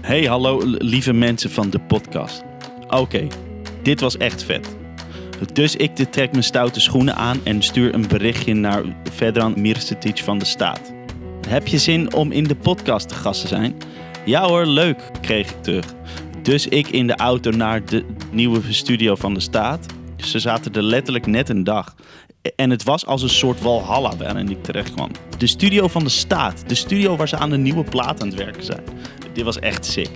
Hey, hallo lieve mensen van de podcast. Oké, dit was echt vet. Dus ik trek mijn stoute schoenen aan en stuur een berichtje naar Vedran Mirčetić van de Staat. Heb je zin om in de podcast te gast te zijn? Ja hoor, leuk, kreeg ik terug. Dus ik in de auto naar de nieuwe studio van de Staat. Ze zaten er letterlijk net een dag. En het was als een soort walhalla waarin ik terecht kwam. De studio van de Staat. De studio waar ze aan de nieuwe plaat aan het werken zijn. Dit was echt sick.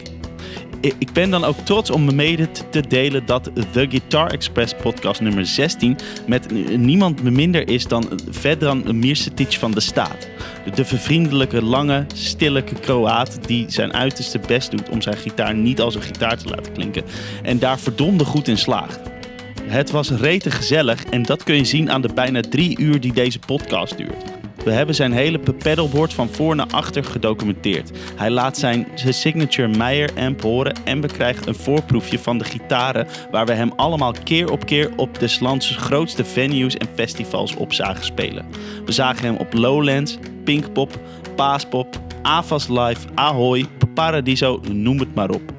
Ik ben dan ook trots om me mede te delen dat The Guitar Express podcast nummer 16... met niemand minder is dan Vedran Mirčetić van de Staat. De vervriendelijke, lange, stilleke Kroaat die zijn uiterste best doet om zijn gitaar niet als een gitaar te laten klinken. En daar verdomde goed in slaagt. Het was rete gezellig en dat kun je zien aan de bijna 3 uur die deze podcast duurt. We hebben zijn hele pedalboard van voor naar achter gedocumenteerd. Hij laat zijn signature Meyer amp horen en we krijgen een voorproefje van de gitaren waar we hem allemaal keer op des lands grootste venues en festivals op zagen spelen. We zagen hem op Lowlands, Pinkpop, Paaspop, Avas Live, Ahoy, Paradiso, noem het maar op.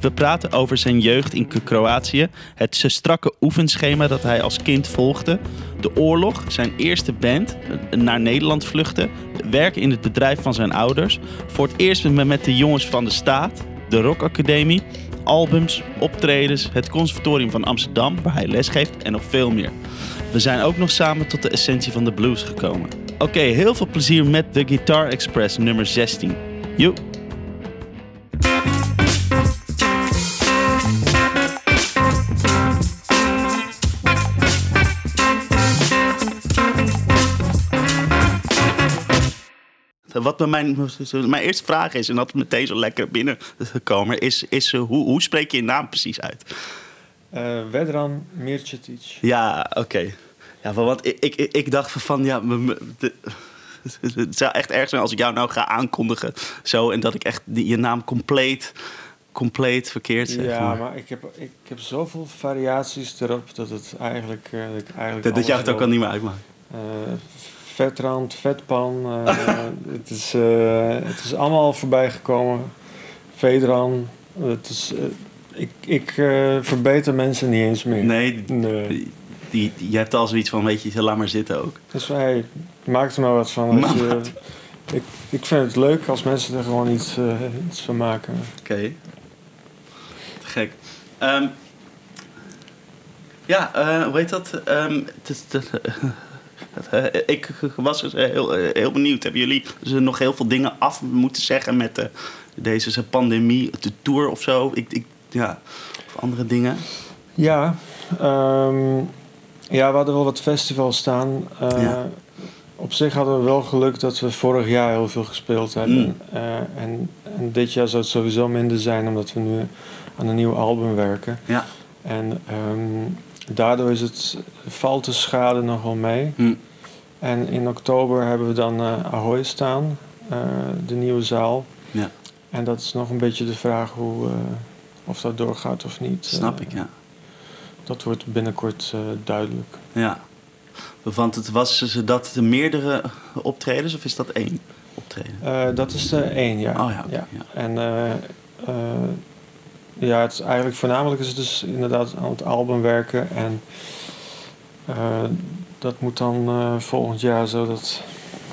We praten over zijn jeugd in Kroatië, het strakke oefenschema dat hij als kind volgde, de oorlog, zijn eerste band, naar Nederland vluchten, werken in het bedrijf van zijn ouders, voor het eerst met de jongens van de Staat, de Rockacademie, albums, optredens, het Conservatorium van Amsterdam waar hij lesgeeft en nog veel meer. We zijn ook nog samen tot de essentie van de blues gekomen. Oké, heel veel plezier met The Guitar Express nummer 16. Joep! Wat mijn eerste vraag is, en dat meteen zo lekker binnengekomen is hoe spreek je je naam precies uit? Vedran Mirčetić. Ja, oké. Ja, want ik dacht van, ja, het zou echt erg zijn als ik jou nou ga aankondigen. Zo, en dat ik echt je naam compleet verkeerd zeg. Ja, maar ik heb zoveel variaties erop dat het eigenlijk... Dat jou het ook al niet meer uitmaakt. Vetrand, vetpan, het is allemaal voorbij gekomen. Vedran, ik verbeter mensen niet eens meer. Nee. Je hebt al zoiets van, weet je, laat maar zitten ook. Dus hey, maak er maar wat van. Ik vind het leuk als mensen er gewoon iets van maken. Oké. Te gek. Hoe heet dat? Ik was dus heel benieuwd. Hebben jullie nog heel veel dingen af moeten zeggen met deze pandemie, de tour of zo? Of andere dingen? Ja, we hadden wel wat festivals staan. Op zich hadden we wel geluk dat we vorig jaar heel veel gespeeld hebben. En dit jaar zou het sowieso minder zijn, omdat we nu aan een nieuw album werken. Ja. En... daardoor valt de schade nogal mee. En in oktober hebben we dan Ahoy staan, de nieuwe zaal. Ja. En dat is nog een beetje de vraag of dat doorgaat of niet. Snap ik, ja. Dat wordt binnenkort duidelijk. Ja, want het was dat de meerdere optredens of is dat één optreden? Dat is de één, ja. Oh ja, okay, ja. En... ja, het is eigenlijk voornamelijk is het dus inderdaad aan het album werken. En dat moet dan volgend jaar zo dat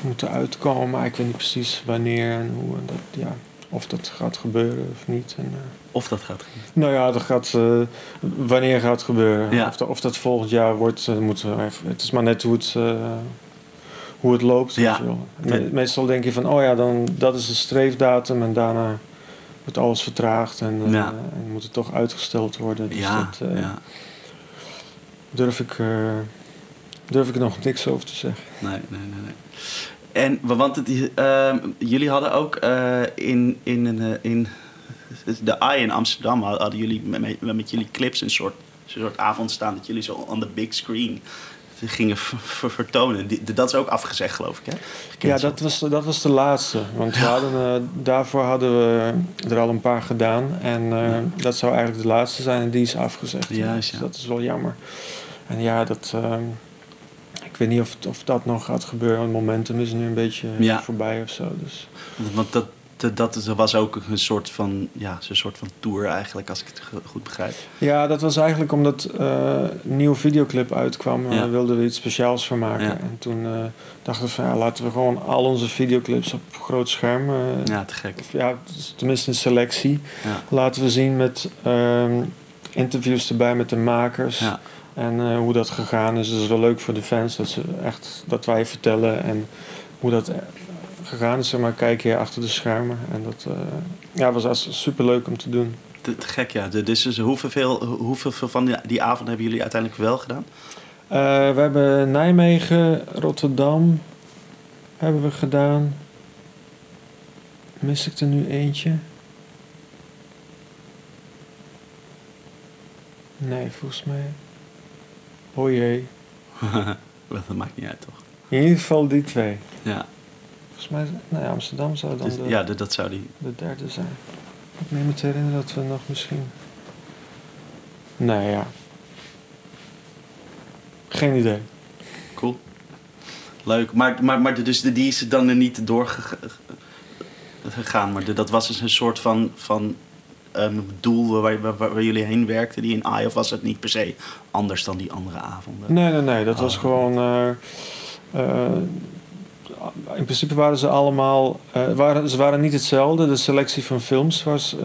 moet eruit komen. Maar ik weet niet precies wanneer en hoe. En dat, ja, of dat gaat gebeuren of niet. En, of dat gaat gebeuren? Nou ja, dat gaat, wanneer gaat het gebeuren. Ja. Of dat volgend jaar wordt, het is maar net hoe het loopt. Ja. Meestal denk je van, dan dat is de streefdatum en daarna... wordt alles vertraagd en moet het toch uitgesteld worden. Dus dat durf ik er nog niks over te zeggen. Nee. En want jullie hadden ook in de Eye in Amsterdam hadden jullie met jullie clips een soort avond staan dat jullie zo on the big screen gingen vertonen. Dat is ook afgezegd, geloof ik, hè? Gekend, ja, dat was de laatste. Want we hadden, daarvoor hadden we er al een paar gedaan. En dat zou eigenlijk de laatste zijn. En die is afgezegd. Yes, ja. Dus dat is wel jammer. En ja, dat... ik weet niet of dat nog gaat gebeuren. Het momentum is nu een beetje voorbij of zo. Dus. Want dat, dat was ook een soort van, ja, zo'n soort van tour eigenlijk, als ik het goed begrijp. Ja, dat was eigenlijk omdat een nieuwe videoclip uitkwam. Ja. Wilden we iets speciaals van maken. Ja. En toen dachten we van, ja, laten we gewoon al onze videoclips op groot scherm. Ja, te gek. Of, ja, tenminste een selectie. Ja. Laten we zien met interviews erbij met de makers. Ja. En hoe dat gegaan is. Dat is wel leuk voor de fans. Dat ze echt, dat wij vertellen en hoe dat gegaan is. Zeg maar, kijk hier achter de schermen. En dat was super leuk om te doen. Te gek, ja. Dus hoeveel van die avond hebben jullie uiteindelijk wel gedaan? We hebben Nijmegen, Rotterdam hebben we gedaan. Mis ik er nu eentje? Nee, volgens mij... Oh jee. Dat maakt niet uit, toch? In ieder geval die twee. Ja. Volgens mij, Amsterdam zou dan dus, dat zou die. De derde zijn. Ik meen me te herinneren dat we nog misschien... Nou ja. Geen idee. Cool. Leuk. Maar dus die is dan er niet doorgegaan. Maar dat was dus een soort van doel waar jullie heen werkten, die in Aaien, of was het niet per se anders dan die andere avonden? Nee. Dat was gewoon... in principe waren ze allemaal... ze waren niet hetzelfde. De selectie van films was...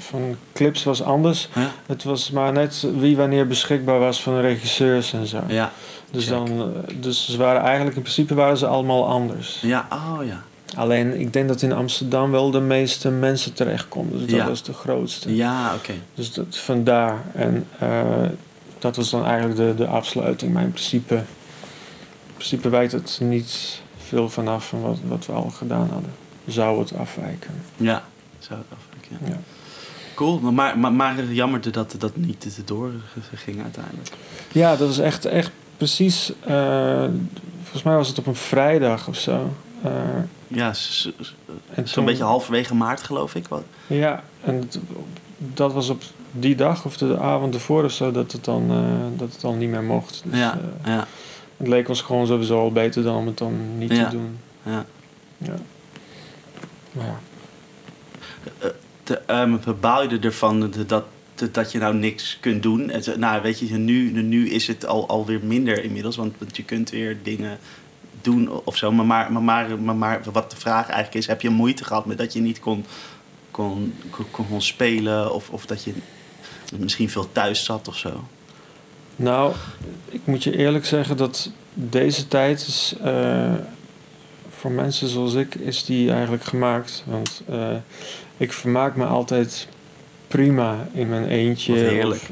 van clips was anders. Huh? Het was maar net wie wanneer beschikbaar was van regisseurs en zo. Ja, dus, ze waren eigenlijk... In principe waren ze allemaal anders. Ja, oh ja. Alleen, ik denk dat in Amsterdam wel de meeste mensen terechtkomen. Dus dat was de grootste. Ja, oké. Dus dat, vandaar. En dat was dan eigenlijk de afsluiting. Maar in principe wijkt het niet veel vanaf van wat we al gedaan hadden. Zou het afwijken. Ja, zou het afwijken. Ja. Cool, maar jammerde dat dat niet door ging uiteindelijk. Ja, dat was echt precies... volgens mij was het op een vrijdag of zo... zo'n beetje halverwege maart, geloof ik. Wat? Ja, en dat was op die dag of de avond ervoor of zo dat het dan niet meer mocht. Dus, het leek ons gewoon sowieso al beter dan om het dan niet te doen. Ja. Maar ja. Baal je ervan dat je nou niks kunt doen? Nou, weet je, nu is het alweer minder inmiddels, want je kunt weer dingen doen of zo, maar wat de vraag eigenlijk is, heb je moeite gehad met dat je niet kon spelen of dat je misschien veel thuis zat of zo? Nou, ik moet je eerlijk zeggen dat deze tijd is, voor mensen zoals ik, is die eigenlijk gemaakt. Want ik vermaak me altijd prima in mijn eentje. Wat heerlijk.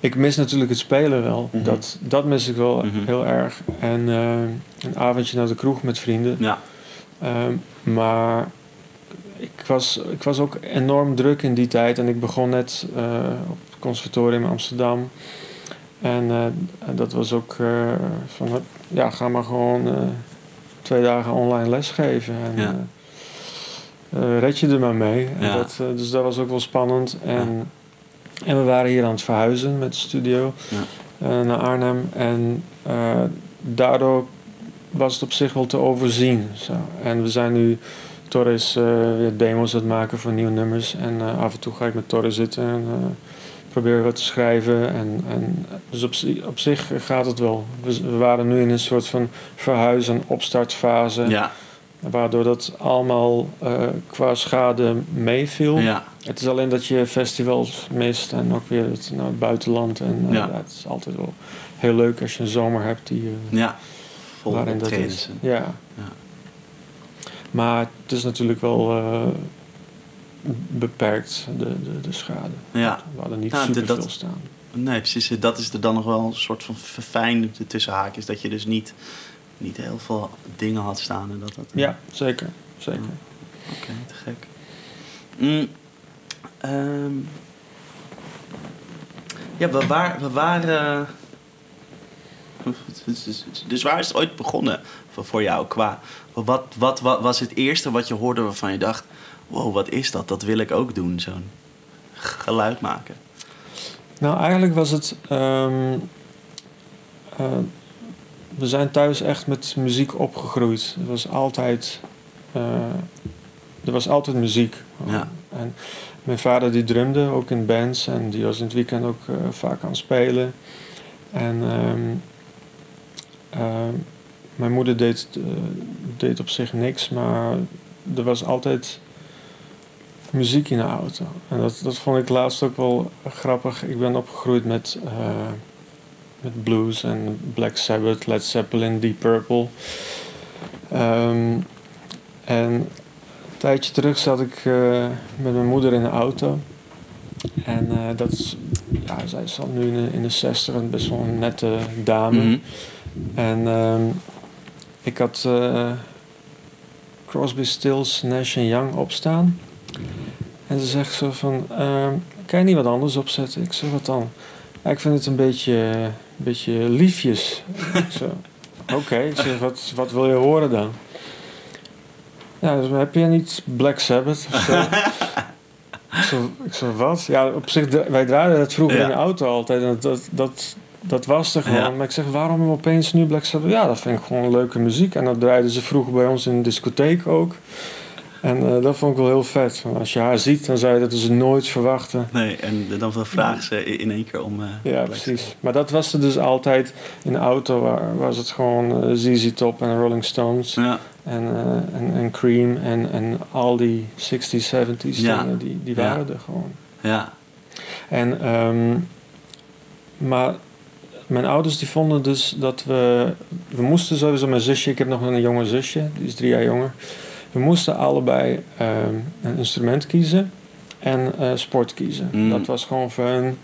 Ik mis natuurlijk het spelen wel. Mm-hmm. Dat mis ik wel heel erg. En een avondje naar de kroeg met vrienden. Ja. Maar ik was ook enorm druk in die tijd. En ik begon net op het Conservatorium Amsterdam. En dat was ook ga maar gewoon 2 dagen online lesgeven. En, red je er maar mee. Ja. En dus dat was ook wel spannend. En we waren hier aan het verhuizen met de studio naar Arnhem. En daardoor was het op zich wel te overzien. Zo. En we zijn nu... Torre is weer demos aan het maken voor nieuwe nummers. En af en toe ga ik met Torre zitten en probeer wat te schrijven. En dus op zich gaat het wel. We waren nu in een soort van verhuis- en opstartfase. Ja. Waardoor dat allemaal qua schade meeviel. Ja. Het is alleen dat je festivals mist en ook weer het buitenland. En het is altijd wel heel leuk als je een zomer hebt die vol optredens. Ja. Maar het is natuurlijk wel beperkt, de schade. Ja. We hadden niet super veel staan. Nee, precies. Dat is er dan nog wel een soort van verfijnd tussen haakjes. Dat je dus niet heel veel dingen had staan. En dat. Ja, zeker. Oké, te gek. We waren... Dus waar is het ooit begonnen voor jou? Wat was het eerste wat je hoorde waarvan je dacht... wow, wat is dat? Dat wil ik ook doen, zo'n geluid maken. Nou, eigenlijk was het... we zijn thuis echt met muziek opgegroeid. Het was altijd Er was altijd muziek. Ja. En mijn vader die drumde ook in bands en die was in het weekend ook vaak aan het spelen. En mijn moeder deed op zich niks, maar er was altijd muziek in de auto. En dat vond ik laatst ook wel grappig. Ik ben opgegroeid met blues en Black Sabbath, Led Zeppelin, Deep Purple. En een tijdje terug zat ik met mijn moeder in de auto. En zij zat nu in de 60 en best wel een nette dame. Mm-hmm. En ik had Crosby, Stills, Nash en Young opstaan. En ze zegt zo van, kan je niet wat anders opzetten? Ik zeg, wat dan? Ja, ik vind het een beetje liefjes. Oké, ik zeg, wat wil je horen dan? Ja, dus, heb je niet Black Sabbath of zo? Ik zeg, wat? Ja, op zich, wij draaiden dat vroeger in de auto altijd. En dat was er gewoon. Ja. Maar ik zeg, waarom opeens nu Black Sabbath? Ja, dat vind ik gewoon leuke muziek. En dat draaiden ze vroeger bij ons in de discotheek ook. En dat vond ik wel heel vet. Want als je haar ziet, dan zou je dat dus nooit verwachten. Nee, en dan vragen ze in één keer om... ja, precies. Maar dat was er dus altijd. In de auto was het gewoon ZZ Top en Rolling Stones. Ja. En Cream en al die 60s, 70s dingen. Die waren er gewoon. Ja. En, maar mijn ouders die vonden dus dat we moesten sowieso mijn zusje... Ik heb nog een jonge zusje, die is 3 jaar jonger... We moesten allebei een instrument kiezen en sport kiezen. Mm. Dat was gewoon voor hun...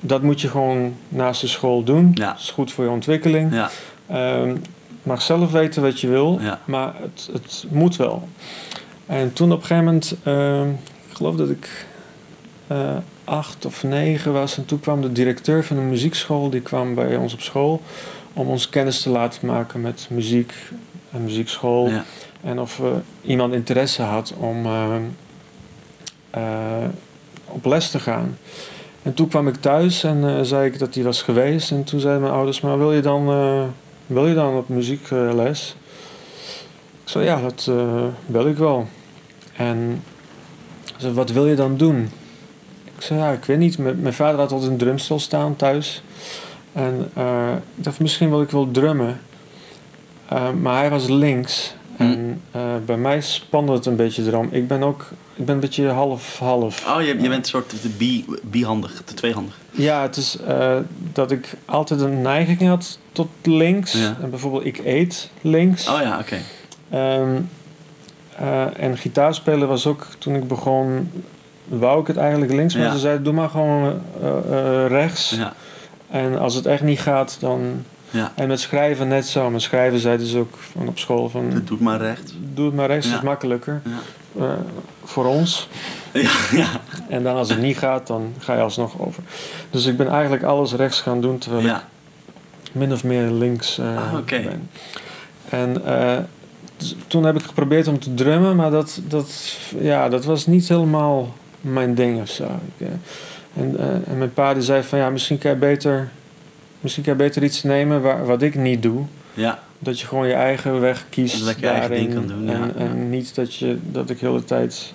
Dat moet je gewoon naast de school doen. Ja. Dat is goed voor je ontwikkeling. Ja. Mag zelf weten wat je wil, maar het moet wel. En toen op een gegeven moment... ik geloof dat ik 8 of 9 was. En toen kwam de directeur van de muziekschool... Die kwam bij ons op school... Om ons kennis te laten maken met muziek en muziekschool... Ja. En of iemand interesse had om op les te gaan. En toen kwam ik thuis en zei ik dat hij was geweest. En toen zeiden mijn ouders, maar wil je dan op muziekles? Ik zei, ja, dat wil ik wel. En zei, wat wil je dan doen? Ik zei, ja, ik weet niet. Mijn vader had altijd een drumstel staan thuis. En ik dacht, misschien wil ik wel drummen. Maar hij was links... En bij mij spande het een beetje erom. Ik ben een beetje half-half. Oh, je bent een soort bihandig, de tweehandig. Ja, het is dat ik altijd een neiging had tot links. Ja. En bijvoorbeeld, ik eet links. Oh ja, oké. Okay. En gitaarspelen was ook, toen ik begon, wou ik het eigenlijk links. Maar ze zeiden, doe maar gewoon rechts. Ja. En als het echt niet gaat, dan... Ja. En met schrijven net zo. Met schrijven zeiden ze ook van op school van... Doe het maar rechts. Doe het maar rechts, is makkelijker. Ja. Voor ons. Ja, ja. En dan als het niet gaat, dan ga je alsnog over. Dus ik ben eigenlijk alles rechts gaan doen... terwijl ik min of meer links ben. En toen heb ik geprobeerd om te drummen... maar dat was niet helemaal mijn ding of zo. En mijn pa die zei van... ja, misschien kan je beter iets nemen wat ik niet doe. Ja. Dat je gewoon je eigen weg kiest. Dat je je eigen ding kan doen. En niet dat ik de hele tijd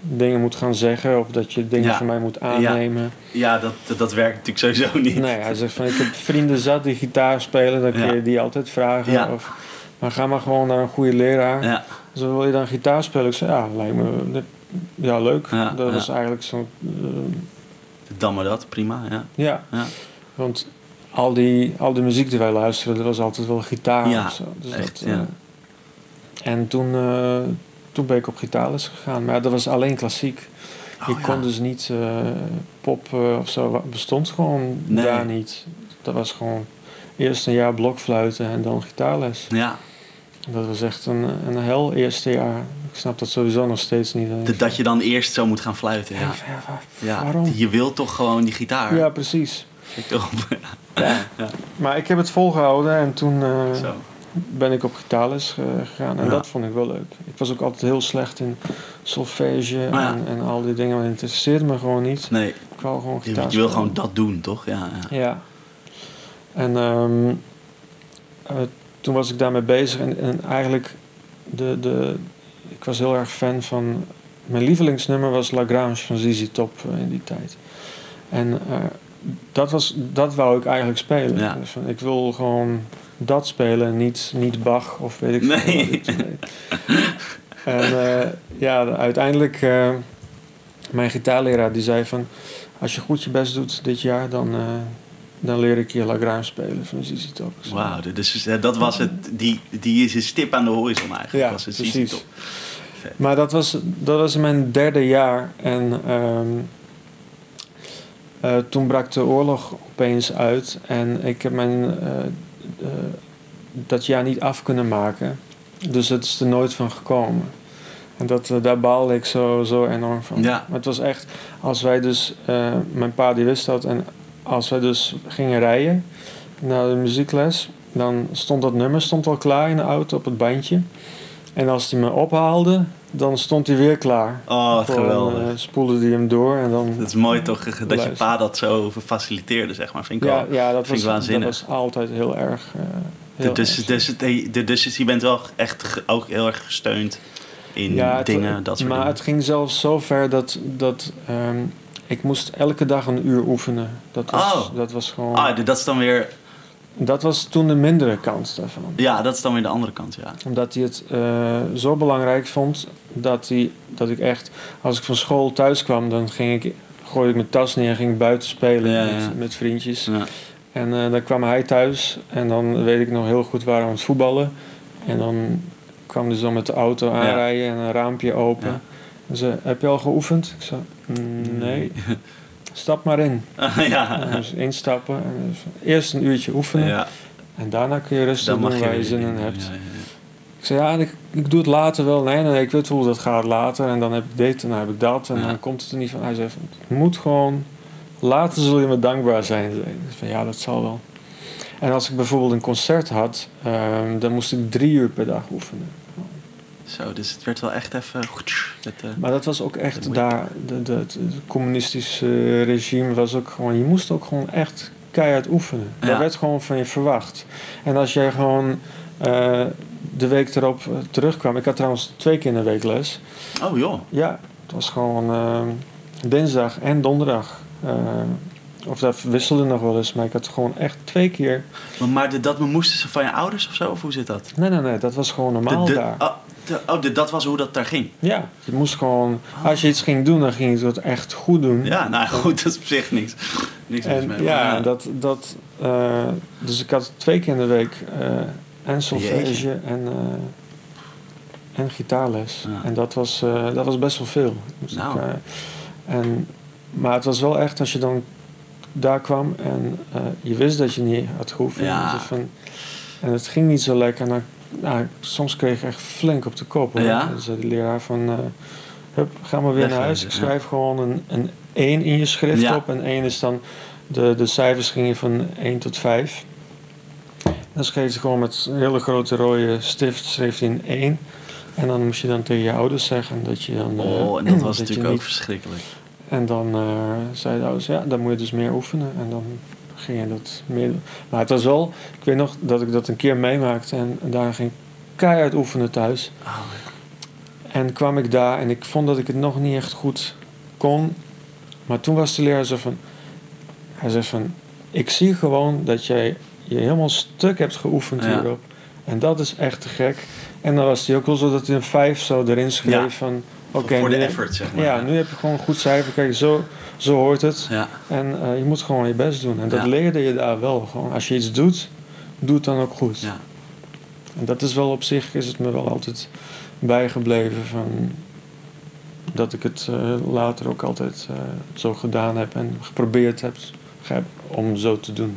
dingen moet gaan zeggen. Of dat je dingen van mij moet aannemen. Ja, dat werkt natuurlijk sowieso niet. Nee, hij zegt van ik heb vrienden zat die gitaar spelen. Dan kun je die altijd vragen. Ja. Of, maar ga maar gewoon naar een goede leraar. Ja. Dus wil je dan gitaar spelen? Ik zei ja, lijkt me ja, leuk. Ja, dat was eigenlijk zo'n... Dan maar dat, prima. Ja. Ja. Want... Al die muziek die wij luisteren, er was altijd wel gitaar of zo. Dus echt, dat, en toen ben ik op gitaarles gegaan. Maar dat was alleen klassiek. Je kon dus niet pop of zo. Bestond gewoon daar niet. Dat was gewoon eerst een jaar blokfluiten en dan gitaarles. Ja. Dat was echt een hel eerste jaar. Ik snap dat sowieso nog steeds niet. Dat je dan eerst zo moet gaan fluiten. Ja. Ja, waarom? Je wilt toch gewoon die gitaar? Ja, precies. Ja. Maar ik heb het volgehouden en toen ben ik op gitaarles gegaan. En dat vond ik wel leuk. Ik was ook altijd heel slecht in solfège en al die dingen. Maar het interesseerde me gewoon niet. Nee. Ik wou gewoon gitaar. Je wil gewoon dat doen, toch? Ja. En toen was ik daarmee bezig. En eigenlijk Ik was heel erg fan van... Mijn lievelingsnummer was La Grange van ZZ Top in die tijd. En dat wou ik eigenlijk spelen. Ja. Dus ik wil gewoon dat spelen, niet Bach of weet ik veel. Nee. En uiteindelijk... mijn gitaarleraar die zei van... Als je goed je best doet dit jaar, dan leer ik je La Grange spelen van ZZ Top. Wauw, dus, dat was het. Die is een stip aan de horizon eigenlijk. Ja, was het precies. ZZ Top. Maar dat was mijn derde jaar. En toen brak de oorlog opeens uit. En ik heb mijn dat jaar niet af kunnen maken. Dus het is er nooit van gekomen. En daar baalde ik zo enorm van. Ja. Maar het was echt, als wij dus... mijn pa die wist dat. En als wij dus gingen rijden naar de muziekles... dan stond dat nummer al klaar in de auto op het bandje. En als hij me ophaalde, dan stond hij weer klaar. Oh, wat geweldig. Dan spoelde hij hem door. En dan dat is mooi toch, dat je pa dat zo faciliteerde, zeg maar. Vind ik dat vind ik waanzinnig. Dat was altijd heel erg... Dus je bent wel echt ook heel erg gesteund... in dingen, dat soort dingen. Maar het ging zelfs zo ver dat ik moest elke dag een uur oefenen. Dat was gewoon... dat is dan weer... Dat was toen de mindere kant daarvan. Ja, dat is dan weer de andere kant, ja. Omdat hij het zo belangrijk vond dat ik echt... Als ik van school thuis kwam, dan gooide ik mijn tas neer en ging buiten spelen met vriendjes. Ja. En dan kwam hij thuis en dan weet ik nog heel goed waar we aan het voetballen. En dan... kwam dus dan met de auto aanrijden en een raampje open. Ja. En ze, heb je al geoefend? Ik zei, nee. Stap maar in. Dus instappen. En dus eerst een uurtje oefenen. Ja. En daarna kun je rustig doen waar je zin in hebt. Ja. Ik zei, ik doe het later wel. Nee, ik weet hoe dat gaat later. En dan heb ik dit en dan heb ik dat. En dan komt het er niet van. Hij zei, het moet gewoon... Later zul je me dankbaar zijn. Dus van, dat zal wel. En als ik bijvoorbeeld een concert had... dan moest ik 3 uur per dag oefenen. Zo, dus het werd wel echt even... maar dat was ook echt daar... Het communistische regime was ook gewoon... Je moest ook gewoon echt keihard oefenen. Ja. Dat werd gewoon van je verwacht. En als jij gewoon... de week erop terugkwam... Ik had trouwens 2 keer in de week les. Oh joh. Ja, het was gewoon... dinsdag en donderdag... Of dat wisselde nog wel eens, maar ik had gewoon echt 2 keer... Maar dat moesten ze van je ouders of zo? Of hoe zit dat? Nee, dat was gewoon normaal daar. Dat was hoe dat daar ging? Ja, je moest gewoon... Als je iets ging doen, dan ging je het echt goed doen. Ja, nou goed, dat is op zich niks. Niks mis mee. Ja, dus ik had 2 keer in de week... en solfège en gitaarles. Ja. En dat was best wel veel. Maar het was wel echt, als je dan... daar kwam en je wist dat je niet had geoefend. Ja. Dus en het ging niet zo lekker. En soms kreeg ik echt flink op de kop. Hoor. Ja? Dan zei de leraar van... ga maar weer naar huis. Ik schrijf gewoon een 1 in je schrift op. En 1 is dan... De cijfers gingen van 1 tot 5. Dan schreef ze gewoon met een hele grote rode stift... schreef in 1. En dan moest je dan tegen je ouders zeggen dat je dan... en dat was dat natuurlijk ook verschrikkelijk. En dan zei de ouders, dan moet je dus meer oefenen. En dan ging je dat meer doen. Maar het was wel, ik weet nog dat ik dat een keer meemaakte. En daar ging ik keihard oefenen thuis. Oh. En kwam ik daar en ik vond dat ik het nog niet echt goed kon. Maar toen was de leraar zo van... Hij zei van, ik zie gewoon dat jij je helemaal stuk hebt geoefend hierop. En dat is echt te gek. En dan was hij ook wel zo dat hij een 5 zo erin schreef van... Okay, voor de effort, zeg maar. Ja, nu heb je gewoon een goed cijfer. Kijk, zo hoort het. Ja. En je moet gewoon je best doen. En dat leerde je daar wel. Gewoon, als je iets doet, doe het dan ook goed. Ja. En dat is wel op zich, is het me wel altijd bijgebleven. Dat ik het later ook altijd zo gedaan heb. En geprobeerd heb om zo te doen.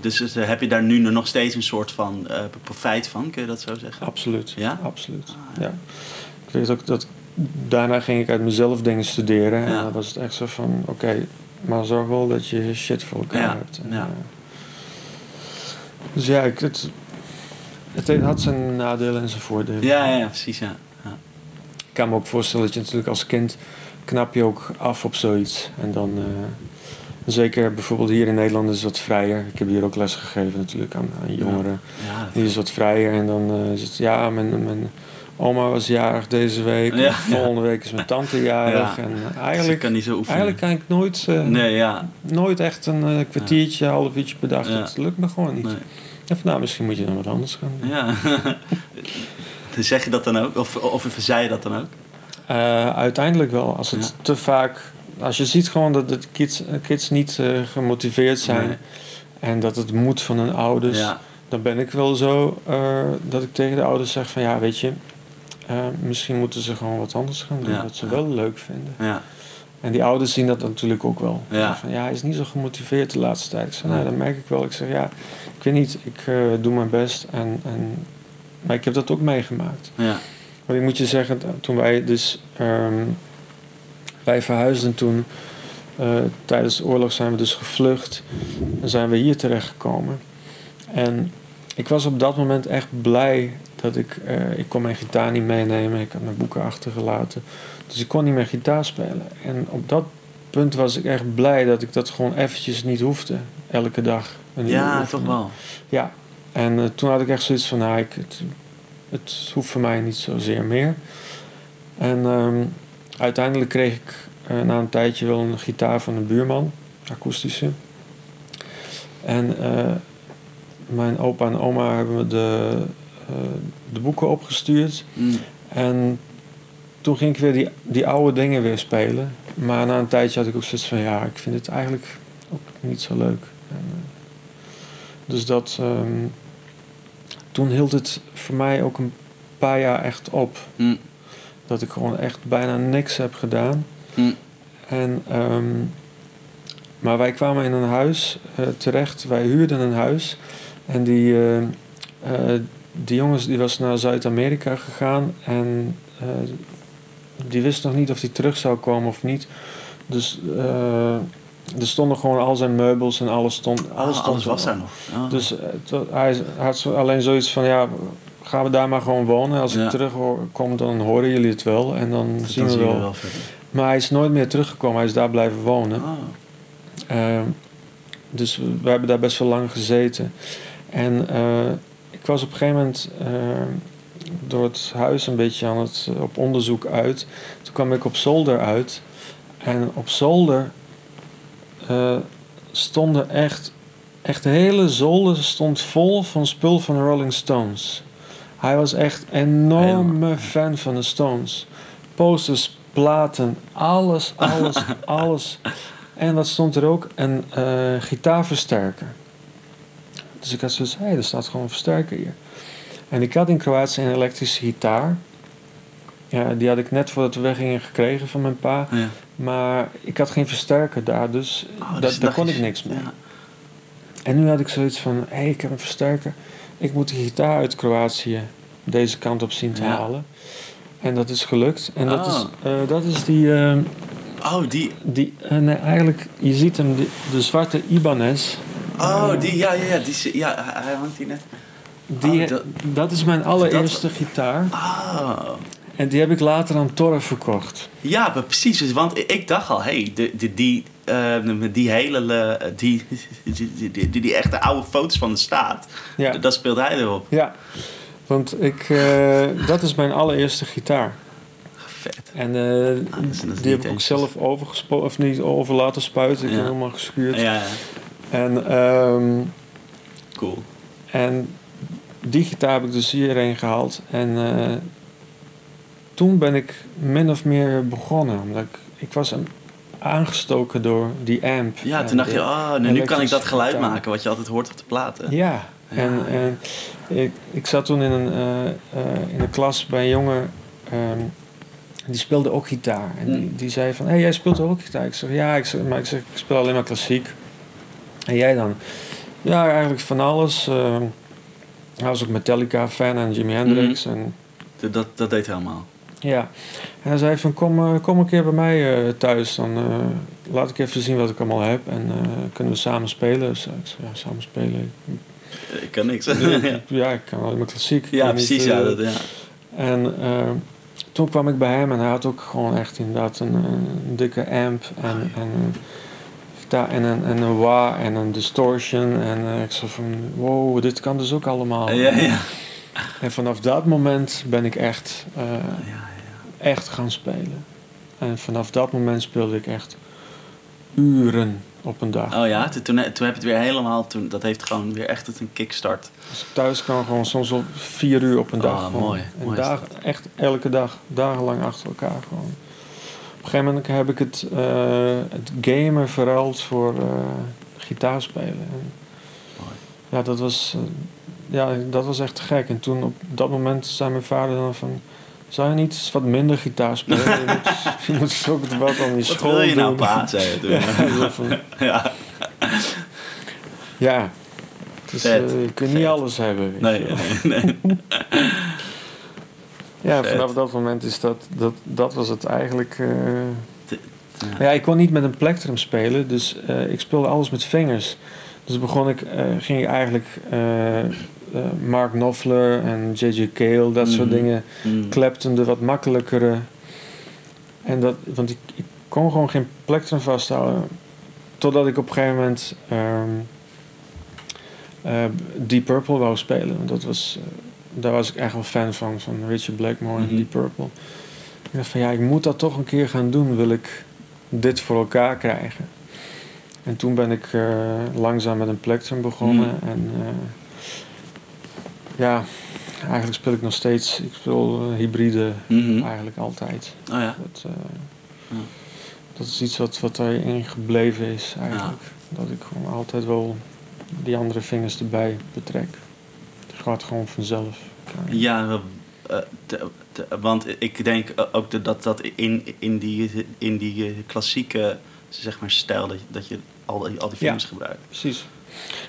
Dus heb je daar nu nog steeds een soort van profijt van? Kun je dat zo zeggen? Absoluut. Ja? Absoluut, ja. Ik weet ook dat... Daarna ging ik uit mezelf dingen studeren. En dan was het echt zo van... Oké, maar zorg wel dat je shit voor elkaar hebt. En, dus het een had zijn nadelen en zijn voordelen. Ja, precies, ja. Ik kan me ook voorstellen dat je natuurlijk als kind... knap je ook af op zoiets. En dan... zeker bijvoorbeeld hier in Nederland is het wat vrijer. Ik heb hier ook les gegeven natuurlijk aan jongeren. Hier is het wat vrijer. En dan is het... Ja, mijn Oma was jarig deze week. Ja. Volgende week is mijn tante jarig. Ja. En eigenlijk, dus kan ik nooit, nooit echt een kwartiertje, half uurtje per dag. Ja. Dat lukt me gewoon niet. Nee. En van, nou, misschien moet je dan wat anders gaan doen. Ja. Zeg je dat dan ook? Of verzei je dat dan ook? Uiteindelijk wel. Als het te vaak... Als je ziet gewoon dat de kids niet gemotiveerd zijn... Nee. En dat het moet van hun ouders... Ja. Dan ben ik wel zo dat ik tegen de ouders zeg van... Ja, weet je... misschien moeten ze gewoon wat anders gaan doen. Ja. Wat ze wel leuk vinden. Ja. En die ouders zien dat natuurlijk ook wel. Ja. Van, ja, hij is niet zo gemotiveerd de laatste tijd. Ik zeg, nou, dat merk ik wel. Ik zeg, ja, ik weet niet. Ik doe mijn best. Maar ik heb dat ook meegemaakt. Ja. Want ik moet je zeggen, toen wij dus... wij verhuisden toen... tijdens de oorlog zijn we dus gevlucht. En zijn we hier terechtgekomen. En ik was op dat moment echt blij... dat ik kon mijn gitaar niet meenemen. Ik had mijn boeken achtergelaten. Dus ik kon niet meer gitaar spelen. En op dat punt was ik echt blij... dat ik dat gewoon eventjes niet hoefde. Elke dag. Ja, toch wel. Ja. En toen had ik echt zoiets van... Nou, het hoeft voor mij niet zozeer meer. En uiteindelijk kreeg ik na een tijdje wel een gitaar van een buurman. Akoestische. En mijn opa en oma hebben me de boeken opgestuurd. Mm. En toen ging ik weer die oude dingen weer spelen. Maar na een tijdje had ik ook zoiets van... Ja, ik vind het eigenlijk ook niet zo leuk. En, dus dat... toen hield het voor mij ook een paar jaar echt op. Mm. Dat ik gewoon echt bijna niks heb gedaan. Mm. En, maar wij kwamen in een huis terecht. Wij huurden een huis. En die jongens die was naar Zuid-Amerika gegaan. En die wist nog niet of hij terug zou komen of niet. Dus... er stonden gewoon al zijn meubels en alles stond... Alles was daar nog. Ah. Dus hij had alleen zoiets van... ja, gaan we daar maar gewoon wonen. Als ik terugkom, dan horen jullie het wel. En dan zien we wel. Maar hij is nooit meer teruggekomen. Hij is daar blijven wonen. Ah. Dus we hebben daar best wel lang gezeten. En ik was op een gegeven moment... door het huis een beetje aan het op onderzoek uit. Toen kwam ik op zolder uit. En op zolder... stonden echt de hele zolder stond vol van spul van de Rolling Stones. Hij was echt een enorme fan van de Stones. Posters, platen, alles, alles. En wat stond er ook? Een gitaarversterker. Dus ik had zoiets, er staat gewoon een versterker hier. En ik had in Kroatië een elektrische gitaar. Ja, die had ik net voordat we weggingen gekregen van mijn pa. Ja. Maar ik had geen versterker daar, dus daar kon ik niks mee. Ja. En nu had ik zoiets van, ik heb een versterker. Ik moet de gitaar uit Kroatië deze kant op zien te halen. En dat is gelukt. En dat is die... nee, eigenlijk, je ziet hem, de zwarte Ibanez. Hij hangt hier net. Dat is mijn allereerste gitaar. En die heb ik later aan Torre verkocht. Ja, maar precies. Want ik dacht al, die echte oude foto's van de staat. Ja. Dat speelt hij erop. Ja, want dat is mijn allereerste gitaar. Vet. En die heb ik ook zelf over laten spuiten. Ik heb hem helemaal geschuurd. Ja. En, cool. En die gitaar heb ik dus hierheen gehaald. En... toen ben ik min of meer begonnen. Omdat ik was aangestoken door die amp. Ja, toen dacht je, nu kan ik dat geluid maken... wat je altijd hoort op de platen. Ja, ja. En ik zat toen in een klas bij een jongen... die speelde ook gitaar. En die zei van, jij speelt ook gitaar? Ik zeg, ja, ik speel alleen maar klassiek. En jij dan? Ja, eigenlijk van alles. Hij was ook Metallica-fan en Jimi Hendrix. En, dat deed hij allemaal. Ja, en hij zei van kom een keer bij mij thuis, dan laat ik even zien wat ik allemaal heb en kunnen we samen spelen. Dus ik zei, samen spelen. Ik kan niks. Ja, ik kan alleen maar klassiek. Ja, precies. Niet, En toen kwam ik bij hem en hij had ook gewoon echt inderdaad een dikke amp en een wah en een distortion en ik zei van wow, dit kan dus ook allemaal. Ja. En vanaf dat moment ben ik echt, echt gaan spelen. En vanaf dat moment speelde ik echt uren op een dag. Oh ja, toen heb je het weer helemaal... dat heeft gewoon weer echt een kickstart. Dus thuis kan gewoon soms al 4 uur op een dag. Ah, mooi. En echt elke dag, dagenlang achter elkaar gewoon. Op een gegeven moment heb ik het gamen verruild voor gitaarspelen. En, ja, dat was echt gek. En toen op dat moment zei mijn vader dan van... zou je niet eens wat minder gitaar spelen? Je moet ook wat aan je school doen. Wat wil je nou, pa? Zei je toen. Ja. Dus, je kunt niet alles hebben. Nee. Ja, vanaf dat moment is dat was het eigenlijk. Maar ja, ik kon niet met een plektrum spelen. Dus ik speelde alles met vingers. Dus ging ik eigenlijk... Mark Knopfler en J.J. Cale, dat soort dingen. Clapton, de wat makkelijkere. En dat, want ik kon gewoon geen plektrum vasthouden. Totdat ik op een gegeven moment Deep Purple wou spelen. Want daar was ik echt wel fan van Richard Blackmore en Deep Purple. Ik dacht van ja, ik moet dat toch een keer gaan doen. Wil ik dit voor elkaar krijgen? En toen ben ik langzaam met een plektrum begonnen. En... ja, eigenlijk speel ik nog steeds. Ik speel hybride eigenlijk altijd. Oh ja. Dat is iets wat daarin gebleven is eigenlijk. Ja. Dat ik gewoon altijd wel die andere vingers erbij betrek. Het gaat gewoon vanzelf. Ja, want ik denk ook dat in die klassieke, zeg maar, stijl... dat je al die vingers gebruikt. Precies.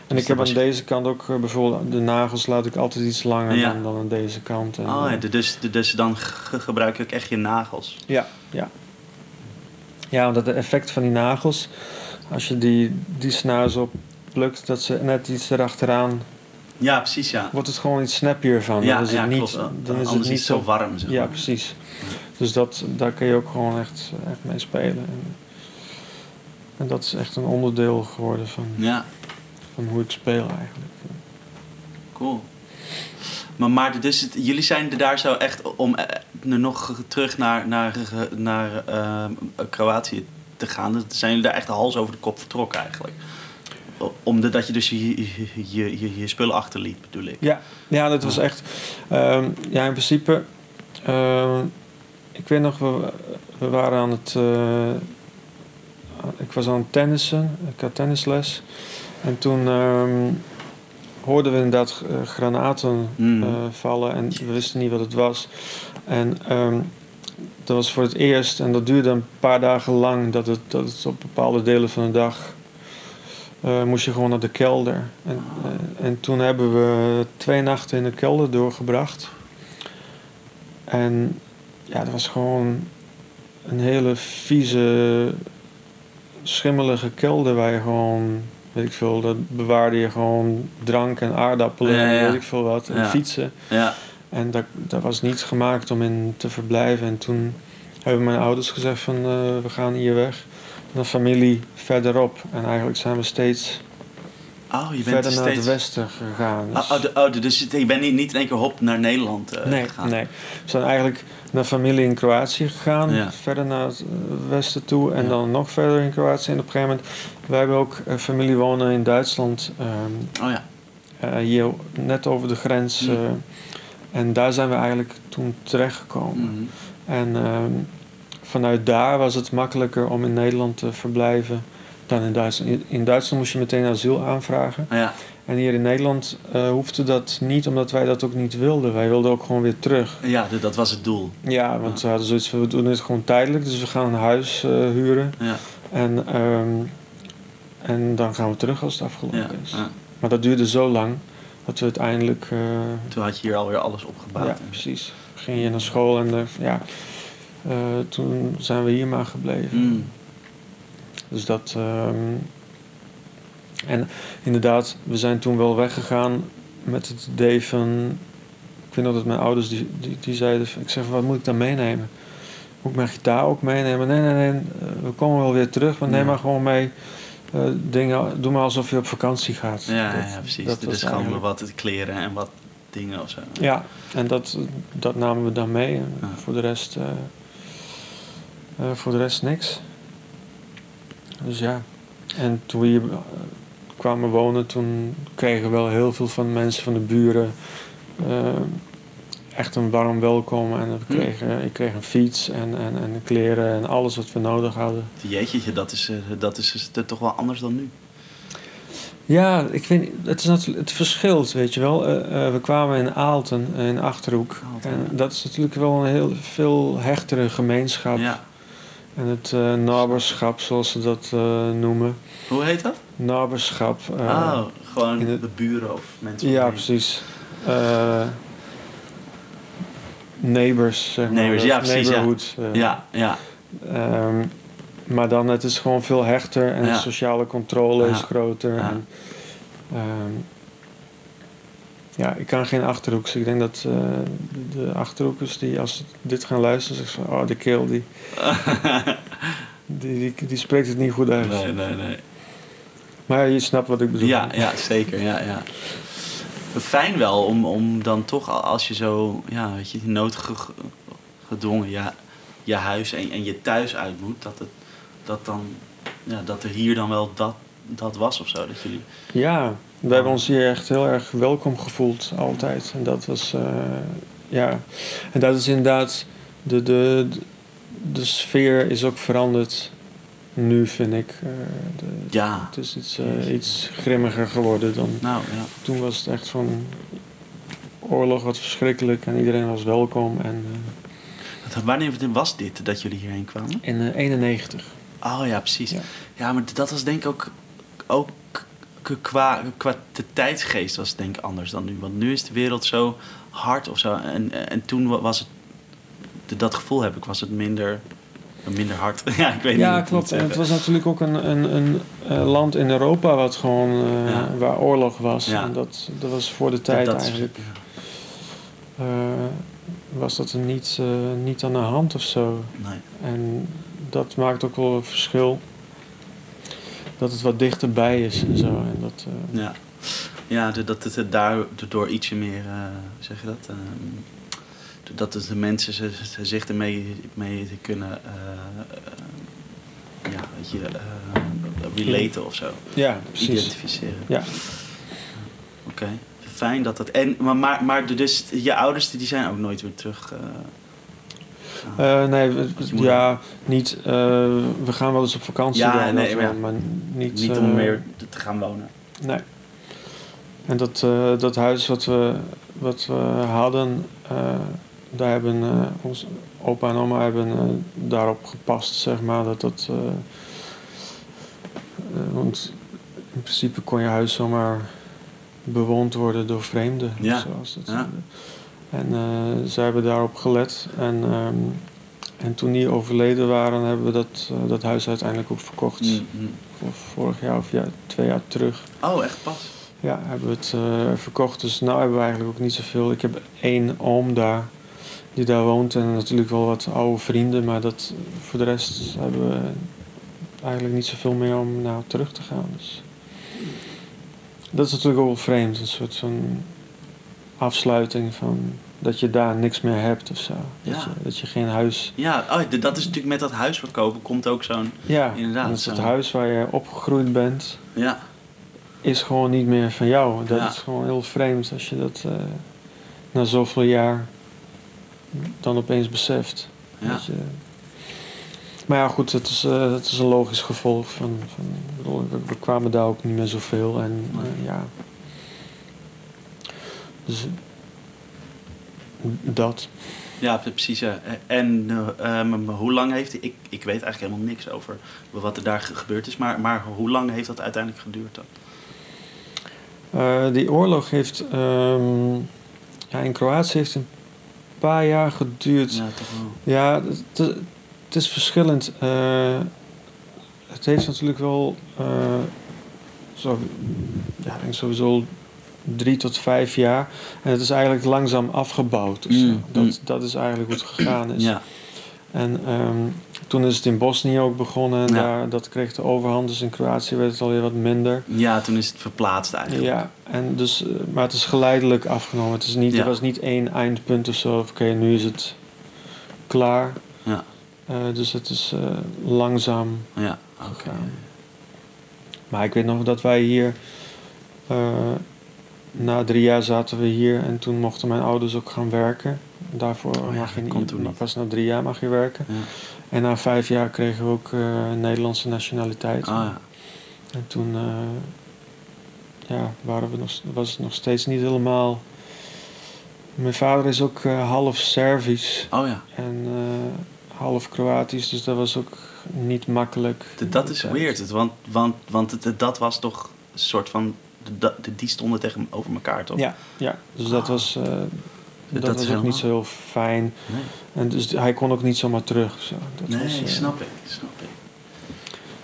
En ik heb aan deze kant ook bijvoorbeeld... de nagels laat ik altijd iets langer dan aan deze kant. En, dus dan gebruik je ook echt je nagels? Ja. Ja, want het effect van die nagels... als je die snaars oplukt... dat ze net iets erachteraan... Ja, precies, ja. Wordt het gewoon iets snappier van. Ja, klopt. Dan is het niet zo warm. Zeg maar. Ja, precies. Dus daar kun je ook gewoon echt mee spelen. En dat is echt een onderdeel geworden van... Ja. Van hoe ik speel eigenlijk. Cool. Maar dus jullie zijn er daar zo echt om nog terug naar Kroatië te gaan. Dan zijn jullie daar echt de hals over de kop vertrokken eigenlijk. Omdat je dus je spullen achterliep, bedoel ik. Ja, dat was echt... in principe... ik weet nog, we waren aan het... ik was aan het tennissen. Ik had tennisles. En toen hoorden we inderdaad granaten vallen en we wisten niet wat het was. En dat was voor het eerst en dat duurde een paar dagen lang dat het op bepaalde delen van de dag moest je gewoon naar de kelder. En toen hebben we 2 nachten in de kelder doorgebracht. En ja, dat was gewoon een hele vieze, schimmelige kelder waar je gewoon... weet ik veel, dat bewaarde je gewoon drank en aardappelen en weet ik veel wat. En fietsen. Ja. En dat was niet gemaakt om in te verblijven. En toen hebben mijn ouders gezegd van we gaan hier weg. Naar familie verderop. En eigenlijk zijn we steeds naar het westen gegaan. Dus... Dus je bent niet in één keer hop naar Nederland gegaan? Nee, we zijn eigenlijk naar familie in Kroatië gegaan. Ja. Verder naar het westen toe en dan nog verder in Kroatië. En op een gegeven moment, wij hebben ook familie wonen in Duitsland. Hier net over de grens. En daar zijn we eigenlijk toen terechtgekomen. En vanuit daar was het makkelijker om in Nederland te verblijven dan in Duitsland. In Duitsland moest je meteen asiel aanvragen. Ja. En hier in Nederland hoefde dat niet, omdat wij dat ook niet wilden. Wij wilden ook gewoon weer terug. Ja, dat was het doel. Ja, want we hadden zoiets van, we doen dit gewoon tijdelijk. Dus we gaan een huis huren. Ja. En dan gaan we terug als het afgelopen is. Ja. Maar dat duurde zo lang, dat we uiteindelijk... Toen had je hier alweer alles opgebouwd. Ja, precies. Ging je naar school en toen zijn we hier maar gebleven. Dus dat... en inderdaad, we zijn toen wel weggegaan met het idee van... Ik weet nog dat mijn ouders, die zeiden... Ik zeg, wat moet ik dan meenemen? Moet ik mijn gitaar ook meenemen? Nee, we komen wel weer terug. Maar neem maar gewoon mee dingen. Doe maar alsof je op vakantie gaat. Ja, precies. Dat is gewoon wat kleren en wat dingen of zo. Ja, en dat namen we dan mee. Ja. Voor de rest niks. Dus ja. En toen we hier kwamen wonen, toen kregen we wel heel veel van mensen, van de buren, echt een warm welkom. En ik kreeg een fiets en kleren en alles wat we nodig hadden. Jeetje, dat is toch wel anders dan nu. Ja, ik weet niet, het verschilt, weet je wel. We kwamen in Aalten, in Achterhoek. En dat is natuurlijk wel een heel veel hechtere gemeenschap. Ja. En het naberschap, zoals ze dat noemen. Hoe heet dat? Naberschap. Gewoon de buren of mensen. Ja, precies. Neighbors, zeg maar. Neighbors, ja, precies. Neighborhood. Ja, ja. Maar dan, het is gewoon veel hechter en de sociale controle is groter. Ja. En, ik kan geen Achterhoeks. Ik denk dat de Achterhoekers die als ze dit gaan luisteren, zeggen van, oh, de keel die spreekt het niet goed uit. Nee. Maar je snapt wat ik bedoel. Ja, zeker. Ja. Fijn wel om dan toch, als je zo, ja, weet je, noodgedwongen je huis en je thuis uit moet, dat er hier dan wel dat was of zo. Dat jullie... Ja, we hebben ons hier echt heel erg welkom gevoeld altijd. En dat was, en dat is inderdaad, de sfeer is ook veranderd nu, vind ik. Het is iets grimmiger geworden dan. Toen was het echt van, oorlog was verschrikkelijk en iedereen was welkom en... Wanneer was dit dat jullie hierheen kwamen? In 1991. Oh ja, precies. Ja, maar dat was denk ik ook qua de tijdsgeest was het denk ik anders dan nu. Want nu is de wereld zo hard of zo. En toen was het, dat gevoel heb ik, was het minder hard. Ja, ik weet niet. Ja, klopt. En het was natuurlijk ook een land in Europa wat gewoon waar oorlog was. Ja. En dat was voor de tijd dat eigenlijk. Was dat er niet aan de hand of zo. Nee. En dat maakt ook wel een verschil. Dat het wat dichterbij is en zo. En dat, dat het daardoor ietsje meer... hoe zeg je dat? Dat de mensen zich ermee kunnen... weet je... relaten of zo. Ja, precies. Identificeren. Ja. Oké. Fijn dat dat... Maar dus je ouders die zijn ook nooit weer terug? Nee, niet... we gaan wel eens op vakantie. Ja, dan, nee, maar niet... Niet om meer te gaan wonen. Nee. En dat huis wat we hadden... daar hebben onze opa en oma hebben daarop gepast, zeg maar. Want in principe kon je huis zomaar... bewoond worden door vreemden. Ja. Zoals dat. Ja. En zij hebben daarop gelet. En toen die overleden waren, hebben we dat huis uiteindelijk ook verkocht. Mm-hmm. Vorig jaar of 2 jaar terug. Oh, echt pas? Ja, hebben we het verkocht. Dus nou hebben we eigenlijk ook niet zoveel. Ik heb 1 oom daar, die daar woont. En natuurlijk wel wat oude vrienden. Maar dat, voor de rest hebben we eigenlijk niet zoveel meer om naar terug te gaan. Dus... Dat is natuurlijk ook wel vreemd, een soort van afsluiting van dat je daar niks meer hebt of zo. Ja. Dat je geen huis... Ja, dat is natuurlijk met dat huis verkopen komt ook zo'n... Ja, inderdaad, dat het huis waar je opgegroeid bent is gewoon niet meer van jou. Dat is gewoon heel vreemd als je dat na zoveel jaar dan opeens beseft. Ja. Maar ja, goed, het is een logisch gevolg van we kwamen daar ook niet meer zoveel en dus dat. Ja, precies. Ja. En hoe lang heeft ik weet eigenlijk helemaal niks over wat er daar gebeurd is, maar hoe lang heeft dat uiteindelijk geduurd dan? Die oorlog heeft in Kroatië heeft een paar jaar geduurd. Ja, toch wel. Ja, het is verschillend. Het heeft natuurlijk wel... sowieso 3 tot 5 jaar. En het is eigenlijk langzaam afgebouwd. Dus dat is eigenlijk hoe het gegaan is. Ja. En toen is het in Bosnië ook begonnen en daar, dat kreeg de overhand. Dus in Kroatië werd het alweer wat minder. Ja, toen is het verplaatst eigenlijk. Ja, en dus, maar het is geleidelijk afgenomen. Het is niet, er was niet één eindpunt of zo. Oké, nu is het klaar. Ja. Dus het is langzaam gegaan. Maar ik weet nog dat wij hier... na 3 jaar zaten we hier en toen mochten mijn ouders ook gaan werken. Daarvoor mag je niet. Pas na 3 jaar mag je werken. Ja. En na 5 jaar kregen we ook Nederlandse nationaliteit. En toen was het nog steeds niet helemaal... Mijn vader is ook half Servisch en half Kroatisch, dus dat was ook niet makkelijk. Dat is weird, want dat was toch een soort van... Die stonden tegenover elkaar, toch? Ja. Dus dat was... dat was ook helemaal... niet zo heel fijn. Nee. En dus hij kon ook niet zomaar terug. Zo. Snap ik.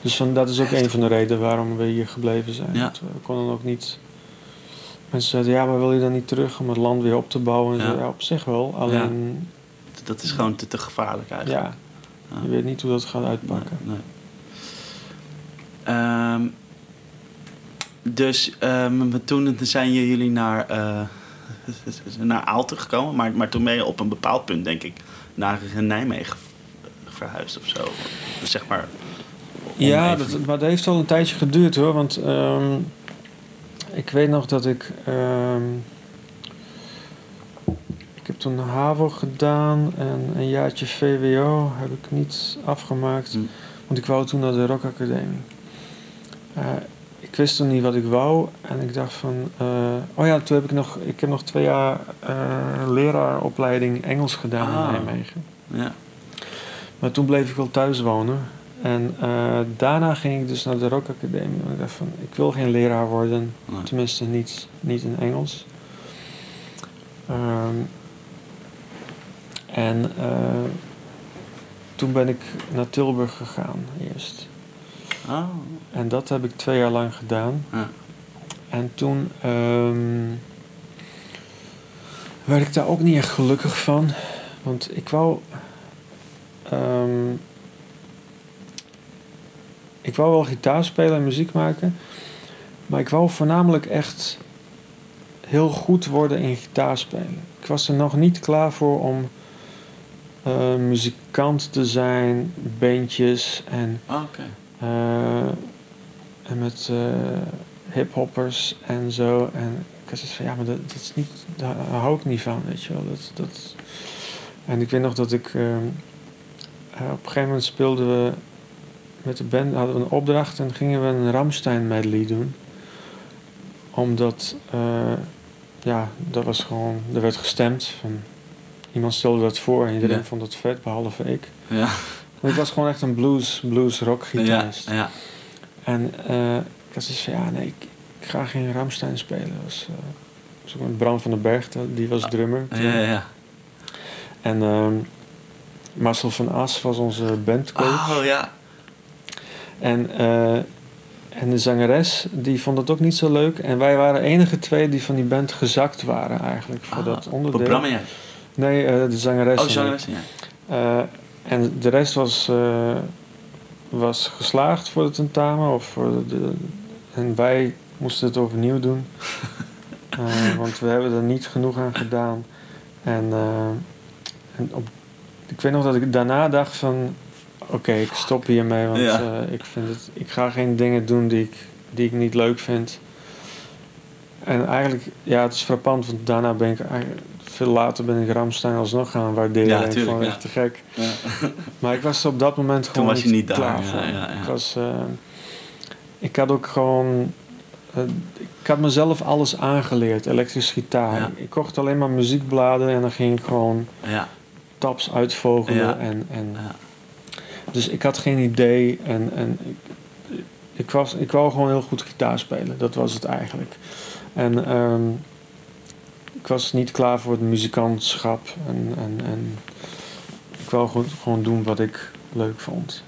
Dus dat is ook een van de redenen waarom we hier gebleven zijn. Ja. We konden ook niet... Mensen zeiden, maar wil je dan niet terug om het land weer op te bouwen? En op zich wel, alleen... Ja. Dat is gewoon te gevaarlijk eigenlijk. Ja. Je weet niet hoe dat gaat uitpakken. Nee. Dus toen zijn jullie naar Aalten gekomen, maar toen ben je op een bepaald punt, denk ik, naar Nijmegen verhuisd of zo. Dus zeg maar. Ja, maar dat heeft al een tijdje geduurd hoor. Want ik weet nog dat ik. Ik heb toen HAVO gedaan en een jaartje VWO heb ik niet afgemaakt. Want ik wou toen naar de Rockacademie. Ik wist toen niet wat ik wou en ik dacht van... toen heb ik nog... Ik heb nog 2 jaar leraaropleiding Engels gedaan in Nijmegen. Ja. Maar toen bleef ik wel thuis wonen. En daarna ging ik dus naar de Rockacademie. En ik dacht van, ik wil geen leraar worden. Nee. Tenminste niet in Engels. Toen ben ik naar Tilburg gegaan eerst. Oh. En dat heb ik 2 jaar lang gedaan. Ja. En toen werd ik daar ook niet echt gelukkig van. Want ik wou wel gitaar spelen en muziek maken. Maar ik wou voornamelijk echt heel goed worden in gitaar spelen. Ik was er nog niet klaar voor om muzikant te zijn, bandjes en... Okay. En met hiphoppers en zo. En ik was van, maar dat is niet, daar hou ik niet van, weet je wel. Dat. En ik weet nog dat ik... op een gegeven moment speelden we met de band, hadden we een opdracht en gingen we een Rammstein medley doen. Omdat, dat was gewoon... Er werd gestemd van... Iemand stelde dat voor en iedereen vond dat vet, behalve ik. Ja. Want ik was gewoon echt een blues-rock gitarist. Ja. En ik had zoiets van, ik ga geen Rammstein spelen. Dat was ook met Bram van den Berg, die was drummer. Ja. En Marcel van As was onze bandcoach. Oh ja. En de zangeres, die vond dat ook niet zo leuk. En wij waren de enige 2 die van die band gezakt waren eigenlijk. Voor dat onderdeel. Bram en jij? Nee, de zangeres. Oh, de zangeres, ja. En de rest was geslaagd voor het tentamen. En wij moesten het overnieuw doen. Want we hebben er niet genoeg aan gedaan. En ik weet nog dat ik daarna dacht van... Oké, ik stop hiermee. Want ik ga geen dingen doen die ik niet leuk vind. En eigenlijk, het is frappant. Want daarna ben ik... Veel later ben ik Rammstein alsnog gaan waarderen. Ja, tuurlijk, gewoon echt te gek. Ja. Maar ik was op dat moment gewoon toen was je niet klaar daar, voor. Ja. Ik had ook gewoon... ik had mezelf alles aangeleerd. Elektrische gitaar. Ja. Ik kocht alleen maar muziekbladen en dan ging ik gewoon tabs uitvogelen. Ja. Dus ik had geen idee. Ik wou gewoon heel goed gitaar spelen. Dat was het eigenlijk. En... ik was niet klaar voor het muzikantschap. En ik wou gewoon doen wat ik leuk vond.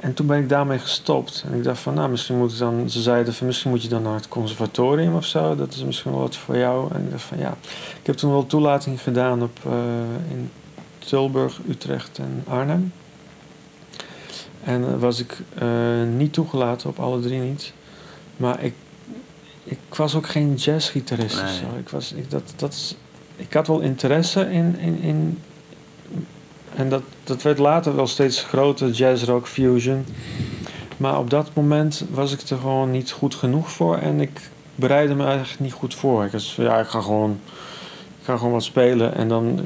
En toen ben ik daarmee gestopt. En ik dacht van, misschien moet ik dan... Ze zeiden van, misschien moet je dan naar het conservatorium of zo. Dat is misschien wel wat voor jou. En ik dacht van, ik heb toen wel toelating gedaan in Tilburg, Utrecht en Arnhem. En was ik niet toegelaten, op alle drie niet. Maar ik was ook geen jazzgitarist of zo. Ik had wel interesse in en dat werd later wel steeds groter, jazz, rock, fusion. Maar op dat moment was ik er gewoon niet goed genoeg voor. En ik bereidde me eigenlijk niet goed voor. Ik was van, ja, ik ga gewoon wat spelen. En dan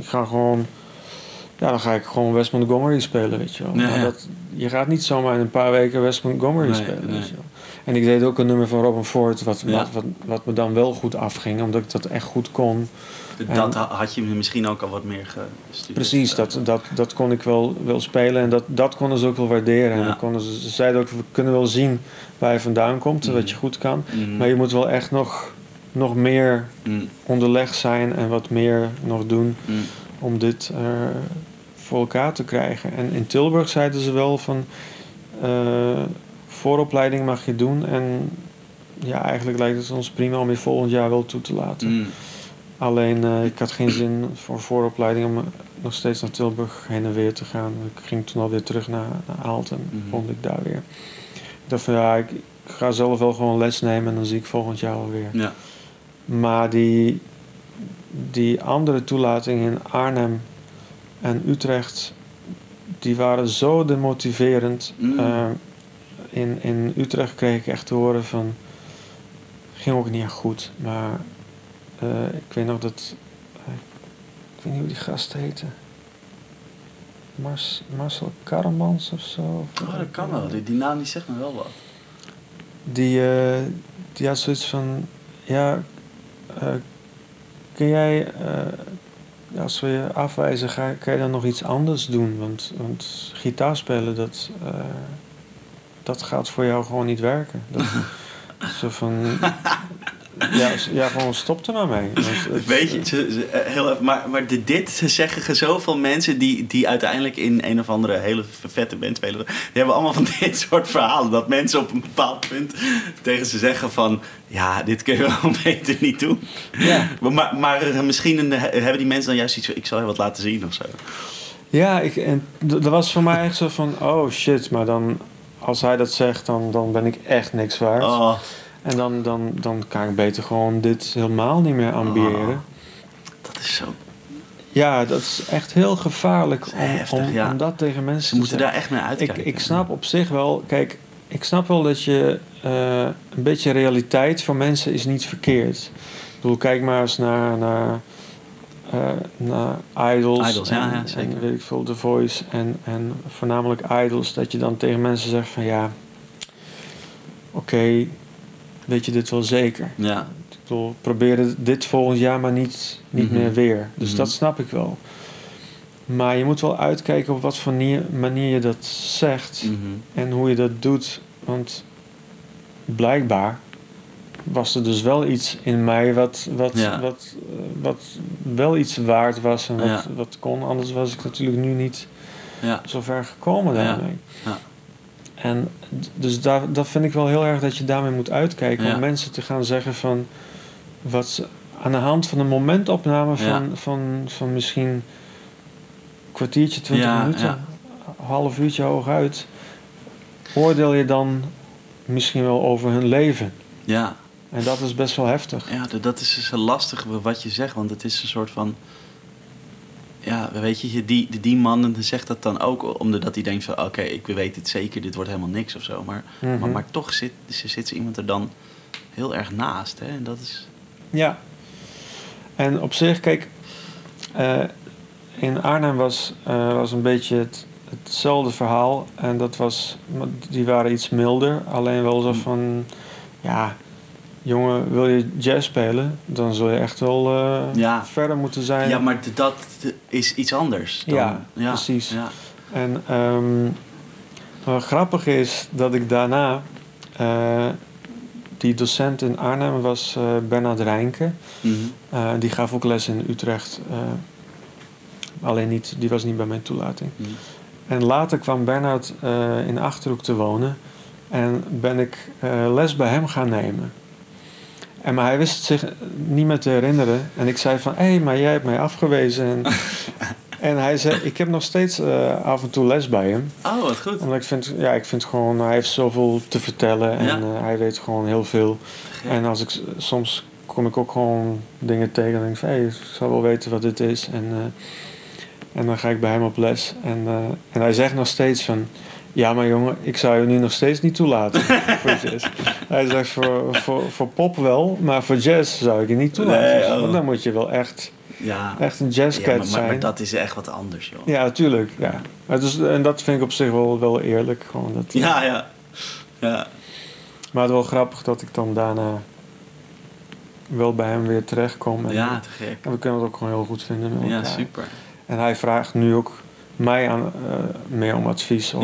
ga ik gewoon Wes Montgomery spelen, weet je wel. Nee, ja. Je gaat niet zomaar in een paar weken Wes Montgomery spelen, weet je wel. En ik deed ook een nummer van Robin Ford, wat me dan wel goed afging, omdat ik dat echt goed kon. Dat had je misschien ook al wat meer gestudeerd. Precies, dat kon ik wel spelen en dat konden ze ook wel waarderen. Ja. En ze zeiden ook, we kunnen wel zien waar je vandaan komt, wat je goed kan. Mm. Maar je moet wel echt nog meer onderleg zijn en wat meer nog doen om dit voor elkaar te krijgen. En in Tilburg zeiden ze wel van, vooropleiding mag je doen en ja, eigenlijk lijkt het ons prima om je volgend jaar wel toe te laten. Mm. Alleen, ik had geen zin voor vooropleiding om nog steeds naar Tilburg heen en weer te gaan. Ik ging toen alweer terug naar Aalten, vond ik daar weer. Ik dacht van, ja, ik ga zelf wel gewoon les nemen en dan zie ik volgend jaar wel weer. Ja. Maar die andere toelating in Arnhem en Utrecht, die waren zo demotiverend. Mm. In Utrecht kreeg ik echt te horen van, ging ook niet echt goed, maar... ik weet nog dat... ik weet niet hoe die gast heette. Marcel Karamans of zo. Oh, dat kan wel. Die naam die zegt me wel wat. Die had zoiets van... Ja, kun jij... als we je afwijzen, kan je dan nog iets anders doen? Want gitaarspelen, dat gaat voor jou gewoon niet werken. Dat zo van... Ja, gewoon stop er nou mee. Weet je, heel even, maar dit zeggen zoveel mensen die uiteindelijk in een of andere hele vette band spelen. Die hebben allemaal van dit soort verhalen. Dat mensen op een bepaald punt tegen ze zeggen van... Ja, dit kun je wel beter niet doen. Ja. Maar misschien hebben die mensen dan juist iets van... Ik zal je wat laten zien of zo. Ja, en dat was voor mij echt zo van... Oh shit, maar dan als hij dat zegt, dan ben ik echt niks waard. Oh. En dan kan ik beter gewoon dit helemaal niet meer ambiëren. Dat is zo... Ja, dat is echt heel gevaarlijk om dat tegen mensen te moeten zeggen. Daar echt mee uitkijken. Ik snap op zich wel... Kijk, ik snap wel dat je... een beetje realiteit voor mensen is niet verkeerd. Ik bedoel, kijk maar eens naar Idols en, zeker. En weet ik veel, The Voice en voornamelijk Idols. Dat je dan tegen mensen zegt van ja... Oké... Weet je dit wel zeker? Ja. Ik bedoel, probeer dit volgend jaar maar niet meer weer. Dus dat snap ik wel. Maar je moet wel uitkijken op wat voor manier je dat zegt. En hoe je dat doet. Want blijkbaar was er dus wel iets in mij wat wel iets waard was. En wat kon. Anders was ik natuurlijk nu niet zo ver gekomen daarmee. Ja. En dus dat vind ik wel heel erg dat je daarmee moet uitkijken. Om mensen te gaan zeggen van... Wat ze aan de hand van een momentopname van misschien... een kwartiertje, 20 minuten... een half uurtje hooguit... oordeel je dan misschien wel over hun leven. Ja. En dat is best wel heftig. Ja, dat is dus lastig wat je zegt. Want het is een soort van... Ja, weet je, die man zegt dat dan ook omdat hij denkt van... oké, ik weet het zeker, dit wordt helemaal niks of zo. Maar, maar toch zit iemand er dan heel erg naast, hè? En dat is... Ja. En op zich, kijk... in Arnhem was een beetje hetzelfde verhaal. En dat was... Die waren iets milder. Alleen wel zo van... Ja... Jongen, wil je jazz spelen? Dan zul je echt wel verder moeten zijn. Ja, maar dat is iets anders. Dan. Ja, precies. Ja. En wat grappig is dat ik daarna... die docent in Arnhem was Bernard Reinke. Die gaf ook les in Utrecht. Alleen niet, die was niet bij mijn toelating. En later kwam Bernard in Achterhoek te wonen. En ben ik les bij hem gaan nemen. Maar hij wist zich niet meer te herinneren. En ik zei van, hé, maar jij hebt mij afgewezen. En En hij zei, ik heb nog steeds af en toe les bij hem. Oh, wat goed. Omdat ik vind gewoon, hij heeft zoveel te vertellen. En hij weet gewoon heel veel. Geen. En als ik soms kom ik ook gewoon dingen tegen. En denk van, hey, ik zou wel weten wat dit is. En dan ga ik bij hem op les. En hij zegt nog steeds van... Ja, maar jongen, ik zou je nu nog steeds niet toelaten voor jazz. Hij zegt, voor pop wel, maar voor jazz zou ik je niet toelaten. Nee, want dan moet je wel echt een jazzcat zijn. Maar dat is echt wat anders, joh. Ja, natuurlijk. Ja. Maar dus, en dat vind ik op zich wel eerlijk. Gewoon dat, ja. Maar het is wel grappig dat ik dan daarna wel bij hem weer terechtkom. En, ja, te gek. En we kunnen het ook gewoon heel goed vinden met elkaar. Ja, super. En hij vraagt nu ook mij meer om advies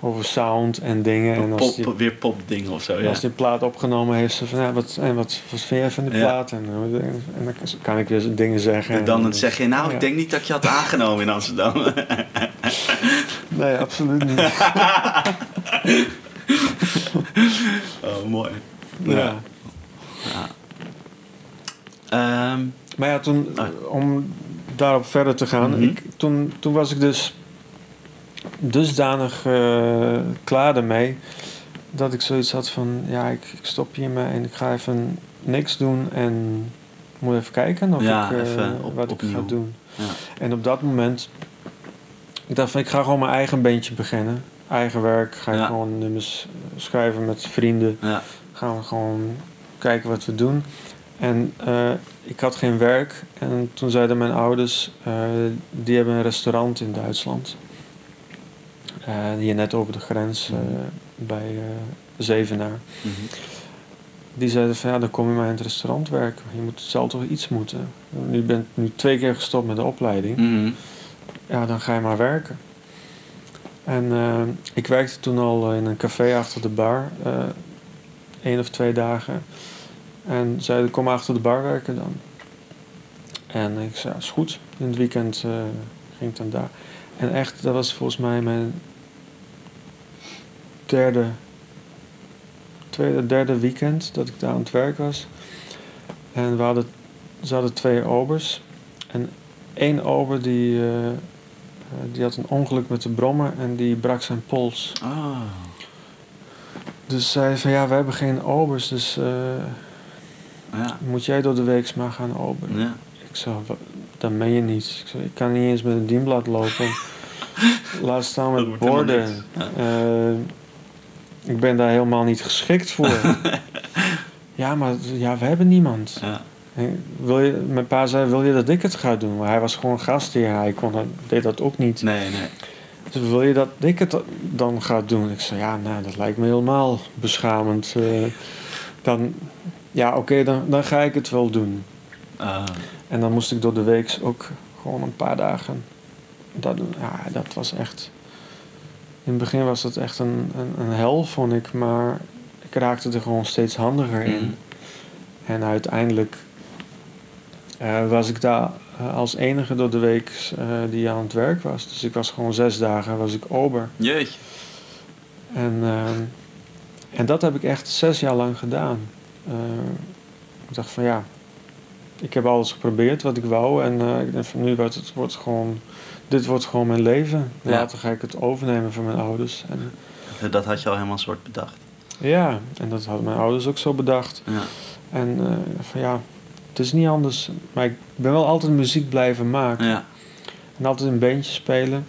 over sound en dingen. En als weer popdingen of zo. En als die plaat opgenomen heeft, ze van, wat vind jij van de plaat? En dan kan ik weer dingen zeggen. En dan zeg je, ik denk niet dat je had aangenomen in Amsterdam. Nee, absoluut niet. Oh, mooi. Ja. Maar ja, toen... om daarop verder te gaan. Mm-hmm. Toen was ik dus dusdanig klaar ermee dat ik zoiets had van ik stop hiermee en ik ga even niks doen en moet even kijken of ik ga doen. Ja. En op dat moment ik dacht van ik ga gewoon mijn eigen bandje beginnen. Eigen werk. Ga ik gewoon nummers schrijven met vrienden. Ja. Gaan we gewoon kijken wat we doen. En ik had geen werk. En toen zeiden mijn ouders... die hebben een restaurant in Duitsland. Hier net over de grens. Bij Zevenaar. Mm-hmm. Die zeiden van... dan kom je maar in het restaurant werken. Zal toch iets moeten. Je bent nu 2 keer gestopt met de opleiding. Mm-hmm. Ja, dan ga je maar werken. En ik werkte toen al in een café achter de bar. 1 of 2 dagen... En zeiden, kom achter de bar werken dan. En ik zei, is goed. In het weekend ging ik dan daar. En echt, dat was volgens mij mijn derde weekend dat ik daar aan het werk was. En ze hadden 2 obers. En 1 ober die had een ongeluk met de brommer en die brak zijn pols. Oh. Dus zei van, we hebben geen obers, dus... moet jij door de week maar gaan oberen? Ja. Ik zei, dat meen je niet. Ik zei, ik kan niet eens met een dienblad lopen. Laat staan met borden. Ik ben daar helemaal niet geschikt voor. maar we hebben niemand. Ja. Mijn pa zei, wil je dat ik het ga doen? Maar hij was gewoon gastheer. Hij deed dat ook niet. Nee. Dus wil je dat ik het dan ga doen? Ik zei, dat lijkt me helemaal beschamend. Dan... dan ga ik het wel doen. En dan moest ik door de week ook gewoon een paar dagen dat doen. Ja, dat was echt... In het begin was dat echt een hel, vond ik. Maar ik raakte er gewoon steeds handiger in. Mm. En uiteindelijk was ik daar als enige door de week die aan het werk was. Dus ik was gewoon 6 dagen, was ik ober. Jeetje. En dat heb ik echt 6 jaar lang gedaan. Ik dacht van ik heb alles geprobeerd wat ik wou en ik denk van nu wordt gewoon mijn leven. Ja. Later ga ik het overnemen van mijn ouders. En dat had je al helemaal soort bedacht. Ja, en dat hadden mijn ouders ook zo bedacht. Ja. En het is niet anders. Maar ik ben wel altijd muziek blijven maken. Ja. En altijd in bandjes spelen.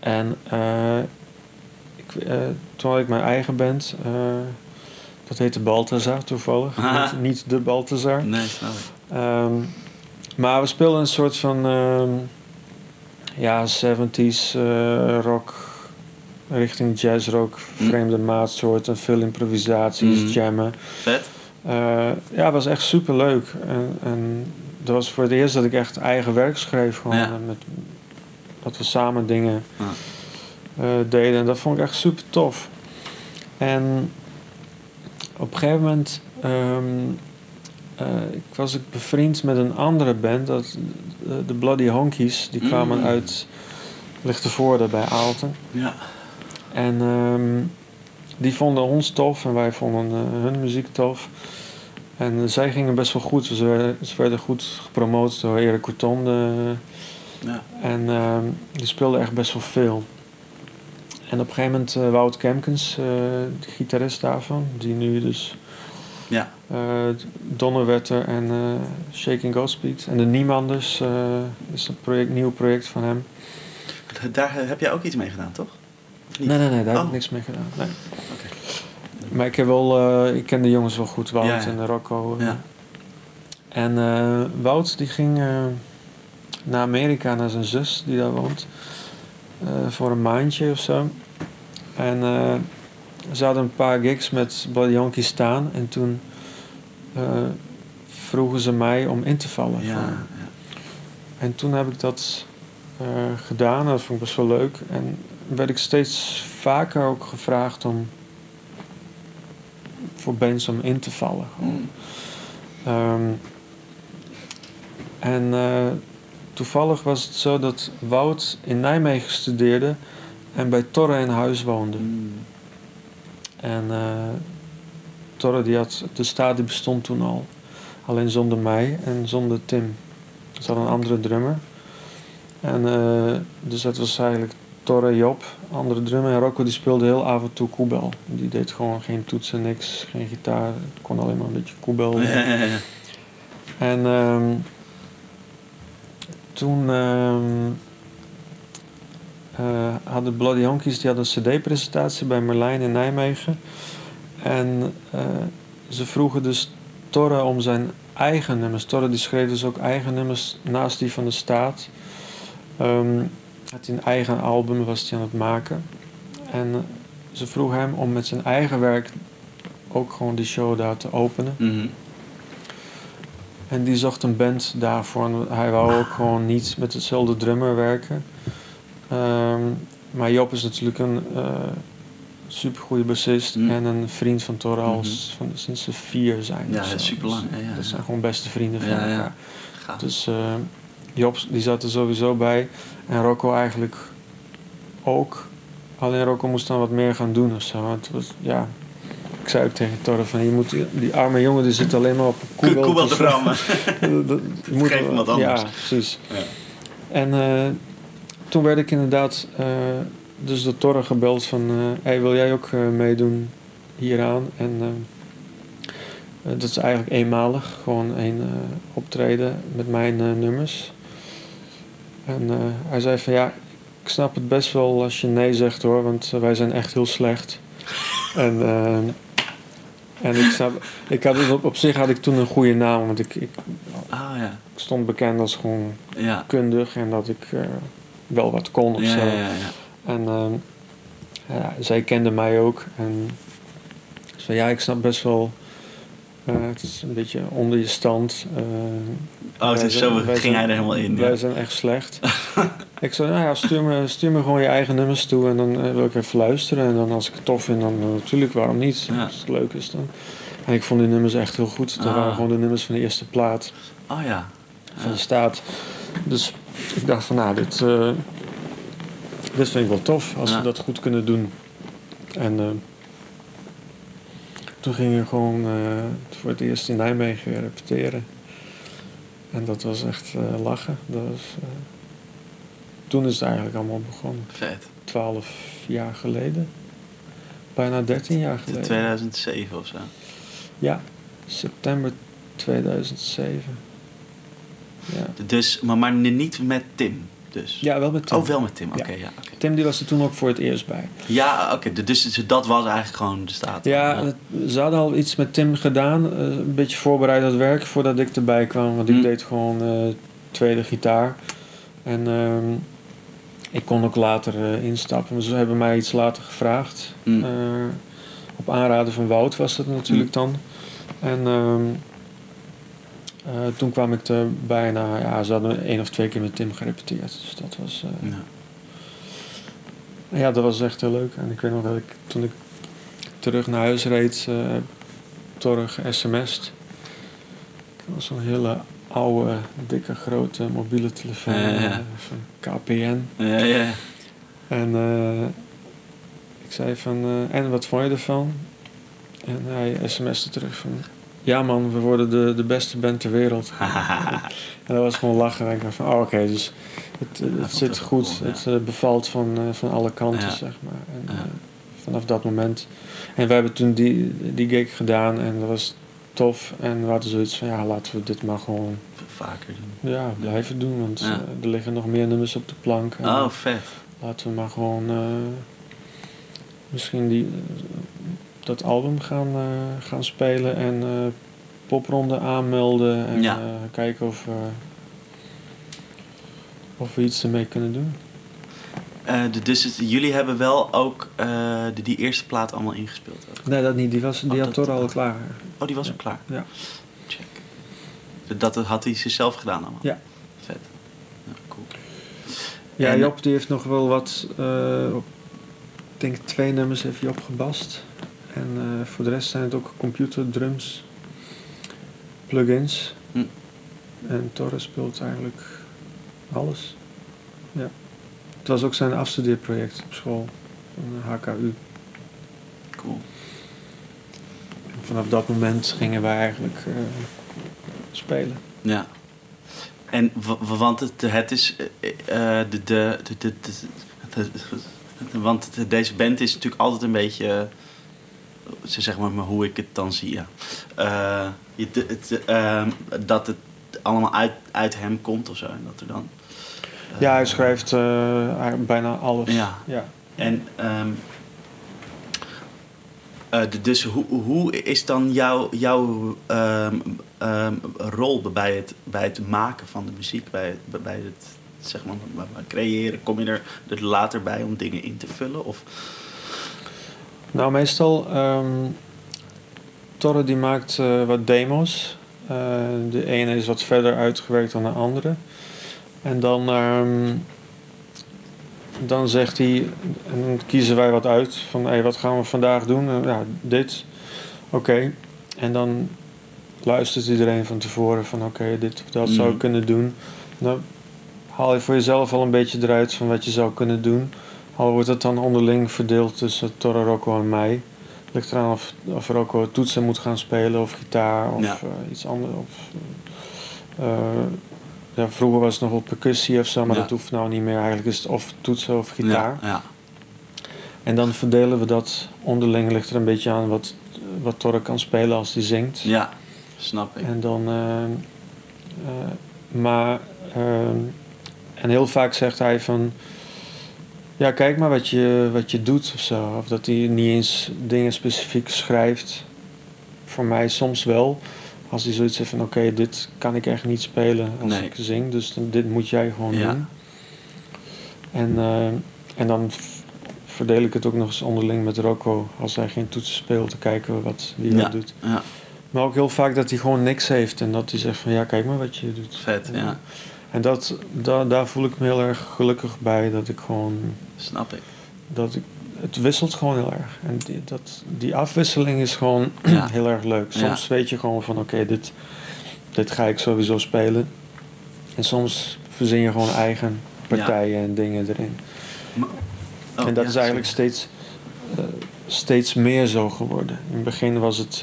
En toen had ik mijn eigen band. Dat heette Balthazar toevallig. Niet de Balthazar. Nee, snap ik. Maar we speelden een soort van 70s rock, richting jazzrock, vreemde maatsoorten, veel improvisaties, jammen. Vet. Het was echt super leuk. En dat was voor het eerst dat ik echt eigen werk schreef. Gewoon, dat we samen dingen deden. En dat vond ik echt super tof. En op een gegeven moment was ik bevriend met een andere band, de Bloody Honkies, die kwamen uit Lichtenvoorde bij Aalten. Ja. En die vonden ons tof en wij vonden hun muziek tof. En zij gingen best wel goed, ze werden goed gepromoot door Eric Couton, Ja. En die speelde echt best wel veel. En op een gegeven moment Wout Kemkens, de gitarist daarvan, die nu dus ja. Donnerwetter en Shaking Godspeed en de Niemanders is een nieuw project van hem. Daar heb jij ook iets mee gedaan, toch? Nee, daar heb ik niks mee gedaan. Nee. Okay. Maar ik heb wel, ik ken de jongens wel goed, Wout en Rocco. Ja. En Wout die ging naar Amerika, naar zijn zus die daar woont. Voor een maandje of zo. En ze hadden een paar gigs met Bloody Honkies staan. En toen vroegen ze mij om in te vallen. Ja, ja. En toen heb ik dat gedaan. Dat vond ik best wel leuk. En werd ik steeds vaker ook gevraagd om voor bands om in te vallen. En toevallig was het zo dat Wout in Nijmegen studeerde en bij Torre in huis woonde. En Torre die had, de Staat die bestond toen al. Alleen zonder mij en zonder Tim. Ze hadden een andere drummer. En dus dat was eigenlijk Torre, Job, andere drummer. En Rocco die speelde heel af en toe koebel. Die deed gewoon geen toetsen, niks, geen gitaar. Kon alleen maar een beetje koebel. Ja. En toen hadden Bloody Honkies die hadden een cd-presentatie bij Merlijn in Nijmegen. En ze vroegen dus Torre om zijn eigen nummers. Torre die schreef dus ook eigen nummers naast die van de Staat. Had hij een eigen album, was hij aan het maken. En ze vroeg hem om met zijn eigen werk ook gewoon die show daar te openen. Mm-hmm. En die zocht een band daarvoor. Hij wou ook gewoon niet met hetzelfde drummer werken. Maar Job is natuurlijk een supergoeie bassist. Mm. En een vriend van Torre als sinds ze 4 zijn. Ja, dat is superlang. Dus, dat zijn gewoon beste vrienden van elkaar. Ja. Gaaf. Dus Job die zat er sowieso bij. En Rocco eigenlijk ook. Alleen Rocco moest dan wat meer gaan doen of zo. Want het was, ja... Ik zei ook tegen Torre van, je moet die arme jongen die zit alleen maar op een koebel te vrouwen. Geef hem wat anders. Ja, precies. Ja. En toen werd ik inderdaad dus door Torre gebeld van, hey, wil jij ook meedoen hieraan? En dat is eigenlijk eenmalig, gewoon één optreden met mijn nummers. En hij zei van, ja, ik snap het best wel als je nee zegt hoor, want wij zijn echt heel slecht. En... Ik had op zich toen een goede naam, want ik stond bekend als gewoon kundig en dat ik wel wat kon ofzo. Ja. En zij kende mij ook en zo ik snap best wel, het is een beetje onder je stand. Ging hij er helemaal in. Wij zijn echt slecht. Ik zei, stuur me gewoon je eigen nummers toe en dan wil ik even luisteren. En dan als ik het tof vind, dan natuurlijk, waarom niet? Ja. Als het leuk is dan. En ik vond die nummers echt heel goed. Dat waren gewoon de nummers van de eerste plaat. Van de Staat. Dus ik dacht van, dit vind ik wel tof. Als we dat goed kunnen doen. En toen gingen we gewoon voor het eerst in Nijmegen weer repeteren. En dat was echt lachen. Dat was... Toen is het eigenlijk allemaal begonnen. Vet. 12 jaar geleden. Bijna 13 jaar geleden. 2007 of zo. Ja, september 2007. Ja. Dus, maar niet met Tim dus? Ja, wel met Tim. Oh, wel met Tim. Oké. Tim die was er toen ook voor het eerst bij. Ja, oké. Dus dat was eigenlijk gewoon de Staat. Ja, ze hadden al iets met Tim gedaan. Een beetje voorbereid dat werk voordat ik erbij kwam. Want ik deed gewoon tweede gitaar. En ik kon ook later instappen. Ze hebben mij iets later gevraagd. Op aanraden van Wout was dat natuurlijk dan. En toen kwam ik er bijna... Ja, ze hadden 1 of 2 keer met Tim gerepeteerd. Dus dat was... Ja, dat was echt heel leuk. En ik weet nog dat ik toen ik terug naar huis reed... Torre sms'd. Dat was zo'n hele... oude, dikke, grote mobiele telefoon van KPN. Ja. En ik zei van, en wat vond je ervan? En hij sms'te terug van, ja man, we worden de beste band ter wereld. En dat was gewoon lachen. En ik dacht van, oké, dus Het zit goed. Ja. Het bevalt van alle kanten, ja. Zeg maar. En, vanaf dat moment. En we hebben toen die gig gedaan en dat was tof. En we hadden zoiets van, ja, laten we dit maar gewoon... vaker doen. Ja, blijven doen, want er liggen nog meer nummers op de plank. En oh, vet. Laten we maar gewoon... misschien dat album gaan spelen en popronde aanmelden en kijken of we iets ermee kunnen doen. Dus jullie hebben wel ook die eerste plaat allemaal ingespeeld? Ook. Nee, dat niet. Die had Torre al klaar. Oh, die was al klaar? Ja. Check. Dat had hij zichzelf gedaan allemaal? Ja. Vet. Nou, cool. Ja, en Job die heeft nog wel wat... ik denk 2 nummers heeft hij opgebast. En voor de rest zijn het ook computerdrums, plugins. Hm. En Torre speelt eigenlijk alles. Ja. Het was ook zijn afstudeerproject op school van HKU. Cool. En vanaf dat moment gingen wij eigenlijk spelen. Ja. En want het is want deze band is natuurlijk altijd een beetje... zeg maar hoe ik het dan zie, ja. Dat het allemaal uit hem komt of zo. En dat er dan, ja, hij schrijft bijna alles. Ja. Ja. En, dus hoe is dan jouw rol bij het maken van de muziek? Bij het... zeg maar creëren, kom je er later bij om dingen in te vullen? Of? Nou, meestal... Torre die maakt wat demo's. De ene is wat verder uitgewerkt dan de andere. En dan zegt hij... en dan kiezen wij wat uit. Van, hey, wat gaan we vandaag doen? Ja, dit. Oké. En dan luistert iedereen van tevoren van... oké, dit of dat zou ik kunnen doen. Nou, haal je voor jezelf al een beetje eruit van wat je zou kunnen doen. Al wordt het dan onderling verdeeld tussen Torre, Rocco en mij. Ligt eraan of Rocco toetsen moet gaan spelen of gitaar of iets anders. Of vroeger was het nog wel percussie of zo, maar dat hoeft nou niet meer. Eigenlijk is het of toetsen of gitaar. Ja, ja. En dan verdelen we dat onderling. Ligt er een beetje aan wat Torre kan spelen als die zingt. Ja, snap ik. En dan... en heel vaak zegt hij van... ja, kijk maar wat je doet of zo. Of dat hij niet eens dingen specifiek schrijft. Voor mij soms wel. Als hij zoiets zegt van... oké, dit kan ik echt niet spelen als ik zing. Dus dit moet jij gewoon doen. En dan verdeel ik het ook nog eens onderling met Rocco. Als hij geen toetsen speelt, dan kijken we wat hij doet. Ja. Maar ook heel vaak dat hij gewoon niks heeft. En dat hij zegt van... ja, kijk maar wat je doet. Vet, ja. En daar voel ik me heel erg gelukkig bij, dat ik gewoon... Snap ik. Het wisselt gewoon heel erg. En die afwisseling is gewoon heel erg leuk. Soms weet je gewoon van, oké, dit ga ik sowieso spelen. En soms verzin je gewoon eigen partijen en dingen erin. En dat is eigenlijk steeds meer zo geworden. In het begin was het...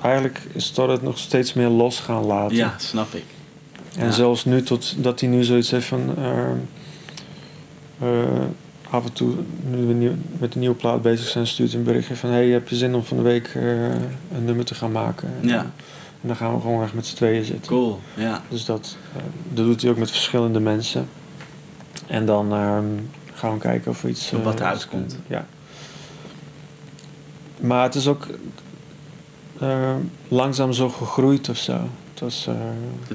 eigenlijk is Torre het nog steeds meer los gaan laten. Ja, snap ik. En zelfs nu, totdat hij nu zoiets heeft van... af en toe, nu we met een nieuwe plaat bezig zijn, stuurt hij een berichtje van... hey, heb je zin om van de week een nummer te gaan maken? Ja. En dan gaan we gewoon echt met z'n tweeën zitten. Cool, ja. Dus dat doet hij ook met verschillende mensen. En dan gaan we kijken of er iets... of wat eruit komt. Ja. Maar het is ook langzaam zo gegroeid of zo.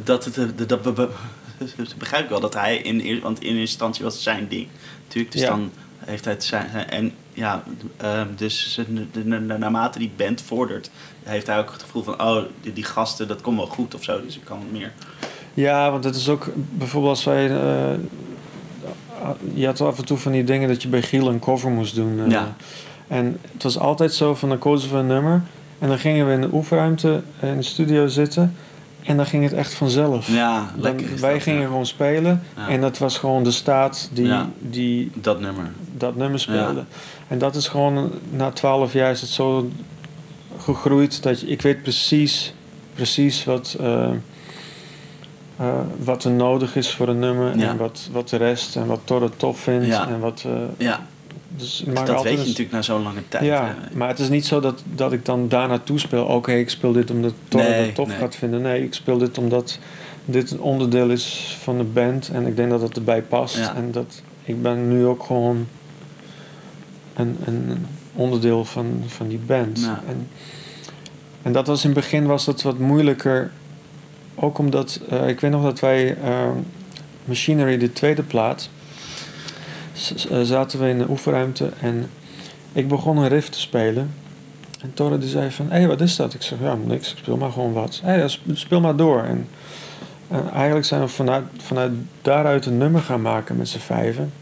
Dat begrijp ik wel, dat hij want in eerste instantie was het zijn ding natuurlijk, dus dan heeft hij het zijn en dus naarmate die band vordert, heeft hij ook het gevoel van die gasten, dat komt wel goed of zo, dus ik kan meer. Ja, want het is ook bijvoorbeeld als wij je had af en toe van die dingen dat je bij Giel een cover moest doen en het was altijd zo van, dan kozen we een nummer en dan gingen we in de oefenruimte in de studio zitten. En dan ging het echt vanzelf. Ja, lekker. Wij gingen gewoon spelen. Ja. En dat was gewoon de Staat die dat nummer speelde. Ja. En dat is gewoon, na 12 jaar is het zo gegroeid. Ik weet precies wat wat er nodig is voor een nummer en wat de rest en wat Torre tof vindt. Ja. En wat, dus dat weet je natuurlijk na zo'n lange tijd. Ja, maar het is niet zo dat ik dan daar naartoe speel. Oké, ik speel dit omdat Torre het tof gaat vinden. Nee, ik speel dit omdat dit een onderdeel is van de band en ik denk dat het erbij past. Ja. En dat ik ben nu ook gewoon een onderdeel van die band. Ja. En dat was in het begin was dat wat moeilijker. Ook omdat, ik weet nog dat wij Machinery, de tweede plaat, zaten we in de oefenruimte en ik begon een riff te spelen. En Torre die zei van, hé, wat is dat? Ik zeg, ja, niks, ik speel maar gewoon wat. Hé, speel maar door. En eigenlijk zijn we vanuit daaruit een nummer gaan maken met z'n vijven.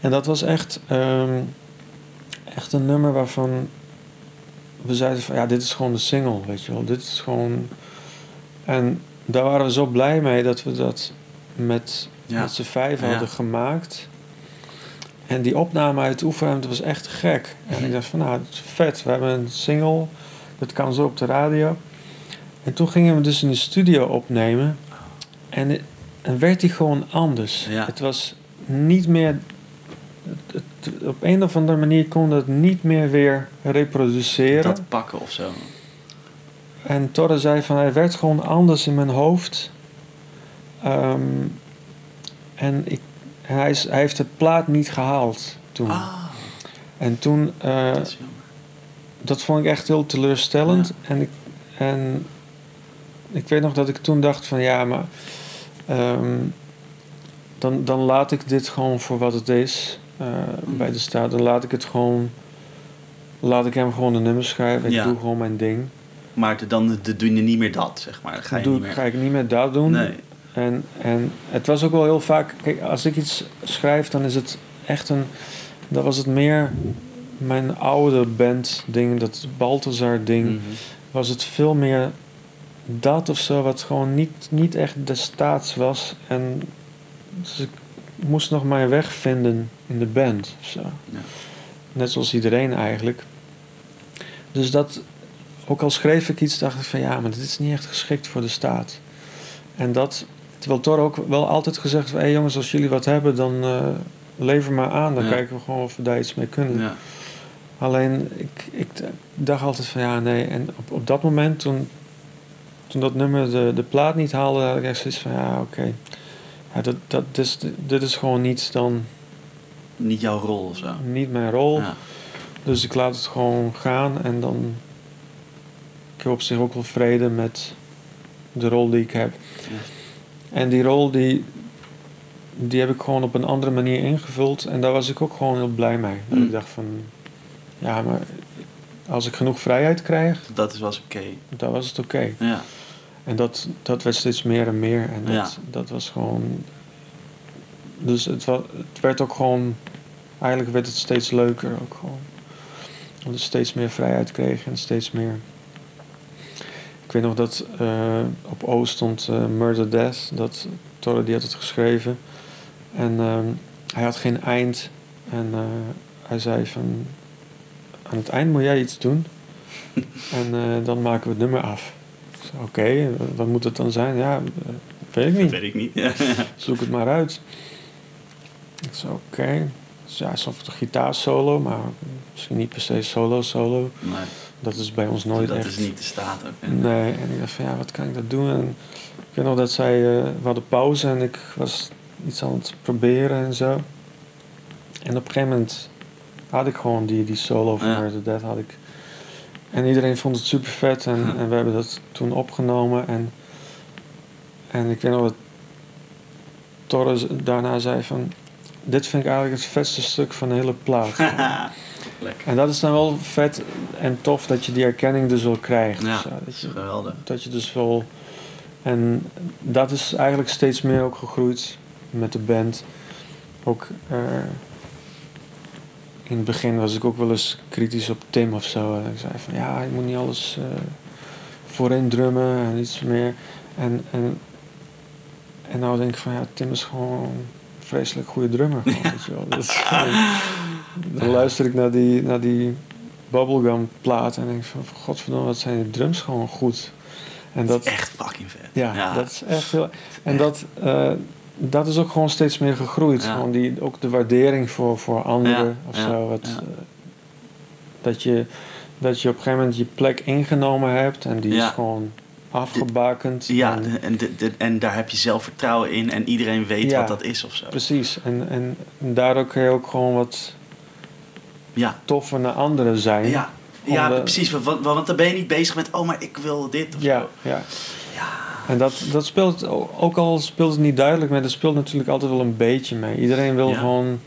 En dat was echt een nummer waarvan we zeiden van, ja, dit is gewoon de single, weet je wel. Dit is gewoon... En daar waren we zo blij mee dat we dat met z'n vijf hadden gemaakt. En die opname uit de oefenruimte was echt gek. En ik dacht van, nou, het is vet. We hebben een single. Dat kan zo op de radio. En toen gingen we dus in de studio opnemen. En werd die gewoon anders. Ja. Het was niet meer... op een of andere manier kon dat niet meer weer reproduceren. Dat pakken of zo. En Torre zei van, hij werd gewoon anders in mijn hoofd. Hij heeft de plaat niet gehaald toen. Ah. En toen... dat vond ik echt heel teleurstellend. Ja. En ik weet nog dat ik toen dacht van... ja, maar... Dan laat ik dit gewoon voor wat het is. Bij de Staat. Dan laat ik het gewoon... laat ik hem gewoon de nummers schrijven. Ik doe gewoon mijn ding. Maar dan doe je niet meer dat, zeg maar. Ga ik niet meer dat doen. Nee. En het was ook wel heel vaak... Kijk, als ik iets schrijf, dan is het echt een... Dan was het meer mijn oude band ding. Dat Balthazar ding. Mm-hmm. Was het veel meer dat of zo. Wat gewoon niet echt de Staats was. En dus ik moest nog mijn weg vinden in de band. Zo. Ja. Net zoals iedereen eigenlijk. Dus dat... Ook al schreef ik iets, dacht ik van... ja, maar dit is niet echt geschikt voor de Staat. En dat... Terwijl Torre ook wel altijd gezegd... hé jongens, als jullie wat hebben, dan lever maar aan. Dan kijken we gewoon of we daar iets mee kunnen. Ja. Alleen, ik dacht altijd van... ja, nee. En op dat moment, toen dat nummer de plaat niet haalde... had ik echt zoiets van, ja, oké. Ja, dit is gewoon niet dan... Niet jouw rol of zo? Niet mijn rol. Ja. Dus ik laat het gewoon gaan en dan... Ik heb op zich ook wel vrede met de rol die ik heb. Ja. En die rol die heb ik gewoon op een andere manier ingevuld. En daar was ik ook gewoon heel blij mee. Dat ik dacht van... Ja, maar als ik genoeg vrijheid krijg... Dat was oké. Dat was het oké. Ja. En dat werd steeds meer en meer. En dat was gewoon... Dus het werd ook gewoon... Eigenlijk werd het steeds leuker ook gewoon. Omdat ik steeds meer vrijheid kreeg en steeds meer... Ik weet nog dat op O stond Murder Death. Dat Torre die had het geschreven. En hij had geen eind. En hij zei van... Aan het eind moet jij iets doen. En dan maken we het nummer af. Oké, wat moet het dan zijn? Ja, weet ik niet. Dat weet ik niet. Ja. Zoek het maar uit. Ik zei oké. Dus ja, alsof het een gitaarsolo. Maar misschien niet per se solo. Nee. Dat is bij ons nooit echt... Dat is niet de Staat ook. Hè? Nee, en ik dacht van ja, wat kan ik dat doen? En ik weet nog dat zij... we hadden pauze en ik was iets aan het proberen en zo. En op een gegeven moment had ik gewoon die solo van Murder Death had ik. En iedereen vond het super vet en we hebben dat toen opgenomen. En ik weet nog dat Torre daarna zei van... Dit vind ik eigenlijk het vetste stuk van de hele plaat. Lekker. En dat is dan wel vet en tof dat je die erkenning dus wel krijgt. Ja, zo. Dat is geweldig. Dat je dus wel... En dat is eigenlijk steeds meer ook gegroeid met de band. Ook in het begin was ik ook wel eens kritisch op Tim of zo. En ik zei van ja, je moet niet alles voorin drummen en iets meer. En nou denk ik van ja, Tim is gewoon een vreselijk goede drummer. Gewoon, weet je wel. Dat is gewoon, dan luister ik naar die bubblegum plaat en denk van... Godverdomme, wat zijn die drums gewoon goed. En dat is echt fucking vet. Ja, ja. Dat is echt heel... En dat is ook gewoon steeds meer gegroeid. Ja. Gewoon ook de waardering voor anderen of zo. Dat je op een gegeven moment je plek ingenomen hebt en die is gewoon afgebakend. En daar heb je zelfvertrouwen in en iedereen weet wat dat is of zo. Precies. En daardoor kun je ook gewoon wat toffer naar anderen zijn. Ja. Ja, precies. Want dan ben je niet bezig met... oh, maar ik wil dit of zo. Ja. En dat speelt... ook al speelt het niet duidelijk... maar dat speelt natuurlijk altijd wel een beetje mee. Iedereen wil gewoon...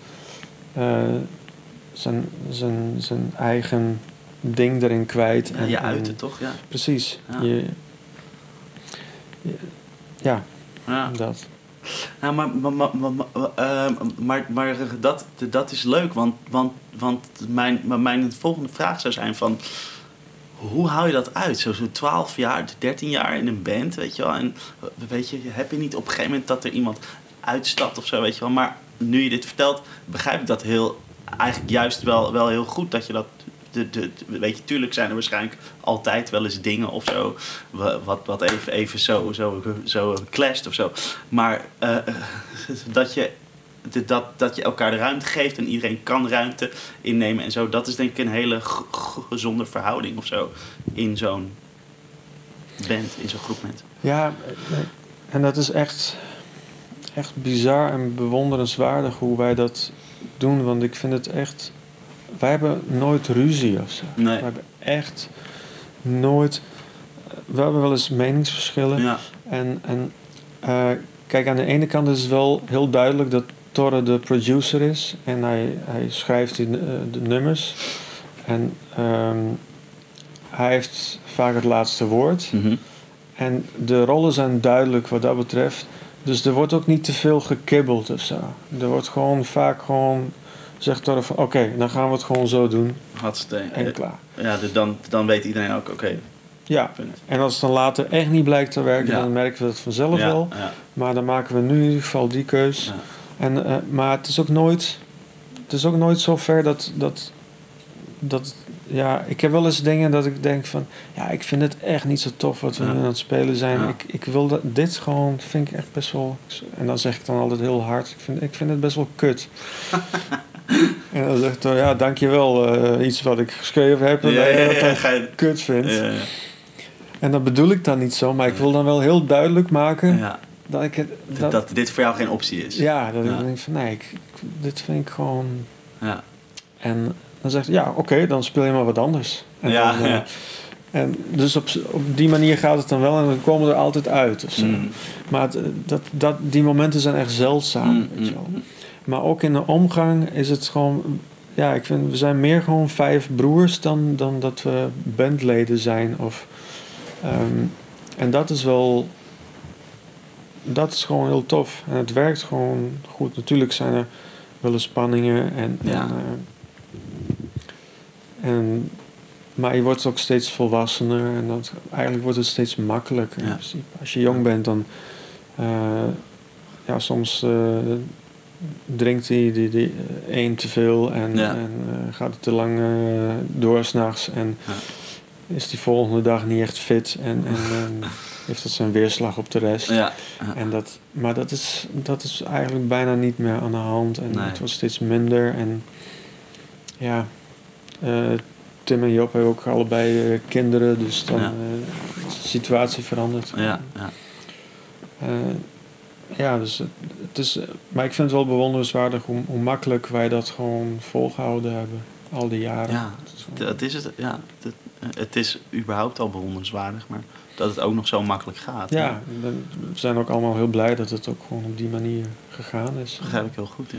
zijn eigen ding erin kwijt. En, je uiten, toch? Ja. Precies. Ja. Dat. Nou, maar dat is leuk, want mijn volgende vraag zou zijn van... hoe hou je dat uit? Zo'n 12 jaar, 13 jaar in een band, weet je wel. En weet je, heb je niet op een gegeven moment dat er iemand uitstapt of zo, weet je wel. Maar nu je dit vertelt, begrijp ik dat eigenlijk juist wel heel goed dat je dat... weet je, tuurlijk zijn er waarschijnlijk altijd wel eens dingen of zo... wat even zo clasht of zo. Maar dat je elkaar de ruimte geeft... en iedereen kan ruimte innemen en zo... dat is denk ik een hele gezonde verhouding of zo... in zo'n band, in zo'n groep band. Ja, en dat is echt bizar en bewonderenswaardig... hoe wij dat doen, want ik vind het echt... Wij hebben nooit ruzie of zo. Nee. We hebben echt nooit... We hebben wel eens meningsverschillen. Ja. En kijk, aan de ene kant is het wel heel duidelijk dat Torre de producer is. En hij schrijft de nummers. En hij heeft vaak het laatste woord. Mm-hmm. En de rollen zijn duidelijk wat dat betreft. Dus er wordt ook niet te veel gekibbeld of zo. Er wordt gewoon vaak gewoon... zegt Torre van, oké, dan gaan we het gewoon zo doen. Hartstikke. En klaar. Ja, dan weet iedereen ook, oké. Ja, en als het dan later echt niet blijkt te werken... dan merken we het vanzelf wel. Ja. Maar dan maken we nu in ieder geval die keus. Ja. Maar het is ook nooit... zo ver dat... Ja, ik heb wel eens dingen dat ik denk van... ja, ik vind het echt niet zo tof wat we nu aan het spelen zijn. Ja. Ik wil dat... dit gewoon vind ik echt best wel... en dan zeg ik dan altijd heel hard... ik vind het best wel kut. En dan zegt hij, ja, dankjewel, iets wat ik geschreven heb... en dat ik kut vind. Ja, ja. En dat bedoel ik dan niet zo... maar ik wil dan wel heel duidelijk maken... Ja. Dat, ik het, dat dit voor jou geen optie is. Ja, dat ik denk van, nee, dit vind ik gewoon... Ja. En dan zegt hij, ja, oké, dan speel je maar wat anders. En dan. En dus op die manier gaat het dan wel... en dan komen we er altijd uit. Dus, maar die momenten zijn echt zeldzaam, weet je wel. Maar ook in de omgang is het gewoon... Ja, ik vind, we zijn meer gewoon 5 broers... dan dat we bandleden zijn. Of, en dat is wel... Dat is gewoon heel tof. En het werkt gewoon goed. Natuurlijk zijn er wel eens spanningen. Maar je wordt ook steeds volwassener. En eigenlijk wordt het steeds makkelijker. Ja. Als je jong bent, dan... soms... drinkt die één te veel en gaat het te lang door s'nachts en is die volgende dag niet echt fit en heeft dat zijn weerslag op de rest. Ja. Ja. En dat is eigenlijk bijna niet meer aan de hand en het wordt steeds minder en Tim en Job hebben ook allebei kinderen, dus dan is de situatie veranderd. Ja. Ja. Dus het is... Maar ik vind het wel bewonderenswaardig hoe makkelijk wij dat gewoon volgehouden hebben. Al die jaren. Ja, dat is het. Ja, het is überhaupt al bewonderenswaardig, maar dat het ook nog zo makkelijk gaat. Ja, ja. We zijn ook allemaal heel blij dat het ook gewoon op die manier gegaan is. Dat begrijp ik heel goed, ja.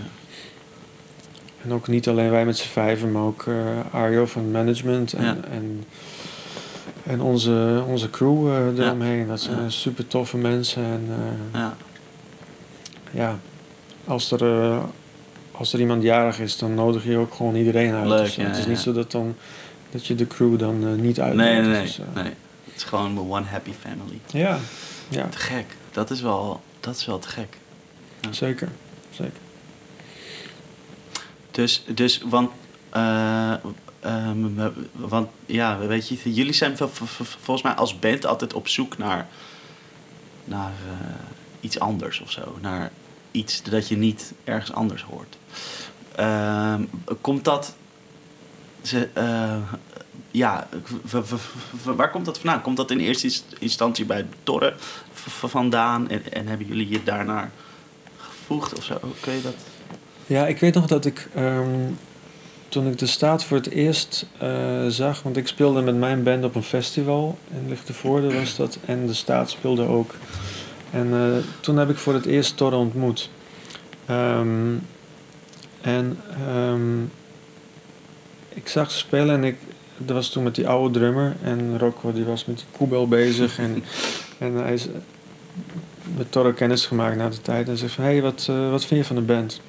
En ook niet alleen wij met z'n 5, maar ook Arjo van management en onze crew eromheen. Dat zijn super toffe mensen en... Ja, als er iemand jarig is, dan nodig je ook gewoon iedereen uit. Leuk, dus het is niet zo dat je de crew dan niet uitnodigt. Nee. Dus, nee. Het is gewoon one happy family. Ja, ja. Te gek. Dat is wel te gek. Ja. Zeker, zeker. Dus, want Want ja, weet je, jullie zijn volgens mij als band altijd op zoek naar iets anders of zo. Naar iets dat je niet ergens anders hoort. Komt dat... waar komt dat vandaan? Komt dat in eerste instantie bij Torre vandaan? En hebben jullie je daarnaar gevoegd of zo? Kun je dat... Ja, ik weet nog dat ik... toen ik de Staat voor het eerst zag... want ik speelde met mijn band op een festival... in Lichtenvoorde was dat... en de Staat speelde ook. En toen heb ik voor het eerst Torre ontmoet. Ik zag ze spelen en dat was toen met die oude drummer... en Rocco die was met die koebel bezig... en hij is met Torre kennis gemaakt na de tijd... en zegt van, hey, wat vind je van de band?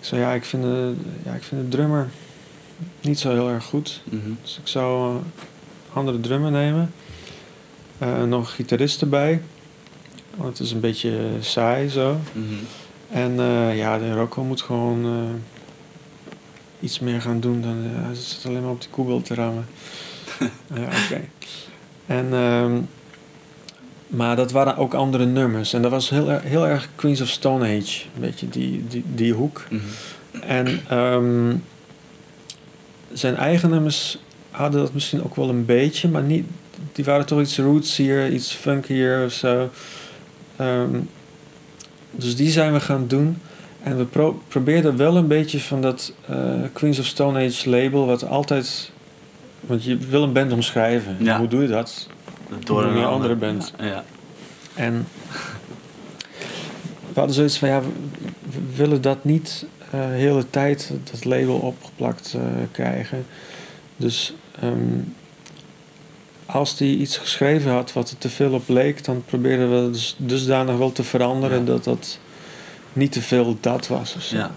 Ik zei, ik vind de drummer niet zo heel erg goed. Mm-hmm. Dus ik zou een andere drummer nemen. Nog een gitarist erbij. Want het is een beetje saai zo. Mm-hmm. En de Rocco moet gewoon iets meer gaan doen. Dan hij zit alleen maar op die koebel te rammen. Oké. En... maar dat waren ook andere nummers. En dat was heel erg Queens of Stone Age. Een beetje die hoek. Mm-hmm. En zijn eigen nummers hadden dat misschien ook wel een beetje. Maar niet, die waren toch iets rootsier, iets funkier of zo. Dus die zijn we gaan doen. En we probeerden wel een beetje van dat Queens of Stone Age label. Wat altijd... Want je wil een band omschrijven. Ja. Hoe doe je dat? Door een andere band. Ja. En we hadden zoiets van, we willen dat niet de hele tijd, dat label opgeplakt krijgen. Dus als die iets geschreven had wat er te veel op leek, dan probeerden we dusdanig wel te veranderen dat niet te veel dat was. Dus. Ja.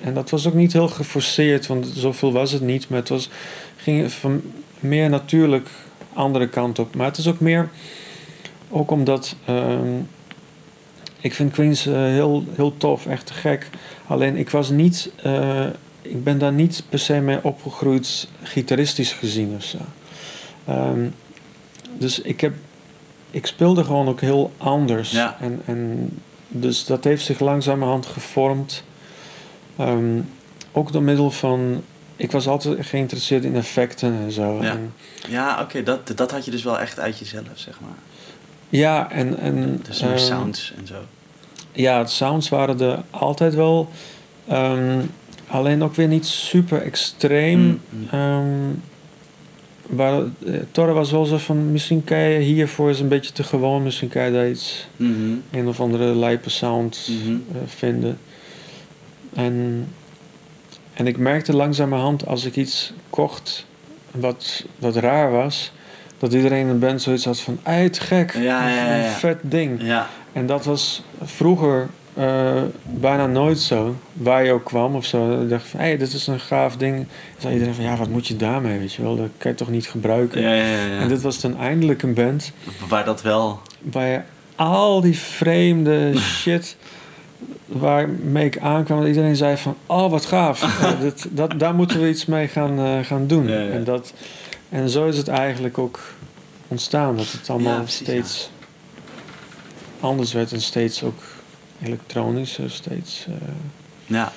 En dat was ook niet heel geforceerd, want zoveel was het niet. Maar het ging van meer natuurlijk... andere kant op. Maar het is ook meer... ook omdat... ik vind Queens heel, heel tof. Echt te gek. Alleen ik was niet... ik ben daar niet per se mee opgegroeid... gitaristisch gezien of zo. Dus ik speelde gewoon ook heel anders. Ja. En dus dat heeft zich langzamerhand gevormd. Ook door middel van... Ik was altijd geïnteresseerd in effecten en zo. Ja, oké. Dat had je dus wel echt uit jezelf, zeg maar. Ja, en dus meer sounds en zo. Ja, de sounds waren er altijd wel. Alleen ook weer niet super extreem. Torre was wel zo van... Misschien kan je hiervoor is een beetje te gewoon. Misschien kan je daar iets... Mm-hmm. Een of andere lijpe sound vinden. En ik merkte langzamerhand als ik iets kocht wat raar was... dat iedereen in de band zoiets had van... te gek, een vet ding. Ja. En dat was vroeger bijna nooit zo. Waar je ook kwam of zo. Dan dacht ik van, dit is een gaaf ding. Dan zei iedereen van, wat moet je daarmee, weet je wel? Dat kan je toch niet gebruiken? Ja. En dit was dan eindelijk een band... waar dat wel... waar je al die vreemde shit... waarmee ik aankwam dat iedereen zei van... wat gaaf. Daar moeten we iets mee gaan doen. Ja. En zo is het eigenlijk ook ontstaan. Dat het allemaal steeds anders werd. En steeds ook elektronischer. Steeds... Ja.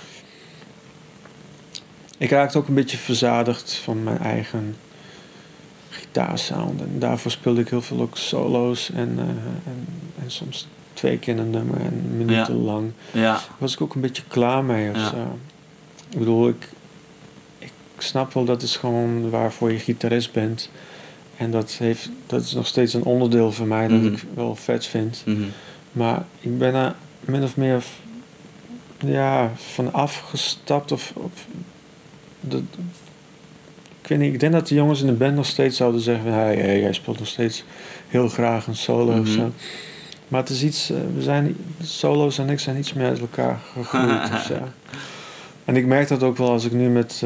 Ik raakte ook een beetje verzadigd van mijn eigen gitaarsound. En daarvoor speelde ik heel veel ook solo's. En soms... 2 keer een nummer en minuten lang. Ja. Was ik ook een beetje klaar mee of zo. Ik bedoel, ik snap wel dat is gewoon waarvoor je gitarist bent. En dat is nog steeds een onderdeel van mij dat ik wel vet vind. Mm-hmm. Maar ik ben er min of meer van afgestapt of ik weet niet, ik denk dat de jongens in de band nog steeds zouden zeggen... hey, jij speelt nog steeds heel graag een solo of zo. Maar het is iets, solo's en ik zijn iets meer uit elkaar gegroeid. Dus, en ik merk dat ook wel als ik nu met,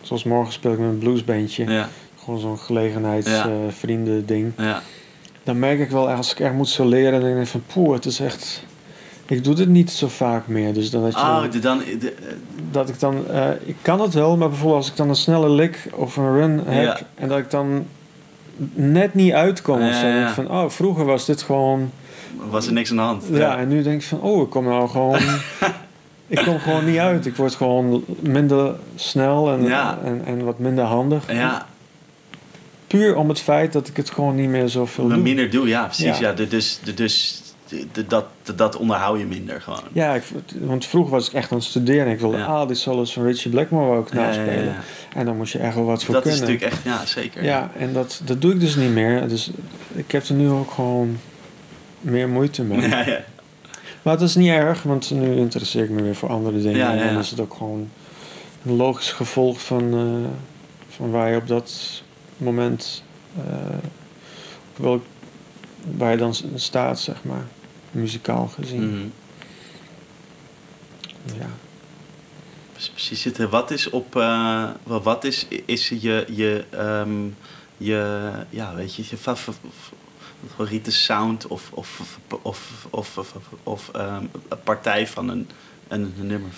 zoals morgen speel ik met een bluesbandje. Ja. Gewoon zo'n gelegenheidsvrienden ding. Ja. Dan merk ik wel, als ik echt moet soleren, dan denk ik van, het is echt, ik doe dit niet zo vaak meer. Dus dan dat je... dat ik dan... ik kan het wel, maar bijvoorbeeld als ik dan een snelle lick of een run heb... Ja. en dat ik dan net niet uitkom. Dus dan denk ik van, oh, vroeger was dit gewoon... Was er niks aan de hand. Ja, ja. En nu denk ik van, oh, ik kom nou gewoon... ik kom gewoon niet uit. Ik word gewoon minder snel en, ja. en wat minder handig. Ja. Puur om het feit dat ik het gewoon niet meer zoveel doe. Minder doe, ja, precies. Ja. Ja, dus dat onderhoud je minder gewoon. Ja, want vroeger was ik echt aan het studeren. Ik wilde die solos van Ritchie Blackmore ook naspelen. Ja, ja, ja. En dan moest je echt wel wat voor dat kunnen. Dat is natuurlijk echt, ja, zeker. Ja, en dat doe ik dus niet meer. Dus ik heb er nu ook gewoon meer moeite mee. Ja, ja. Maar het is niet erg, want nu interesseer ik me weer voor andere dingen. Ja, ja, ja. En dan is het ook gewoon een logisch gevolg van waar je op dat moment... waar je dan staat, zeg maar. Muzikaal gezien. Mm-hmm. Ja. Precies. Wat is je favoriete sound of een partij van een nummer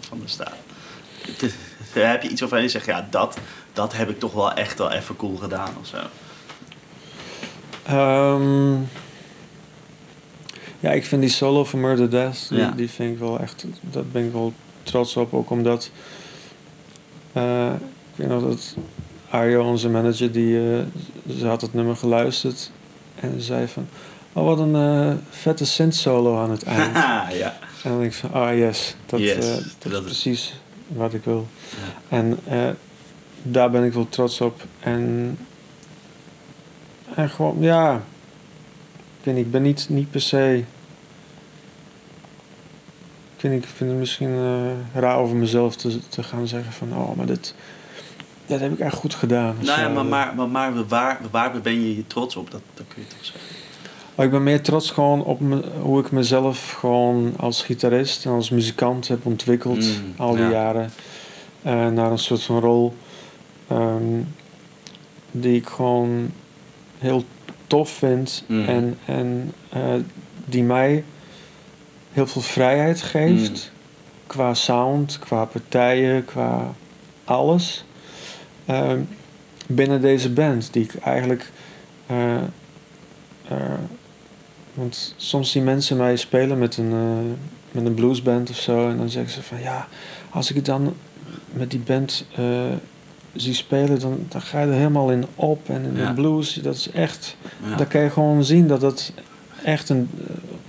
van de staat? Heb je iets waarvan je zegt, ja, dat heb ik toch wel echt wel even cool gedaan of zo? Ja, ik vind die solo van Murder Death, die vind ik wel echt, dat ben ik wel trots op, ook omdat ik weet nog dat Arjo, onze manager, ze had het nummer geluisterd en zei van, oh, wat een vette synth solo aan het eind. Ja. En dan denk ik van, dat is precies wat ik wil. Ja. En daar ben ik wel trots op. En gewoon, ja, ik ben niet per se... Ik vind het misschien raar over mezelf te gaan zeggen van... oh, maar dat heb ik echt goed gedaan. Nou ja, maar waar ben je trots op? Dat kun je toch zeggen? Oh, ik ben meer trots gewoon op hoe ik mezelf gewoon als gitarist en als muzikant heb ontwikkeld. Al die jaren. Naar een soort van rol die ik gewoon... heel tof vind en die mij heel veel vrijheid geeft qua sound, qua partijen, qua alles binnen deze band die ik eigenlijk want soms zien mensen mij spelen met een bluesband of zo en dan zeggen ze van ja, als ik het dan met die band zie spelen, dan ga je er helemaal in op en in de blues, dat is echt dan kan je gewoon zien dat echt een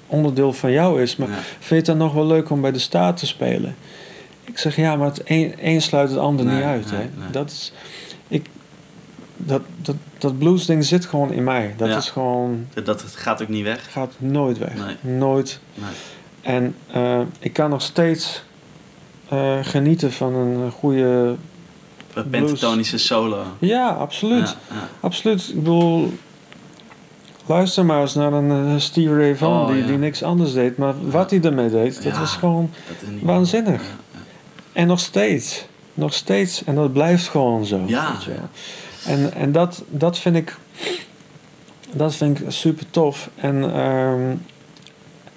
onderdeel van jou is, maar vind je het dan nog wel leuk om bij de staat te spelen? Ik zeg ja, maar het een sluit het ander niet uit, hè? Nee. Dat is dat blues ding zit gewoon in mij, dat is gewoon, dat gaat ook niet weg, gaat nooit weg, nooit. En ik kan nog steeds genieten van een goede pentatonische solo. Ja, absoluut. Ja. Absoluut. Ik bedoel, luister maar eens naar een Steve Ray Vaughan die niks anders deed, maar wat hij ermee deed, dat was gewoon waanzinnig. Ja. En nog steeds, en dat blijft gewoon zo. Ja. En dat vind ik, super tof.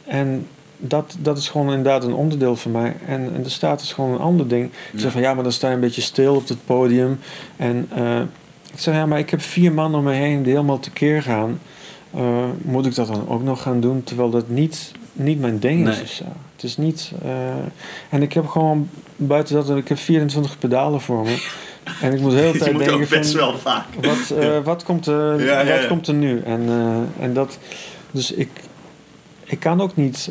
En dat is gewoon inderdaad een onderdeel van mij. En de staat is gewoon een ander ding. Ik zeg van ja, maar dan sta je een beetje stil op het podium. En ik zeg ja, maar ik heb 4 man om me heen die helemaal tekeer gaan. Moet ik dat dan ook nog gaan doen? Terwijl dat niet mijn ding is of zo. Het is niet... en ik heb gewoon buiten dat... Ik heb 24 pedalen voor me. En ik moet de hele tijd denken van... Je moet ook best wel vaak. Wat komt er nu? En dat... Dus ik kan ook niet...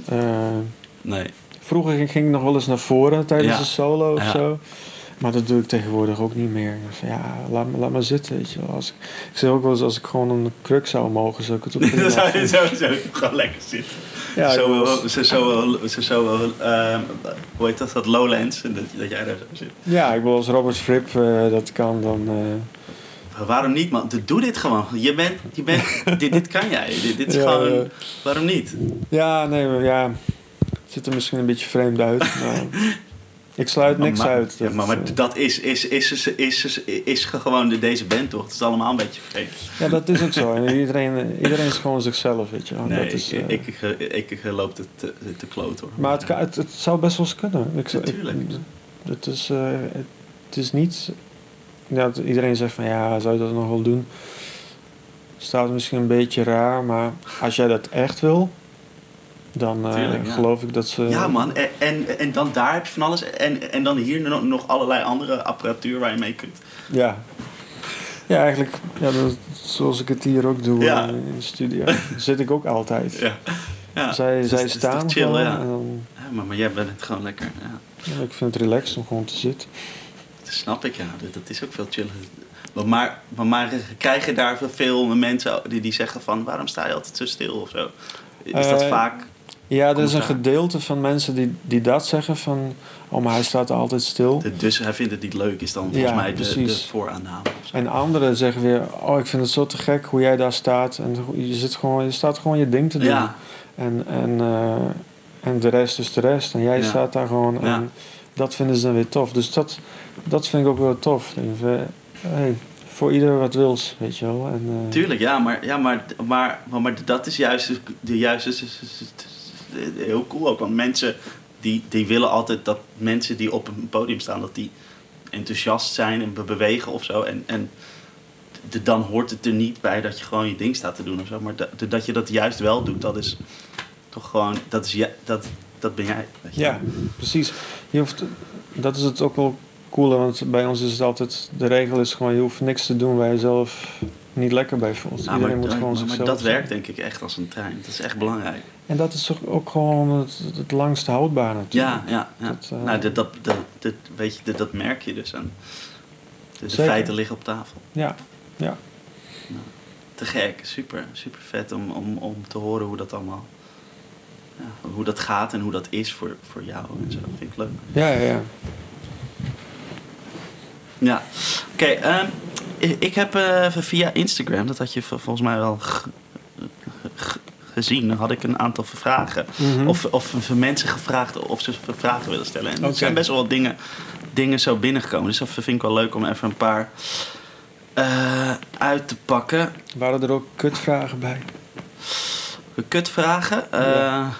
nee. Vroeger ging ik nog wel eens naar voren tijdens een solo of zo. Maar dat doe ik tegenwoordig ook niet meer. Van, ja, laat maar zitten, weet je wel. Ik zeg ook wel eens, als ik gewoon een kruk zou mogen, zou ik het ook niet. Dan zou je sowieso gewoon lekker zitten. Ja, hoe heet dat? Dat Lowlands, en dat jij daar zo zit. Ja, ik bedoel, als Robert Fripp dat kan, dan... Waarom niet, man? Doe dit gewoon. Je bent dit kan jij. Dit is gewoon... Waarom niet? Ja, nee, maar ja... Het ziet er misschien een beetje vreemd uit, maar... Ik sluit niks uit. Ja, maar dat is gewoon deze band, toch? Het is allemaal een beetje vervelend. Ja, dat is ook zo. Iedereen is gewoon zichzelf, weet je. Oh, nee, dat is, ik loop het te kloot, hoor. Maar het zou best wel eens kunnen. Natuurlijk. Het is niet... Ja, iedereen zegt van, ja, zou je dat nog wel doen? Staat misschien een beetje raar, maar als jij dat echt wil... Dan tuurlijk, geloof ik dat ze... Ja, man. En dan daar heb je van alles. En dan hier nog allerlei andere apparatuur waar je mee kunt. Ja. Ja, eigenlijk. Ja, zoals ik het hier ook doe in de studio. Zit ik ook altijd. Ja. Ja. Zij staan chill, gewoon. Ja. Dan... Ja, maar jij bent het gewoon lekker. Ja. Ja, ik vind het relaxed om gewoon te zitten. Dat snap ik, ja. Dat is ook veel chiller. Maar krijg je daar veel mensen die zeggen van... Waarom sta je altijd zo stil of zo? Is dat vaak... Ja, er is een gedeelte van mensen die dat zeggen van... Oh, maar hij staat altijd stil. Dus hij vindt het niet leuk, is dan volgens mij de vooraanname. En anderen zeggen weer... Oh, ik vind het zo te gek hoe jij daar staat. En je staat gewoon je ding te doen. Ja. En de rest is de rest. En jij staat daar gewoon. En dat vinden ze dan weer tof. Dus dat vind ik ook wel tof. Hey, voor ieder wat wils, weet je wel. En, tuurlijk, maar dat is juist... Heel cool ook, want mensen die willen altijd dat mensen die op een podium staan, dat die enthousiast zijn en bewegen of zo. En dan hoort het er niet bij dat je gewoon je ding staat te doen of zo. Maar dat je dat juist wel doet, dat is toch gewoon, dat ben jij. Weet je. Ja, precies. Dat is het ook wel cool, want bij ons is het altijd, de regel is gewoon, je hoeft niks te doen waar je zelf niet lekker bij voelt. Nou, iedereen moet gewoon zichzelf. Maar dat werkt denk ik echt als een trein. Dat is echt belangrijk. En dat is toch ook gewoon het langst houdbare natuurlijk. Ja. Dat merk je dus aan. De feiten liggen op tafel. Ja. Nou, te gek, super vet om te horen hoe dat allemaal... Ja, hoe dat gaat en hoe dat is voor jou en zo. Vind ik leuk. Ja. Ja, oké. Ik heb via Instagram, dat had je volgens mij wel... gezien, dan had ik een aantal vragen. Mm-hmm. Of mensen gevraagd of ze vragen willen stellen. En er zijn best wel wat dingen zo binnengekomen. Dus dat vind ik wel leuk om even een paar uit te pakken. Waren er ook kutvragen bij? Kutvragen? Ja.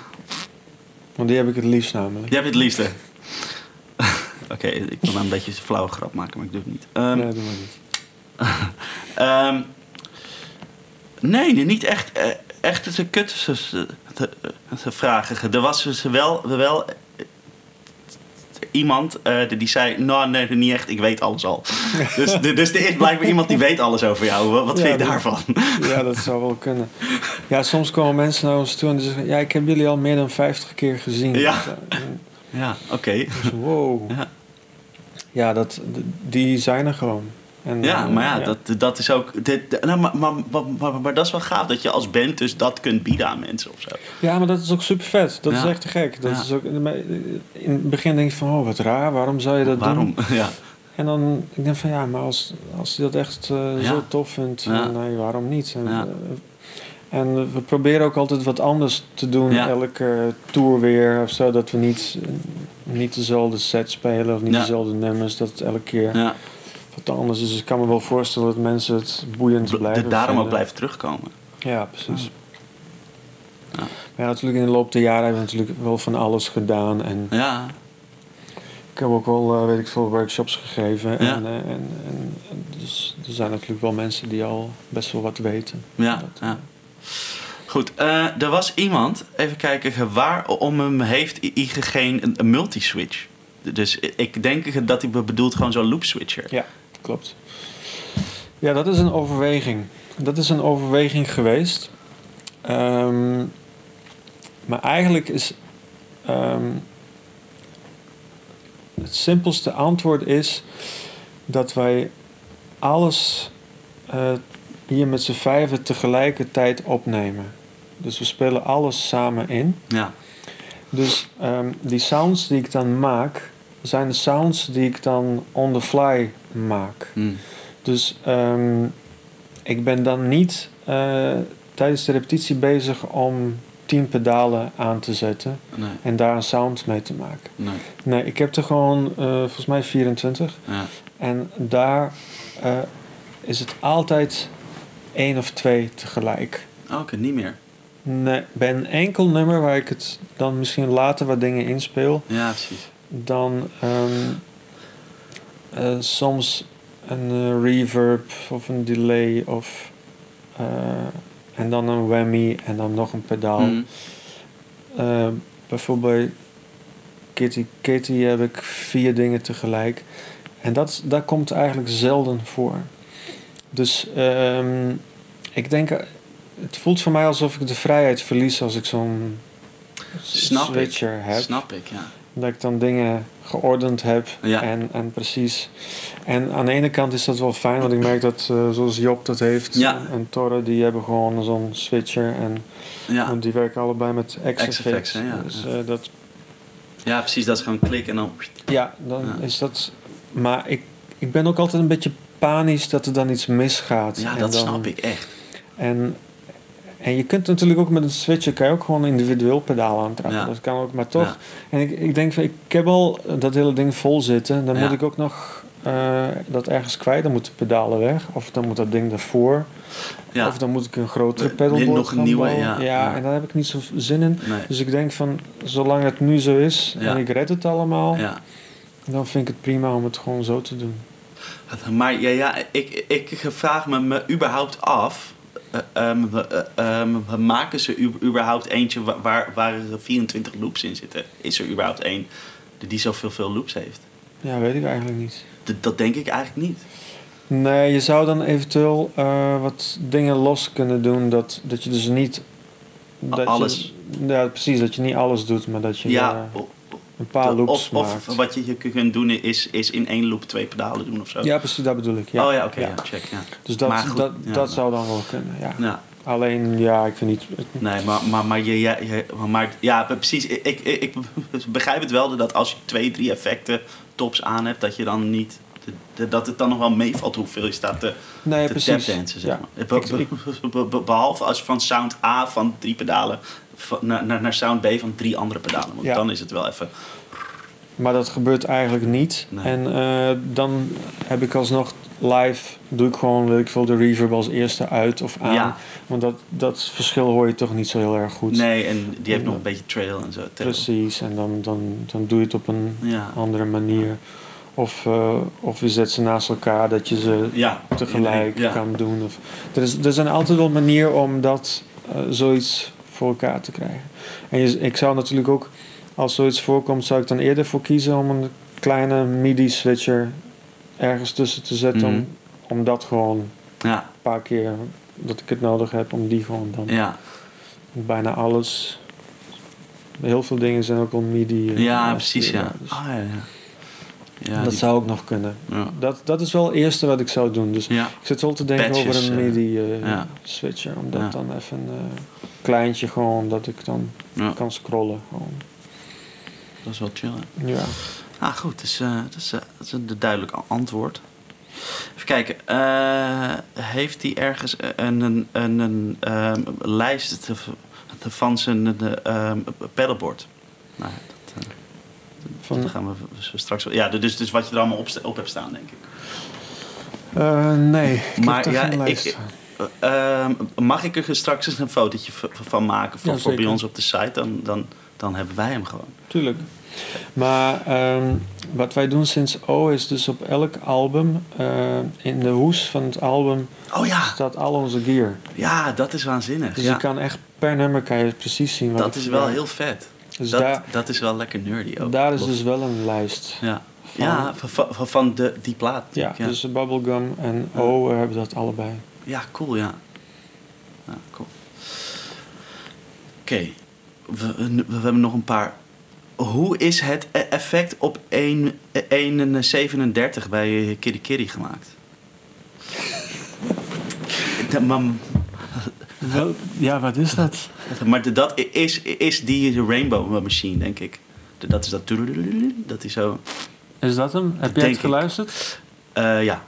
Want die heb ik het liefst namelijk. Die heb je het liefste? Oké, ik wil nou een beetje een flauwe grap maken, maar ik doe het niet. Nee, doe maar niet. Nee, niet echt... Echt het kutte vragen. Er was wel iemand die zei... Nou, nee, niet echt. Ik weet alles al. Dus er is blijkbaar iemand die weet alles over jou. Wat vind je daarvan? Ja, dat zou wel kunnen. Ja, soms komen mensen naar ons toe en die zeggen... Ja, ik heb jullie al meer dan 50 keer gezien. Ja, oké. Dus, wow. Ja, die zijn er gewoon. En, dat is ook... Maar dat is wel gaaf, dat je als band dus dat kunt bieden aan mensen of zo. Ja, maar dat is ook super vet. Dat is echt te gek. Dat is ook, in het begin denk je van, oh, wat raar. Waarom zou je dat doen? Ja. En dan ik denk van, ja, maar als je dat echt zo tof vindt, nee, waarom niet? En we proberen ook altijd wat anders te doen. Ja. Elke tour weer of zo. Dat we niet dezelfde set spelen of niet dezelfde nummers. Dat elke keer... Ja. Wat anders is, dus ik kan me wel voorstellen dat mensen het boeiend blijven. Daarom ook blijven terugkomen. Ja, precies. Ja. Maar ja, natuurlijk in de loop der jaren hebben we natuurlijk wel van alles gedaan. En ik heb ook wel, weet ik veel, workshops gegeven. Ja. En dus er zijn natuurlijk wel mensen die al best wel wat weten. Ja. Goed, er was iemand, even kijken, waarom hem heeft IG geen een multiswitch? Dus ik denk dat hij bedoelt gewoon zo'n loop switcher. Ja, klopt. Ja, dat is een overweging. Dat is een overweging geweest. Maar eigenlijk is... het simpelste antwoord is... dat wij alles hier met z'n vijven tegelijkertijd opnemen. Dus we spelen alles samen in. Ja. Dus die sounds die ik dan maak... zijn de sounds die ik dan on the fly maak. Mm. Dus ik ben dan niet tijdens de repetitie bezig om 10 pedalen aan te zetten en daar een sound mee te maken. Nee, ik heb er gewoon volgens mij 24. Ja. En daar is het altijd 1 of 2 tegelijk. Oké, niet meer. Nee, bij een enkel nummer waar ik het dan misschien later wat dingen inspeel. Ja, precies. Dan soms een reverb of een delay of en dan een whammy en dan nog een pedaal. Bijvoorbeeld Kitty heb ik 4 dingen tegelijk. En dat komt eigenlijk zelden voor. Dus ik denk, het voelt voor mij alsof ik de vrijheid verlies als ik zo'n switcher heb. Snap ik, ja. Dat ik dan dingen geordend heb en precies. En aan de ene kant is dat wel fijn, want ik merk dat zoals Job dat heeft en Torre, die hebben gewoon zo'n switcher. En die werken allebei met X-effects. Dus, dat... Ja, precies, dat is gewoon klik en dan... Ja, dan is dat... Maar ik ben ook altijd een beetje panisch dat er dan iets misgaat. Ja, en dat dan, snap ik echt. En je kunt natuurlijk ook met een switcher kan je ook gewoon individueel pedalen aantrappen. Ja. Dat kan ook, maar toch. Ja. En ik denk, ik heb al dat hele ding vol zitten. Dan moet ik ook nog dat ergens kwijt. Dan moet de pedalen weg. Of dan moet dat ding daarvoor. Ja. Of dan moet ik een grotere pedalboard gaan bouwen. Ja, en daar heb ik niet zo zin in. Nee. Dus ik denk van, zolang het nu zo is en ik red het allemaal... Ja. Dan vind ik het prima om het gewoon zo te doen. Maar ik vraag me überhaupt af... maken ze überhaupt eentje waar er 24 loops in zitten? Is er überhaupt één die zoveel loops heeft? Ja, weet ik eigenlijk niet. Dat denk ik eigenlijk niet. Nee, je zou dan eventueel wat dingen los kunnen doen... dat je dus niet... Dat alles? Ja, precies. Dat je niet alles doet, maar dat je... Ja, een paar loops maakt. Of wat je kunt doen is in 1 loop 2 pedalen doen of zo. Ja, precies, dat bedoel ik. Ja. Oh ja, oké, ja, check. Ja. Dus dat zou dan wel kunnen, ja. Alleen, ik vind niet... Nee, maar precies. Ik begrijp het wel dat als je 2, 3 effecten tops aan hebt, dat je dan niet... dat het dan nog wel meevalt hoeveel je staat te tapdansen, zeg maar. Behalve als je van sound A van 3 pedalen... naar sound B van 3 andere pedalen. Want dan is het wel even... Maar dat gebeurt eigenlijk niet. Nee. En dan heb ik alsnog live... doe ik gewoon, weet ik veel, de reverb als eerste uit of aan. Ja. Want dat verschil hoor je toch niet zo heel erg goed. Nee, en die heeft nog een beetje trail en zo. Precies, en dan doe je het op een andere manier. Ja. Of je zet ze naast elkaar, dat je ze tegelijk kan doen. Of, er zijn altijd wel manieren om dat zoiets... voor elkaar te krijgen. En ik zou natuurlijk ook, als zoiets voorkomt, zou ik dan eerder voor kiezen om een kleine midi-switcher ergens tussen te zetten, om dat gewoon een paar keer, dat ik het nodig heb, om die gewoon dan bijna alles, heel veel dingen zijn ook al midi. Ja, precies, ja. Dus dat zou ook nog kunnen. Ja. Dat is wel het eerste wat ik zou doen. Dus ik zit wel te denken patches, over een midi-switcher, om dat dan even... kleintje gewoon, dat ik dan kan scrollen. Gewoon. Dat is wel chill, hè? Ja. Ah, goed. Dat is een duidelijk antwoord. Even kijken. Heeft hij ergens een lijst van zijn paddleboard? Nou, dat gaan we zo straks... Ja, dus wat je er allemaal op hebt staan, denk ik. Nee, ik maar, heb geen lijst. Mag ik er straks eens een fotootje van maken voor bij ons op de site? Dan hebben wij hem gewoon. Tuurlijk. Maar wat wij doen sinds is dus op elk album... in de hoes van het album staat al onze gear. Ja, dat is waanzinnig. Dus je kan echt per nummer precies zien. Wat dat is wel heel vet. Dus dat is wel lekker nerdy ook. Daar is dus wel een lijst. Ja. Van die plaat. Ja, dus Bubblegum en hebben dat allebei. Ja, cool, ja cool. Oké, we hebben nog een paar. Hoe is het effect op 1,37 bij Kiri Kiri gemaakt? Ja, wat is dat? Maar dat is die Rainbow Machine, denk ik. Dat is dat... Dat is zo... Is dat hem? Heb jij het geluisterd? Ja.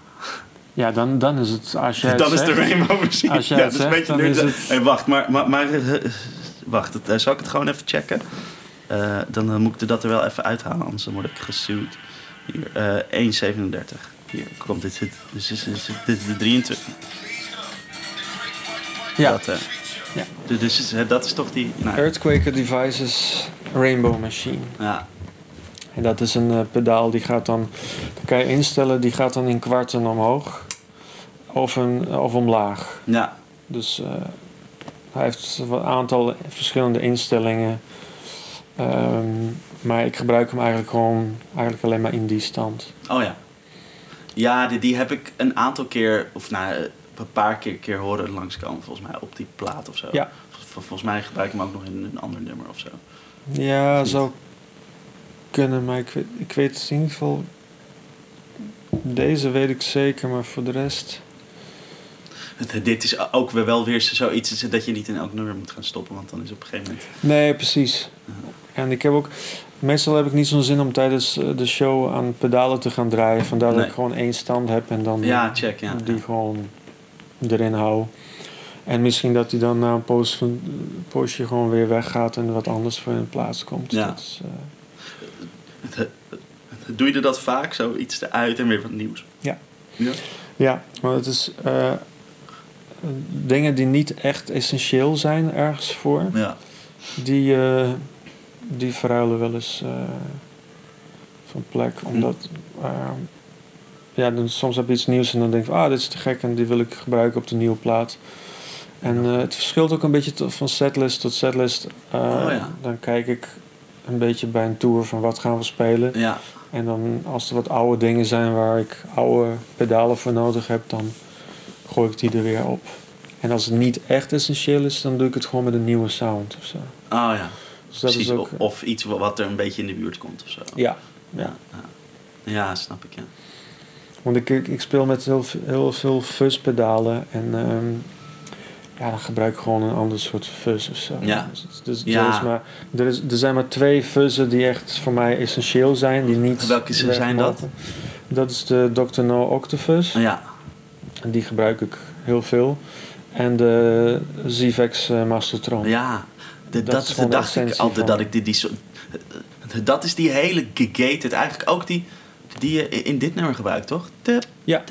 Ja, dan is het... Als jij het zegt, is de Rainbow Machine. Ja, dat is een beetje... Hey, wacht, maar Wacht, zal ik het gewoon even checken? Dan moet ik dat er wel even uithalen, anders word ik gesuwd. Hier, 1,37. Hier, komt dit. Dus dit is de 23. Ja. Ja. Dus dat is toch die... Nou. Earthquaker Devices Rainbow Machine. Ja. En dat is een pedaal, die gaat dan... Dat kan je instellen, die gaat dan in kwarten omhoog. Of omlaag. Ja. Dus hij heeft een aantal verschillende instellingen. Maar ik gebruik hem eigenlijk alleen maar in die stand. Oh ja. Ja, die heb ik een aantal keer... Of nou... een paar keer horen langskomen, volgens mij, op die plaat of zo. Ja. Volgens mij gebruik ik hem ook nog in een ander nummer of zo. Ja, of zou kunnen, maar ik weet in ieder geval... Deze weet ik zeker, maar voor de rest... Dit is ook wel weer zoiets dat je niet in elk nummer moet gaan stoppen, want dan is op een gegeven moment... Nee, precies. Uh-huh. En ik heb ook... Meestal heb ik niet zo'n zin om tijdens de show aan pedalen te gaan draaien. Vandaar dat ik gewoon één stand heb en dan die gewoon... erin hou. En misschien dat hij dan na een poosje gewoon weer weggaat en wat anders voor in plaats komt. Ja. Dat is, Doe je dat vaak? Zoiets eruit en weer wat nieuws? Ja, maar het is dingen die niet echt essentieel zijn ergens voor. Ja. Die verruilen wel eens van plek. Omdat... dan soms heb je iets nieuws en dan denk je... dit is te gek en die wil ik gebruiken op de nieuwe plaat. En het verschilt ook een beetje van setlist tot setlist. Dan kijk ik een beetje bij een tour van wat gaan we spelen. Ja. En dan als er wat oude dingen zijn waar ik oude pedalen voor nodig heb... dan gooi ik die er weer op. En als het niet echt essentieel is... dan doe ik het gewoon met een nieuwe sound of zo. Dus dat precies, is ook, of iets wat er een beetje in de buurt komt of zo. Ja, snap ik, ja. Want ik speel met heel veel fuzz-pedalen. En dan gebruik ik gewoon een ander soort fuzz of zo. Ja. Dus er zijn maar twee fuzzen die echt voor mij essentieel zijn. Die niet welke zijn dat? Dat is de Dr. No Octafuzz. Ja. En die gebruik ik heel veel. En de Zivex Mastertron. Ja, dat dacht ik altijd. Dat ik dat is die hele gated. Eigenlijk ook die je in dit nummer gebruikt, toch? Ja,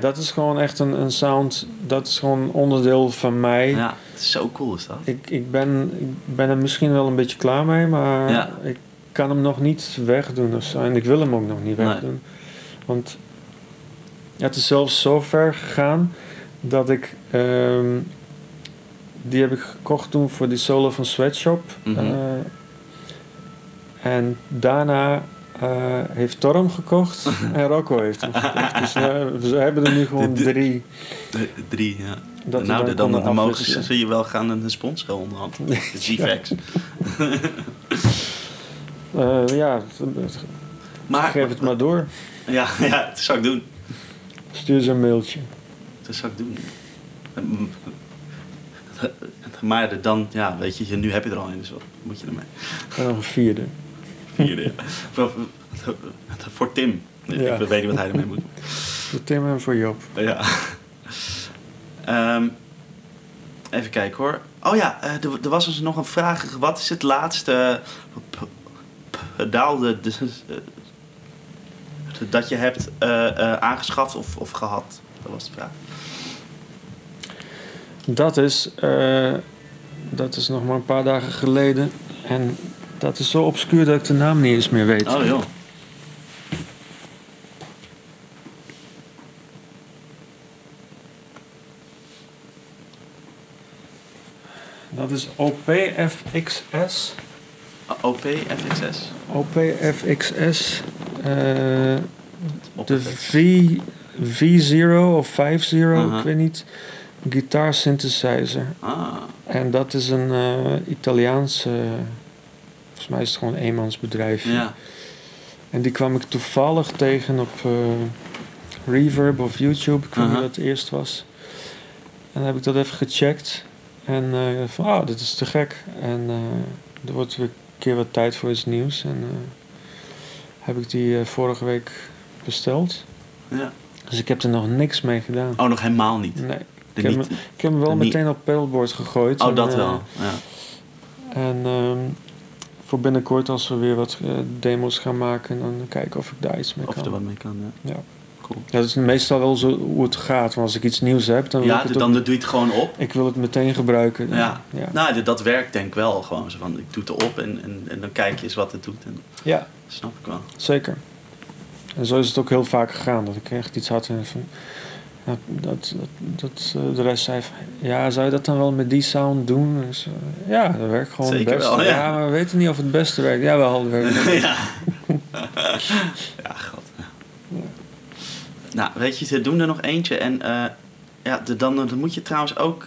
dat is gewoon echt een sound. Dat is gewoon een onderdeel van mij. Ja, zo cool is dat. Ik ben er misschien wel een beetje klaar mee, maar ik kan hem nog niet wegdoen of zo. En ik wil hem ook nog niet wegdoen. Nee. Want het is zelfs zo ver gegaan dat ik... die heb ik gekocht toen voor die solo van Sweatshop. Mm-hmm. En daarna... heeft Torm gekocht en Rocco heeft hem gekocht. Dus we hebben er nu gewoon drie. Drie, ja. Dat dan mogen ze je wel gaan een sponsor onderhandelen. De G-Facts. Geef het maar door. Ja, dat zou ik doen. Stuur ze een mailtje. Dat zou ik doen. Maar dan, weet je, nu heb je er al een, dus wat moet je ermee? En nog een vierde. Voor Tim. Ik weet niet wat hij ermee moet. Voor Tim en voor Job. Ja. Even kijken hoor. Oh ja, er was dus nog een vraag. Wat is het laatste pedaal dat je hebt aangeschaft of gehad? Dat was de vraag. Dat is nog maar een paar dagen geleden. En... dat is zo obscuur dat ik de naam niet eens meer weet. Oh joh. Dat is OPFXS. OPFXS. OPFXS. De V0 of 5-0, ik weet niet. Guitar synthesizer. Ah. En dat is een Italiaanse... volgens mij is het gewoon een eenmansbedrijf. Ja. En die kwam ik toevallig tegen op Reverb of YouTube. Ik weet niet wat het eerst was. En dan heb ik dat even gecheckt. En dit is te gek. En er wordt weer een keer wat tijd voor iets nieuws. En heb ik die vorige week besteld. Ja. Dus ik heb er nog niks mee gedaan. Oh, nog helemaal niet? Nee. Ik heb hem wel meteen op paddleboard gegooid. Oh, en, dat wel. Ja. En voor binnenkort, als we weer wat demos gaan maken, dan kijken of ik daar iets mee kan. Of er wat mee kan, ja. Cool. Ja, dat is meestal wel zo hoe het gaat. Want als ik iets nieuws heb, dan, ja, dan doe je het gewoon op. Ik wil het meteen gebruiken. Ja. Ja. Nou, dat werkt denk ik wel. Gewoon zo van, ik doe het op en dan kijk je eens wat het doet. En ja. Dat snap ik wel. Zeker. En zo is het ook heel vaak gegaan. Dat ik echt iets had en van... Dat de rest zei van... Ja, zou je dat dan wel met die sound doen? Dus, ja, dat werkt gewoon zeker het beste. Wel, ja. Ja, maar we weten niet of het beste werkt. Ja, wel, het werkt het. Ja. Ja, god. Ja. Nou, weet je, ze doen er nog eentje. En dan moet je trouwens ook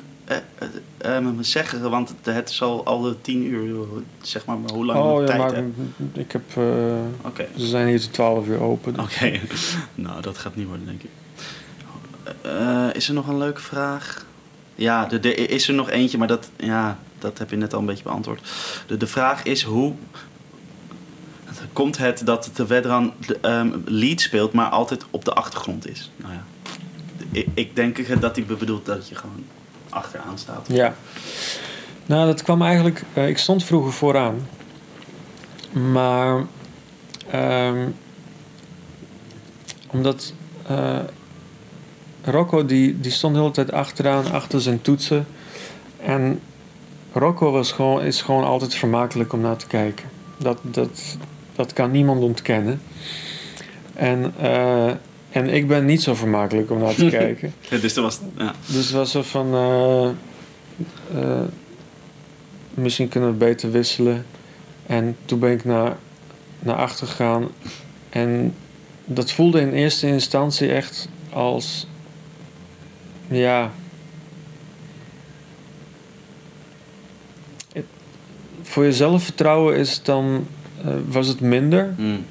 zeggen... Want het is al 10 uur, zeg maar hoe lang de tijd maar, ik heb... Okay. Ze zijn hier tot 12 uur open. Dus. Oké, okay. Nou, dat gaat niet worden, denk ik. Is er nog een leuke vraag? Ja, is er nog eentje, maar dat heb je net al een beetje beantwoord. De vraag is hoe... Komt het dat de Vedran lead speelt, maar altijd op de achtergrond is? Nou ja. Ik denk dat hij bedoelt dat je gewoon achteraan staat. Ja. Nou, dat kwam eigenlijk... ik stond vroeger vooraan. Maar... omdat... Rocco die stond de hele tijd achteraan, achter zijn toetsen. En Rocco is gewoon altijd vermakelijk om naar te kijken. Dat kan niemand ontkennen. En ik ben niet zo vermakelijk om naar te kijken. Ja, dus dat was... Ja. Dus het was zo van... misschien kunnen we beter wisselen. En toen ben ik naar achter gegaan. En dat voelde in eerste instantie echt als... Ja... Voor je zelfvertrouwen is dan... was het minder. Mm.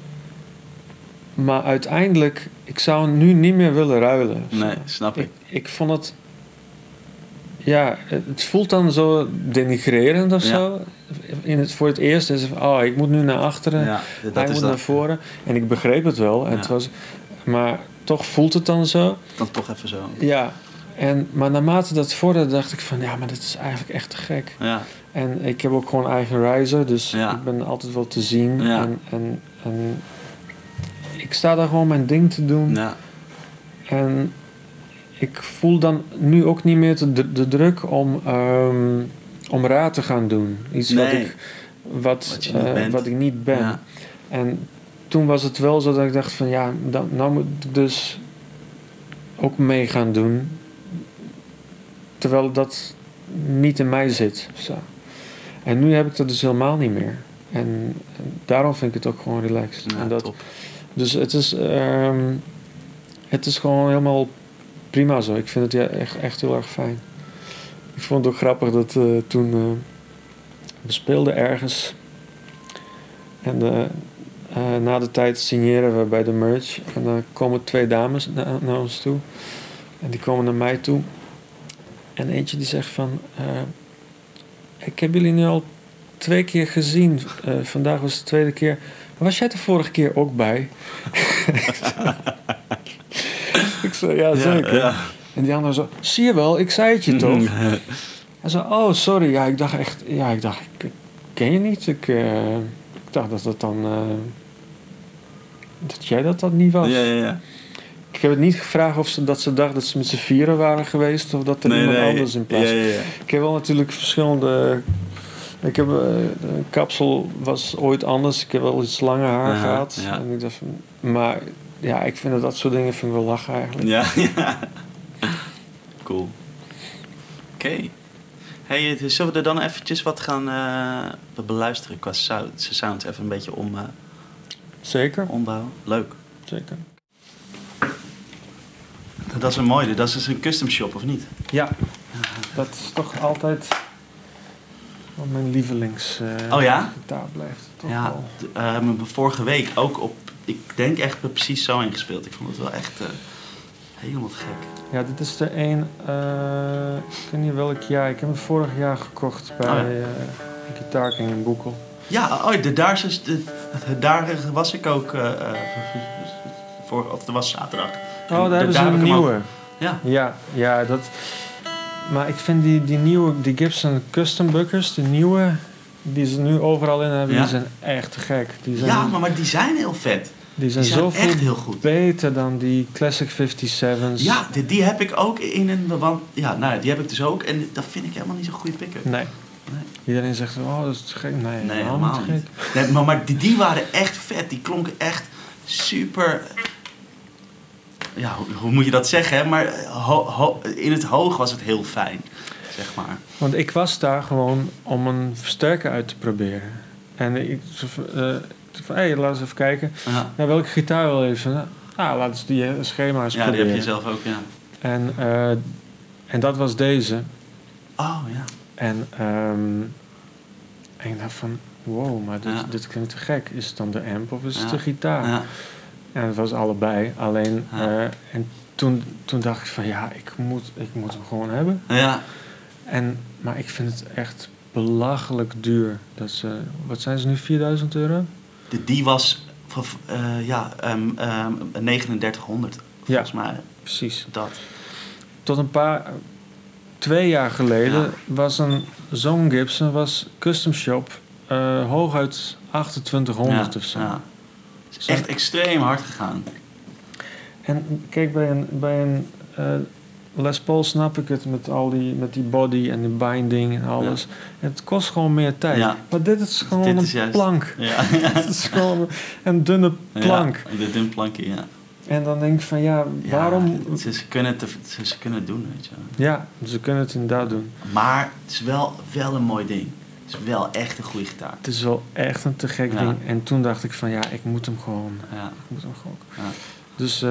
Maar uiteindelijk... Ik zou nu niet meer willen ruilen. Nee, snap ik. Ik vond het... Ja, het voelt dan zo denigrerend of zo. Voor het eerst is het... Oh, ik moet nu naar achteren. Ja, hij moet naar voren. En ik begreep het wel. En het was, maar toch voelt het dan zo. Dan toch even zo. Ja. Maar naarmate dat vorderde dacht ik van... Ja, maar dit is eigenlijk echt te gek. Ja. En ik heb ook gewoon eigen reizen, dus ik ben altijd wel te zien. Ja. En ik sta daar gewoon mijn ding te doen. Ja. En ik voel dan nu ook niet meer de druk om raar te gaan doen. Iets wat ik niet ben. Ja. En toen was het wel zo dat ik dacht van... Ja, nou moet ik dus ook mee gaan doen. Terwijl dat niet in mij zit. Zo. En nu heb ik dat dus helemaal niet meer. En daarom vind ik het ook gewoon relaxed. Ja, en dat, top. Dus het is gewoon helemaal prima zo. Ik vind het echt heel erg fijn. Ik vond het ook grappig dat toen... we speelden ergens. En na de tijd signeren we bij de merch. En dan komen 2 dames naar ons toe. En die komen naar mij toe. En eentje die zegt van... ik heb jullie nu al 2 keer gezien. Vandaag was de 2e keer. Maar was jij de vorige keer ook bij? Ik zei, ja, zeker. Ja. En die andere zo... Zie je wel, ik zei het je toch? Hij zei, oh, sorry. Ja, ik dacht echt... Ja, ik dacht, ik ken je niet. Ik dacht dat dan... dat jij dat niet was. Ja. Ik heb het niet gevraagd of ze dacht dat ze met z'n 4 waren geweest... of dat er iemand anders in plaats was. Ja. Ik heb wel natuurlijk verschillende... Ik heb een kapsel was ooit anders. Ik heb wel iets langer haar gehad. Ja. En ik dacht, maar ja, ik vind dat soort dingen vind ik wel lachen eigenlijk. Ja. Cool. Oké. Hey, zullen we er dan eventjes wat gaan beluisteren qua sound? Even een beetje zeker. Ombouwen. Leuk. Zeker. Dat is een mooie, dat is een custom shop, of niet? Ja, dat is toch altijd wat mijn lievelings gitaar blijft. Toch ja, vorige week ook op, ik denk echt precies zo ingespeeld. Ik vond het wel echt helemaal gek. Ja, dit is de een, ik weet niet welk jaar, ik heb hem vorig jaar gekocht bij Guitar King in Boekel. Ja, daar was ik ook, dat was zaterdag. Oh, daar hebben ze een nieuwe. Ja. Ja, dat Maar ik vind die nieuwe, die Gibson Custom Buckers, die nieuwe, die ze nu overal in hebben, die zijn echt gek. Die zijn, maar die zijn heel vet. Die zijn zoveel echt heel goed. Beter dan die Classic 57's. Ja, die heb ik ook in een... Want, ja, die heb ik dus ook. En dat vind ik helemaal niet zo'n goede pick-up. Nee. Iedereen zegt, oh, dat is gek. Nee, helemaal niet. Gek. Nee, maar die waren echt vet. Die klonken echt super... Ja, hoe moet je dat zeggen? Hè? Maar in het hoog was het heel fijn, zeg maar. Want ik was daar gewoon om een versterker uit te proberen. En ik... van, hé, laten we even kijken. Ja, welke gitaar wil je? Laten we die schema's proberen. Ja, die heb je zelf ook, ja. En dat was deze. Oh, ja. En ik dacht van, wow, maar dit klinkt te gek. Is het dan de amp of is het de gitaar? Ja. En het was allebei. Alleen, en toen dacht ik van, ik moet hem gewoon hebben. Ja. Maar ik vind het echt belachelijk duur. Wat zijn ze nu, €4.000? Die was 3900 volgens mij. Precies. Dat. Tot twee jaar geleden was zo'n Gibson custom shop hooguit 2800 of zo. Ja. Het is echt extreem hard gegaan. En kijk, bij een Les Paul snap ik het met die body en de binding en alles. Ja. Het kost gewoon meer tijd. Ja. Maar dit is gewoon een plank. Ja. Het is gewoon een dunne plank. Ja, een dun plankje, ja. En dan denk ik van waarom... Ze kunnen het doen, weet je wel. Ja, ze kunnen het inderdaad doen. Maar het is wel een mooi ding. Het is wel echt een goede gitaar. Het is wel echt een te gek ding. En toen dacht ik van ik moet hem gewoon. Ja. Ik moet hem gewoon. Ja. Dus...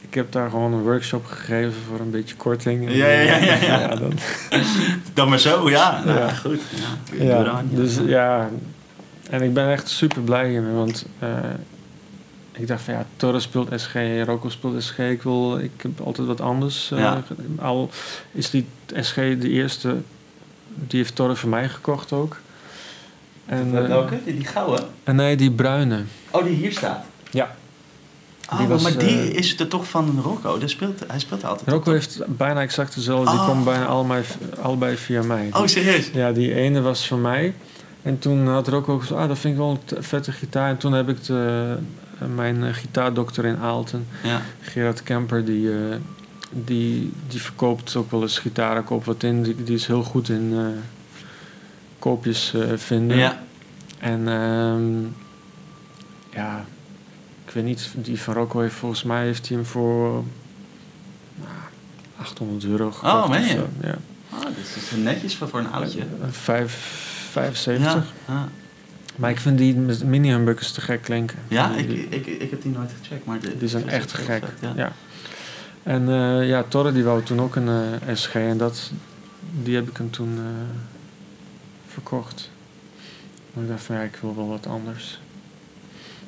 ik heb daar gewoon een workshop gegeven voor een beetje korting. Ja. Dan maar zo, ja. Goed. Ja. Dus en ik ben echt super blij hiermee, want ik dacht van Torre speelt SG, Rocco speelt SG. Ik heb altijd wat anders. Al is die SG de eerste, die heeft Torre voor mij gekocht ook. En welke? Die gouden? Nee, die bruine. Oh, die hier staat? Ja. Maar die is er toch van Rocco? Hij speelt altijd. Rocco heeft bijna exact dezelfde. Die kwam bijna allebei via mij. Oh, serieus? Ja, die ene was van mij. En toen had Rocco ook gezegd, dat vind ik wel een vette gitaar. En toen heb ik mijn gitaardokter in Aalten, Gerard Kemper, die verkoopt ook wel eens gitaren. Koop wat in. Die is heel goed in koopjes vinden. Ja. En ik weet niet, die van Rocco heeft volgens mij hem voor €800 gekocht. Oh, meen je? Ja. Dus dat is netjes voor een oudje. 75. Ja. Maar ik vind die mini-humbuckers te gek klinken. Ja, ik heb die nooit gecheckt. Maar die zijn echt gek. Ja. En Torre die wou toen ook een SG. En die heb ik hem toen verkocht. Maar ik dacht van ik wil wel wat anders.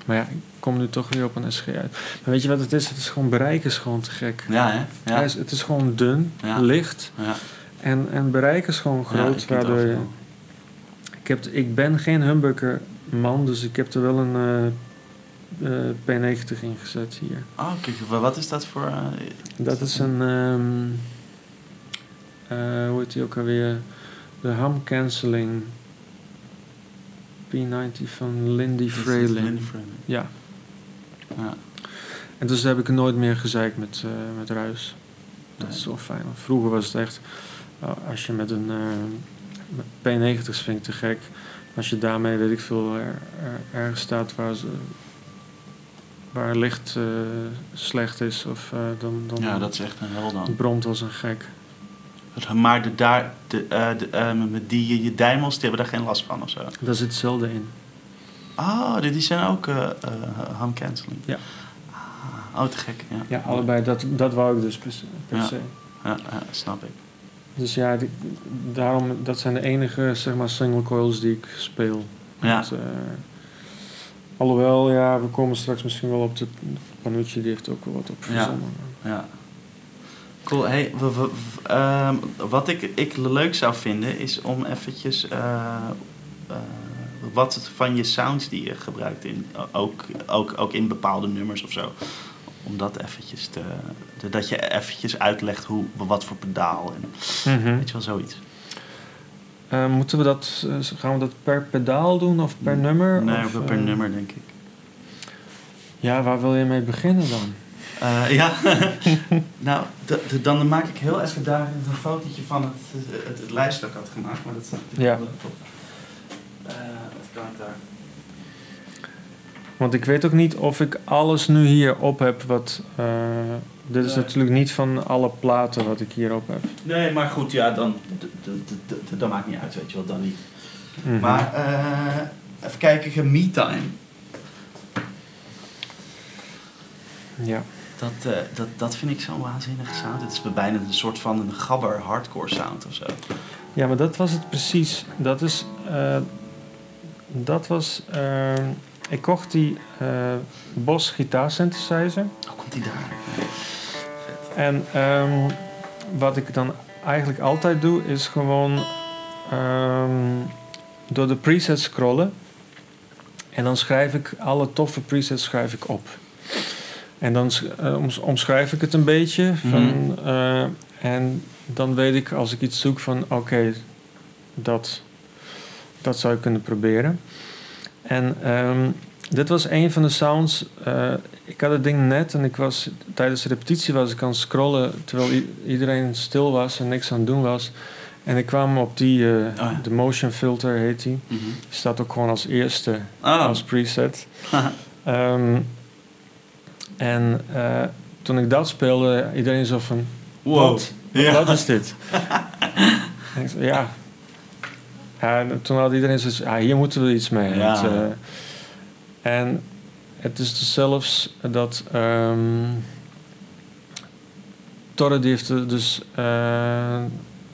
Maar ik kom nu toch weer op een SG uit. Maar weet je wat het is? Het is gewoon bereik is gewoon te gek. Ja, hè? Ja. Het is gewoon dun, licht. Ja. En bereik is gewoon groot. Waardoor ik ben geen humbucker man, dus ik heb er wel een P90 in gezet hier. Oh, kijk, wat is dat voor... dat is een... hoe heet die ook alweer? De Hum Cancelling... P90 van Lindy Fralin. Ja. En dus heb ik nooit meer gezeik met ruis. Dat is wel fijn. Want vroeger was het echt... als je met een... P90's vind ik te gek. Als je daarmee, weet ik veel... ergens staat waar licht slecht is. Of, dan dat is echt een hel dan. Het bromt als een gek. Maar je dijmels, die hebben daar geen last van of zo? Daar zit hetzelfde in. Oh, die zijn ook hum cancelling. Ja. Oh, te gek. Ja, allebei. Dat wou ik dus per se. Ja, snap ik. Dus daarom, dat zijn de enige, zeg maar, single coils die ik speel. Ja. Want, alhoewel, we komen straks misschien wel op de Panucci, die heeft ook wel wat op verzonnen. Ja. Cool. Hey, wat ik leuk zou vinden is om eventjes wat van je sounds die je gebruikt in ook in bepaalde nummers of zo, om dat eventjes te... dat je eventjes uitlegt wat voor pedaal en weet je wel, zoiets. Moeten we dat... gaan we dat per pedaal doen of per nummer? Nee, of, per nummer, denk ik. Ja, waar wil je mee beginnen dan? Ja, nou, dan maak ik heel even daar een fotootje van het lijst dat ik had gemaakt. Maar dat staat natuurlijk wel top. Wat kan ik daar? Want ik weet ook niet of ik alles nu hier op heb wat... dit is natuurlijk niet van alle platen wat ik hier op heb. Nee, maar goed, ja, dan... dat maakt niet uit, weet je wel, dan niet. Mm-hmm. Maar even kijken, me-time. Ja. Dat vind ik zo'n waanzinnige sound. Het is bijna een soort van een gabber hardcore sound of zo. Ja, maar dat was het precies. Ik kocht die Bosch gitaarsynthesizer. Oh, komt die daar? Vet. En wat ik dan eigenlijk altijd doe, is gewoon door de presets scrollen. En dan schrijf ik alle toffe presets op. En dan omschrijf ik het een beetje. En dan weet ik, als ik iets zoek, van oké, dat zou ik kunnen proberen. En dit was een van de sounds. Ik had het ding net en ik was tijdens de repetitie was ik aan het scrollen terwijl iedereen stil was en niks aan het doen was. En ik kwam op die de motion filter heet die. Die staat ook gewoon als eerste als preset. En toen ik dat speelde, iedereen zo van... Wow, wat is dit? En ik zei, en toen had iedereen zoiets... hier moeten we iets mee. Ja. En het is dus zelfs dat... Torre die heeft dus...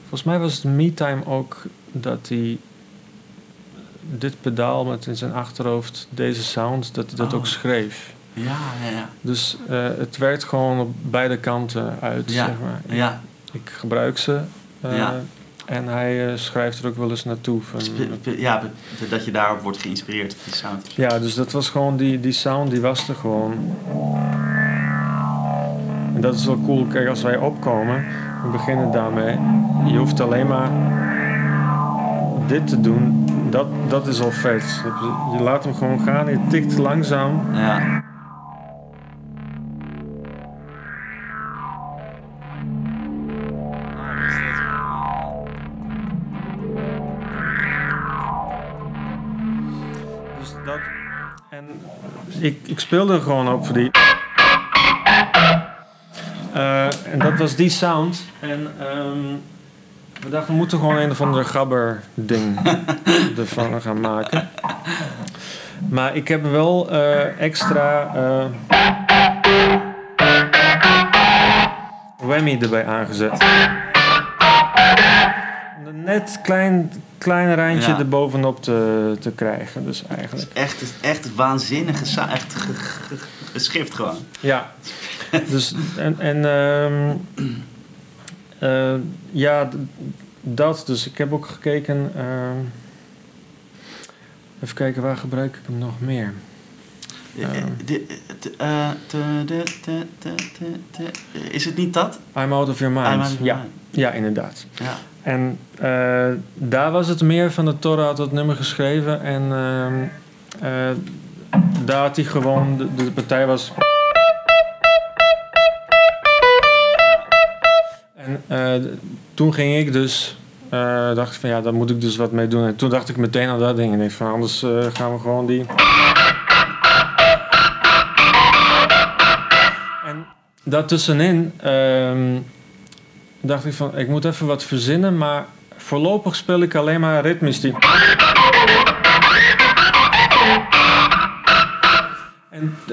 volgens mij was het me-time ook dat hij... dit pedaal met in zijn achterhoofd, deze sound, dat hij dat ook schreef. Ja. Dus het werkt gewoon op beide kanten uit, zeg maar. Ik gebruik ze. En hij schrijft er ook wel eens naartoe. Van, dat je daarop wordt geïnspireerd. Die sound. Ja, dus dat was gewoon die sound, die was er gewoon. En dat is wel cool. Kijk, als wij opkomen, we beginnen daarmee. Je hoeft alleen maar dit te doen. Dat is al vet. Je laat hem gewoon gaan, je tikt langzaam. Ja. Ik speelde gewoon op voor die. En dat was die sound. En we dachten, we moeten gewoon een of andere gabber ding ervan gaan maken. Maar ik heb wel extra whammy erbij aangezet. Net klein randje erbovenop te krijgen. Dus eigenlijk. Het is echt waanzinnige saai. Echt geschift gewoon. Ja. Dus, dat. Dus ik heb ook gekeken. Even kijken, waar gebruik ik hem nog meer? Is het niet dat? I'm out of your mind. Ja, inderdaad. Ja. En daar was het meer van de Torre had dat nummer geschreven. En daar had hij gewoon... De partij was... En toen ging ik dus... dacht ik van daar moet ik dus wat mee doen. En toen dacht ik meteen aan dat ding. En ik van anders gaan we gewoon die... En daartussenin... dacht ik van, ik moet even wat verzinnen, maar voorlopig speel ik alleen maar ritmisch die.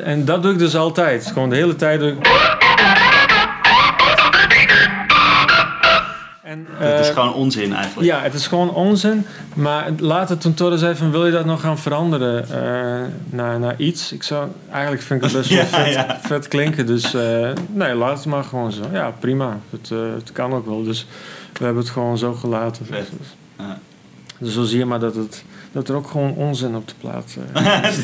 En dat doe ik dus altijd. Gewoon de hele tijd doe ik... En, het is gewoon onzin eigenlijk. Ja, het is gewoon onzin. Maar later toen Torre zei van, wil je dat nog gaan veranderen naar iets? Ik zou, eigenlijk vind ik het best wel vet klinken. Dus nee, laat het maar gewoon zo. Ja, prima. Het kan ook wel. Dus we hebben het gewoon zo gelaten. Vet. Dus zo zie je maar dat er ook gewoon onzin op de plaat is.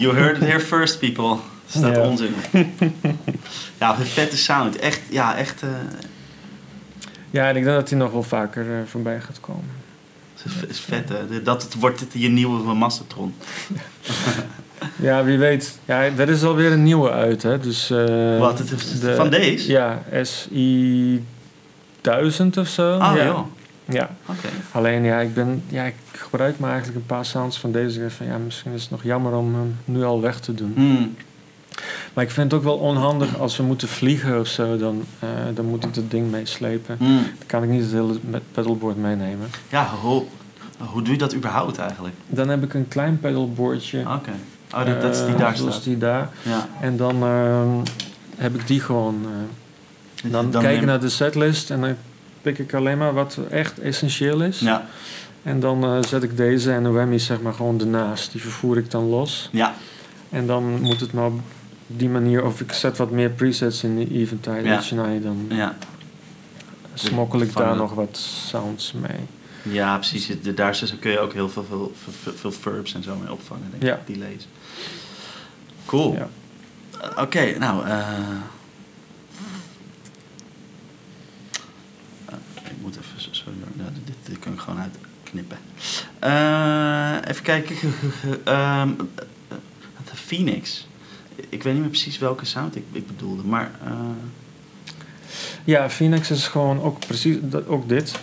You heard it here first, people. staat onzin. Ja, een vette sound. Echt, ja, echt... Ja, en ik denk dat die nog wel vaker voorbij gaat komen. Dat is vet, hè? Dat wordt het je nieuwe Mastodon. Ja, wie weet. Ja, er is alweer een nieuwe uit, hè. Dus, wat? Van deze? Ja, SI 1000 of zo. Ah, ja. Joh. Ja. Okay. Alleen, ja, ik gebruik maar eigenlijk een paar sounds van deze. Van, ja, misschien is het nog jammer om hem nu al weg te doen. Mm. Maar ik vind het ook wel onhandig als we moeten vliegen of zo. Dan moet ik dat ding meeslepen. Mm. Dan kan ik niet het hele pedalboard meenemen. Ja, hoe doe je dat überhaupt eigenlijk? Dan heb ik een klein pedalboardje. Oké. Okay. Oh, dat is die daar staat. Die daar. Ja. En dan heb ik die gewoon. Dan kijk ik naar de setlist en dan pik ik alleen maar wat echt essentieel is. Ja. En dan zet ik deze en de whammy zeg maar gewoon ernaast. Die vervoer ik dan los. Ja. En dan moet het maar op die manier... Of ik zet wat meer presets in de eventide. Ja. Dan smokkel ik daar nog wat sounds mee. Ja, precies. Daar kun je ook heel veel verbs en zo mee opvangen. Denk ik. Delays. Cool. Ja. Oké, nou... ik moet even... Sorry, nou, dit kan ik gewoon uitknippen. Even kijken... Phoenix. Ik weet niet meer precies welke sound ik bedoelde, maar... Ja, Phoenix is gewoon ook precies... ook dit.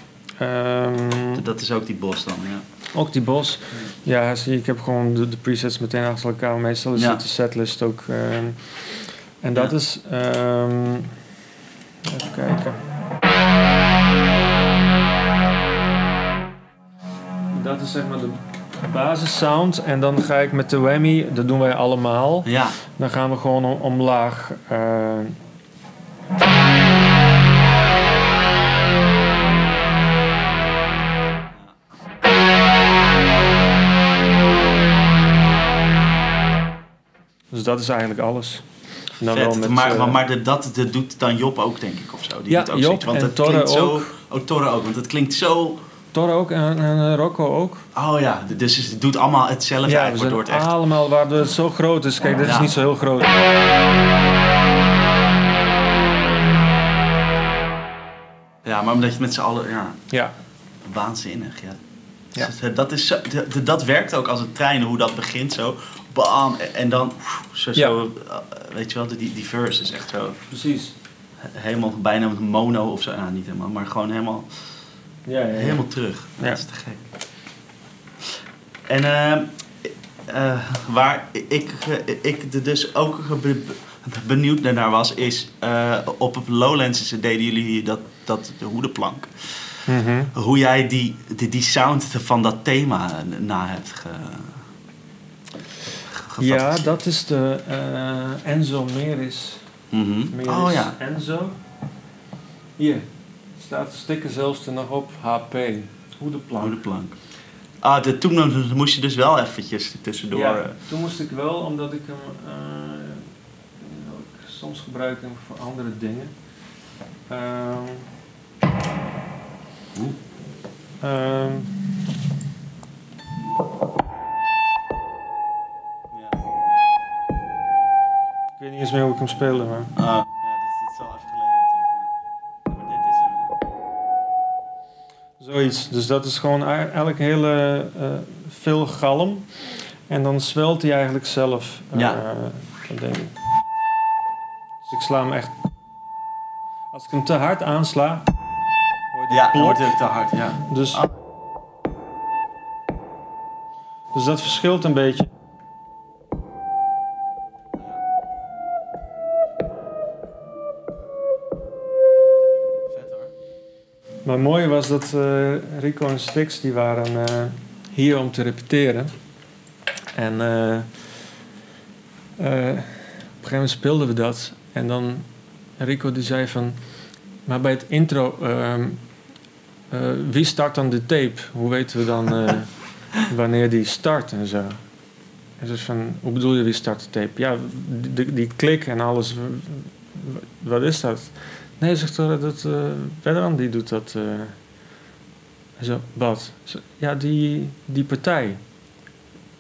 Dat is ook die bos dan, ja. Ook die bos. Ja, zie, ik heb gewoon de presets meteen achter elkaar. Meestal is het de setlist ook. En dat is... even kijken. Dat is zeg maar de... basis sound en dan ga ik met de whammy, dat doen wij allemaal. Ja. Dan gaan we gewoon omlaag. Dus dat is eigenlijk alles. Dan vet, met, maar dat doet dan Job ook, denk ik, of zo. Die doet ook Job zoiets, want en Torre klinkt zo, ook. Oh, Torre ook, want het klinkt zo... Torre ook en Rocco ook. Oh ja, dus het doet allemaal hetzelfde. Ja, eigenlijk, waardoor het echt... allemaal, waardoor het zo groot is. Kijk, dit is niet zo heel groot. Ja, maar omdat je het met z'n allen... Ja. Waanzinnig, ja. Dus dat werkt ook als een trein, hoe dat begint zo. Bam, en dan... Zo, weet je wel, die verse is echt zo... Precies. Helemaal bijna met mono of zo. Nou, niet helemaal, maar gewoon helemaal... Ja. Helemaal terug. Ja. Dat is te gek. En waar ik dus ook benieuwd naar was, is op het Lowlands deden jullie de hoedenplank. Mm-hmm. Hoe jij die sound van dat thema na hebt gevat. Ja, dat is de Enzo Meris. Mm-hmm. Meris. Oh ja. Enzo. Hier. Staat de sticker zelfs er nog op, HP. Hoedenplank. Ah, toen moest je dus wel eventjes tussendoor... Ja, toen moest ik wel, omdat ik hem... soms gebruik ik hem voor andere dingen. Ik weet niet eens meer hoe ik hem speelde, maar... Zoiets. Dus dat is gewoon eigenlijk hele veel galm. En dan zwelt hij eigenlijk zelf. Denk ik. Dus ik sla hem echt... Als ik hem te hard aansla... Hoort hij te hard, ja. Dus dat verschilt een beetje. Maar het mooie was dat Rico en Stix, die waren hier om te repeteren. En op een gegeven moment speelden we dat. En dan Rico die zei van... Maar bij het intro... wie start dan de tape? Hoe weten we dan wanneer die start en zo? En dus van, hoe bedoel je wie start de tape? Ja, die klik en alles. Wat is dat? Nee, zegt Torre, dat Vedran die doet dat. Zo, wat? Ja, die partij.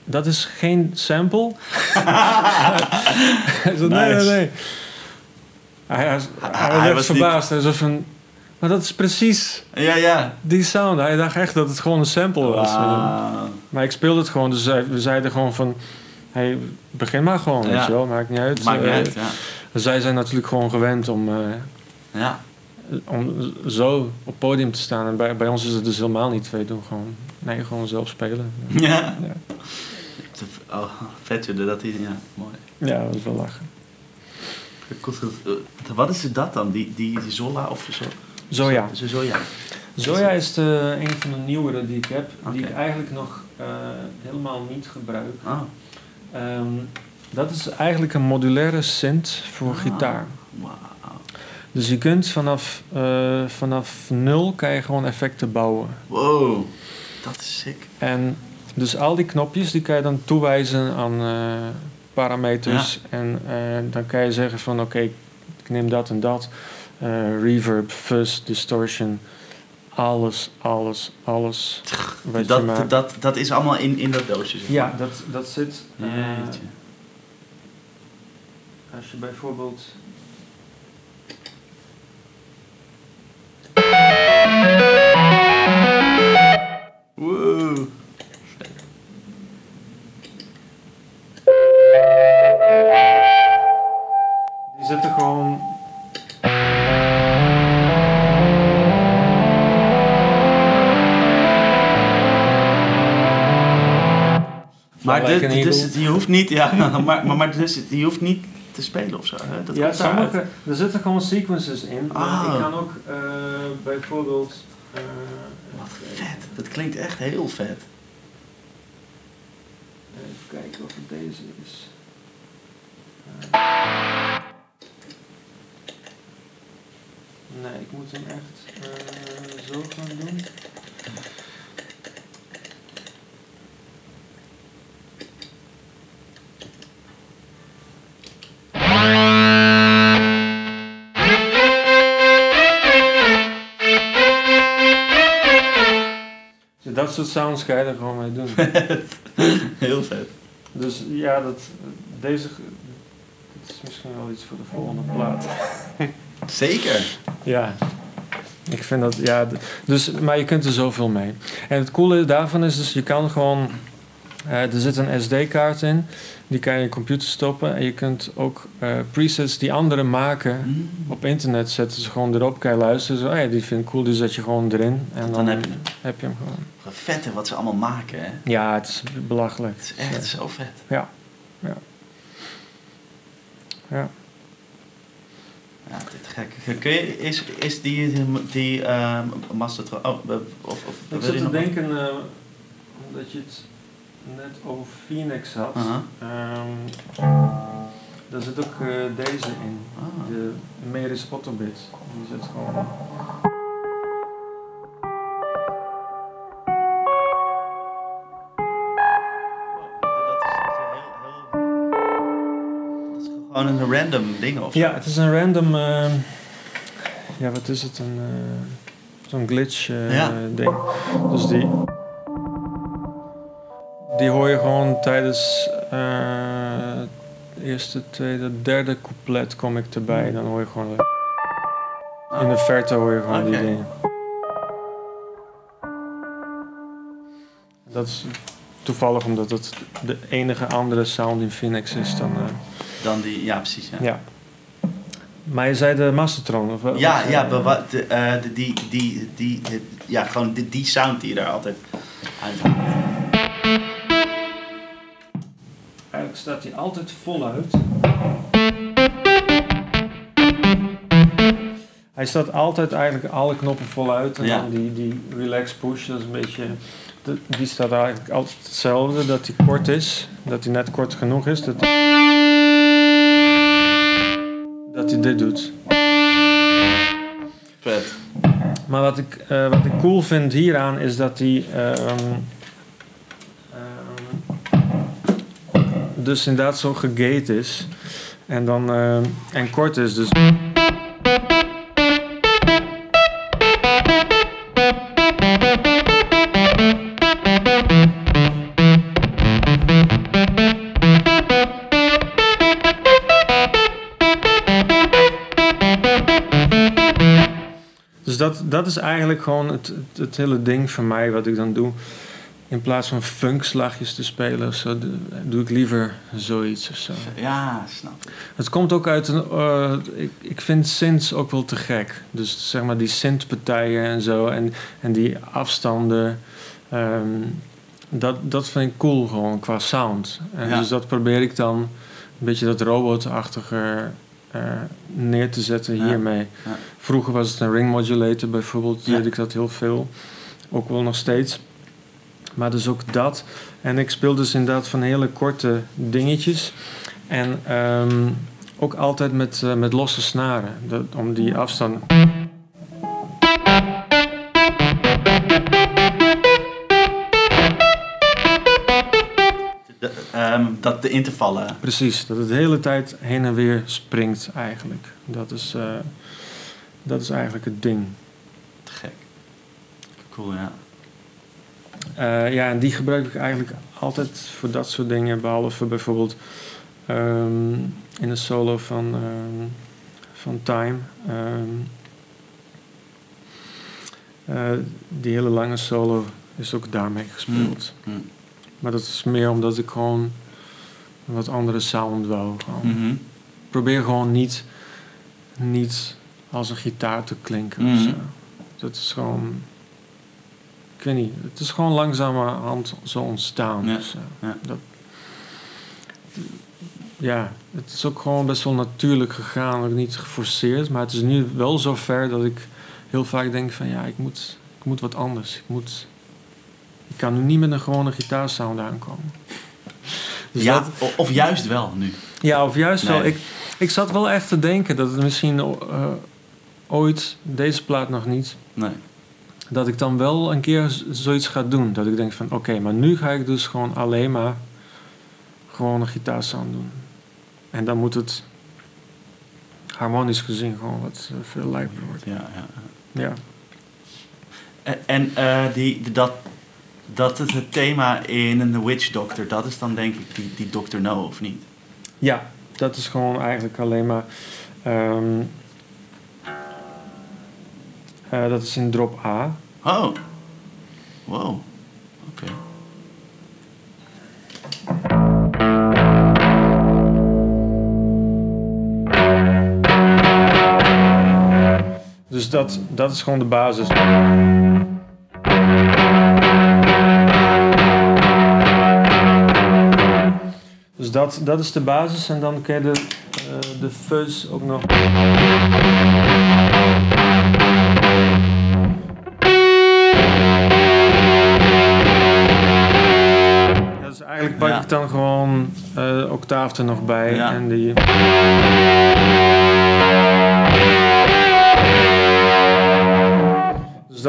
dat is geen sample. Hij zei, nee. Hij was verbaasd. Hij zei van, maar dat is precies die sound. Hij dacht echt dat het gewoon een sample was. Wow. Maar ik speelde het gewoon. Dus we zeiden gewoon van, hey, begin maar gewoon. Weet je wel, maakt niet uit. Maakt niet uit. Zij zijn natuurlijk gewoon gewend om zo op podium te staan. En bij ons is het dus helemaal niet. Wij doen gewoon, gewoon zelf spelen. Ja. Oh, vet jullie dat hier. Ja, mooi. Ja, dat is wel lachen. Wat is dat dan? Die Zola of zo? Zoja. Zoja is een van de nieuwere die ik heb. Okay. Die ik eigenlijk nog helemaal niet gebruik. Ah. Dat is eigenlijk een modulaire synth voor gitaar. Wow. Dus je kunt vanaf nul kan je gewoon effecten bouwen. Wow, dat is sick. En dus al die knopjes die kan je dan toewijzen aan parameters. Ja. En dan kan je zeggen van oké, ik neem dat en dat. Reverb, fuzz, distortion. Alles. Dat is allemaal in dat doosje. Zeg maar. Ja, dat zit... als je bijvoorbeeld... Wow. Die zitten gewoon... Maar je hoeft niet... Ja, maar je hoeft niet te spelen ofzo. Ja, sommige... Er zitten gewoon sequences in. Maar ik kan ook bijvoorbeeld... Wat vet. Dat klinkt echt heel vet. Even kijken of het deze is. Nee, ik moet hem echt zo gaan doen. Dat soort sounds ga je er gewoon mee doen. Heel vet. Dus ja, dat is misschien wel iets voor de volgende plaat. Zeker. Ja. Ik vind dat, dus, maar je kunt er zoveel mee. En het coole daarvan is dus, je kan gewoon... er zit een SD-kaart in, die kan je in je computer stoppen. En je kunt ook presets die anderen maken op internet zetten. Ze gewoon erop, kan je luisteren. Zo, die vind ik cool, die zet je gewoon erin. En dan heb je hem gewoon. Vet hè, wat ze allemaal maken, hè? Ja, het is belachelijk. Het is echt zo vet. Ja. Ja, dit gek. Kun je, is die mastertron... ik zat te denken dat je het... net over Phoenix had. Daar zit ook deze in. De Meris Otterbit. Die zit gewoon... Dat is gewoon een random ding of zo? Ja, het is een random... wat is het? Zo'n glitch ding. Dus die... Die hoor je gewoon tijdens het eerste, tweede, derde couplet kom ik erbij. Dan hoor je gewoon... In de verte hoor je gewoon die dingen. Dat is toevallig omdat het de enige andere sound in Phoenix is dan... dan die, ja precies. Ja. Maar je zei de mastertron of wat? Gewoon die sound die je daar altijd uithaalt. Staat hij altijd voluit. Hij staat altijd eigenlijk alle knoppen voluit. En dan die relax push, dat is een beetje... Die staat eigenlijk altijd hetzelfde. Dat hij kort is. Dat hij net kort genoeg is. Dat hij dit doet. Vet. Maar wat ik cool vind hieraan is dat hij... dus inderdaad zo gegate is en dan en kort is, dus dat is eigenlijk gewoon het hele ding van mij wat ik dan doe. In plaats van funkslagjes te spelen of zo, doe ik liever zoiets of zo. Ja, snap ik. Het komt ook uit een... ik vind synths ook wel te gek. Dus zeg maar die synthpartijen en zo en die afstanden. Dat vind ik cool gewoon qua sound. En ja. Dus dat probeer ik dan een beetje dat robotachtige neer te zetten hiermee. Ja. Vroeger was het een ring modulator bijvoorbeeld. Ja. Deed ik dat heel veel. Ook wel nog steeds. Maar dus ook dat. En ik speel dus inderdaad van hele korte dingetjes. En ook altijd met losse snaren. Om die afstand... dat de intervallen... Precies, dat het de hele tijd heen en weer springt eigenlijk. Dat is eigenlijk het ding. Te gek. Cool, ja. Ja, en die gebruik ik eigenlijk altijd voor dat soort dingen. Behalve bijvoorbeeld in de solo van Time. Die hele lange solo is ook daarmee gespeeld. Mm. Maar dat is meer omdat ik gewoon een wat andere sound wou. Mm-hmm. Ik probeer gewoon niet als een gitaar te klinken. Mm-hmm. Of zo. Dat is gewoon... Ik weet niet, het is gewoon langzamerhand zo ontstaan. Ja. Dus, ja. Het is ook gewoon best wel natuurlijk gegaan, ook niet geforceerd. Maar het is nu wel zo ver dat ik heel vaak denk van ja, ik moet wat anders. Ik kan nu niet met een gewone gitaarsound aankomen. Dus ja, dat, of juist wel nu. Ja, of juist wel. Ik zat wel echt te denken dat het misschien ooit, deze plaat nog niet... Nee. Dat ik dan wel een keer zoiets ga doen. Dat ik denk van oké, maar nu ga ik dus gewoon alleen maar gewoon een gitaarsound doen. En dan moet het harmonisch gezien gewoon wat veel lijper worden. Ja. En dat is het thema in The Witch Doctor. Dat is dan denk ik die Dr. No, of niet? Ja, dat is gewoon eigenlijk alleen maar... dat is in drop A. Oh. Wow. Oké. Dus dat is gewoon de basis. Dus dat is de basis. En dan kun je de fuzz ook nog... Eigenlijk pak ik dan gewoon octaaf er nog bij en die... Dus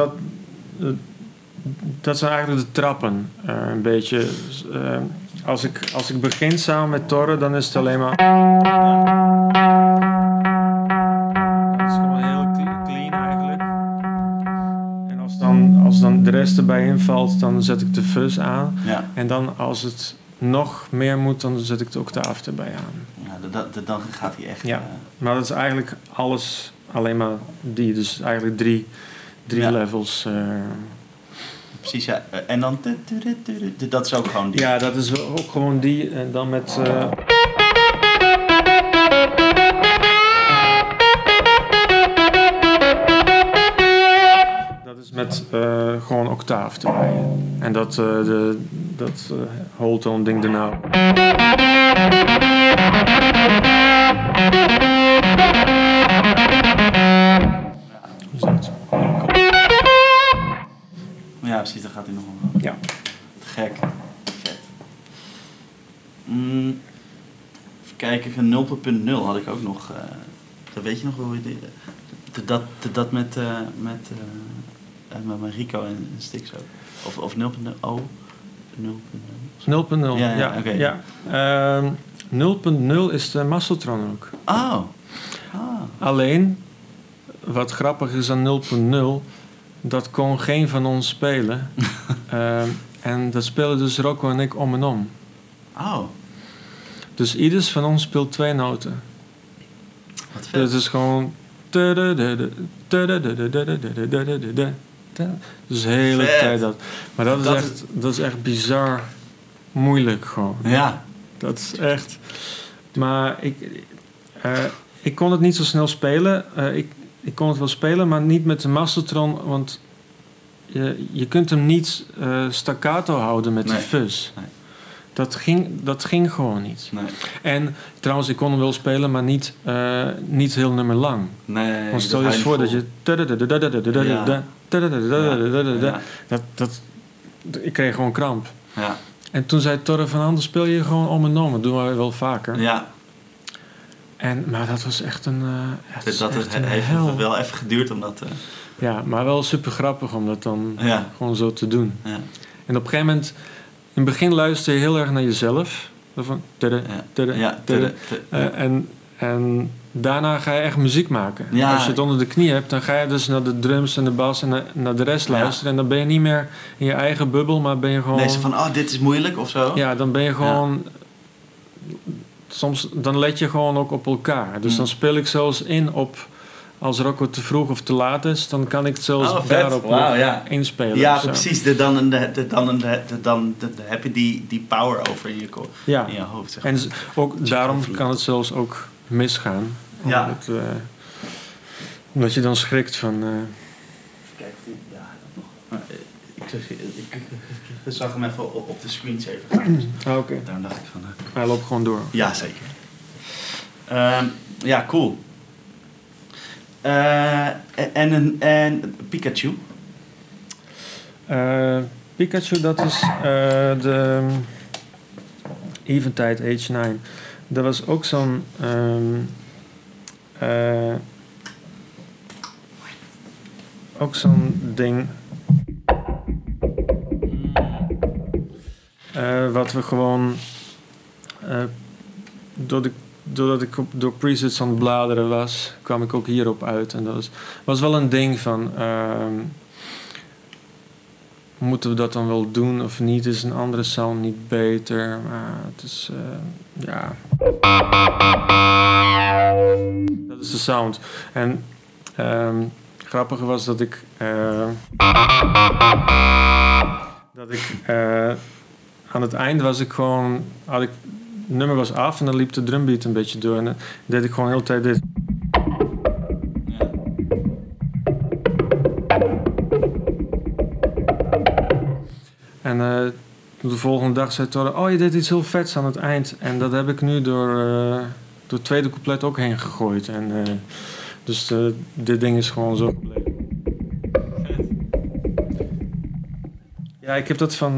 dat zijn eigenlijk de trappen, een beetje. Als ik begin samen met Torre, dan is het alleen maar... Dat is gewoon heel clean eigenlijk. En als dan de rest erbij invalt, dan zet ik de fuzz aan. Ja. En dan als het nog meer moet, dan zet ik de octaaf erbij aan. Ja, dan gaat hij echt... Ja. Maar dat is eigenlijk alles, alleen maar die. Dus eigenlijk drie levels. Precies, ja. En dan... Dat is ook gewoon die. Ja, dat is ook gewoon die. En dan met... met gewoon octaaf erbij. En dat whole tone ding daarna. Ja, precies, daar gaat hij nog om. Ja. Gek. Vet. Even kijken, 0.0 had ik ook nog. Dat weet je nog wel. Dat met met Rico en Stix ook. Of 0.0? 0.0. Ja, oké. Ja. 0.0 is de Mastertron ook. Oh. Alleen, wat grappig is aan 0.0... dat kon geen van ons spelen. En dat spelen dus Rocco en ik om en om. Oh. Dus ieders van ons speelt 2 noten. Wat vet. Dus het is gewoon... Dus de hele tijd dat. Maar dat is echt bizar moeilijk gewoon. Ja. Dat is echt... Maar ik kon het niet zo snel spelen. Ik kon het wel spelen, maar niet met de mastertron. Want je kunt hem niet staccato houden met de fuzz. Nee. Dat ging gewoon niet. Nee. En trouwens, ik kon hem wel spelen, maar niet heel nummer lang. Nee, want stel je eens voor dat je... Ik kreeg gewoon kramp. Ja. En toen zei Torre van Anders, speel je gewoon om en om. Dat doen we wel vaker. Ja. Maar dat was echt een... Dus dat heeft wel even geduurd om dat... Ja, maar wel super grappig om dat dan gewoon zo te doen. Ja. En op een gegeven moment... In het begin luister je heel erg naar jezelf. Van, en daarna ga je echt muziek maken. Ja. Als je het onder de knie hebt, dan ga je dus naar de drums en de bas en naar de rest luisteren. En dan ben je niet meer in je eigen bubbel, maar ben je gewoon... Nee, van, dit is moeilijk of zo. Ja, dan ben je gewoon... Ja. Soms, dan let je gewoon ook op elkaar. Dus dan speel ik zelfs in op... Als Rocco te vroeg of te laat is, dan kan ik het zelfs daarop inspelen. Ja, precies. Dan heb je die power over in je hoofd. Zeg maar. En ook daarom kan het zelfs ook misgaan. Ja. Omdat je dan schrikt van... Kijk, ik zag hem even op de screensaver gaan. Oké. Daarom dacht ik van... Hij loopt gewoon door. Ja, zeker. Ja, cool. En Pikachu? Pikachu, dat is de Eventide Age 9. Dat was ook zo'n... ook zo'n ding... wat we gewoon... Doordat ik door presets aan het bladeren was, kwam ik ook hierop uit. En dat was wel een ding van... moeten we dat dan wel doen of niet? Is een andere sound niet beter? Maar het is... ja... Dat is de sound. En grappig was dat ik... aan het eind was ik gewoon... Het nummer was af en dan liep de drumbeat een beetje door. En dan deed ik gewoon de hele tijd dit. Ja. En de volgende dag zei Torre... je deed iets heel vets aan het eind. En dat heb ik nu door het tweede couplet ook heen gegooid. En, dus dit ding is gewoon zo gebleven. Ja, ik heb dat van...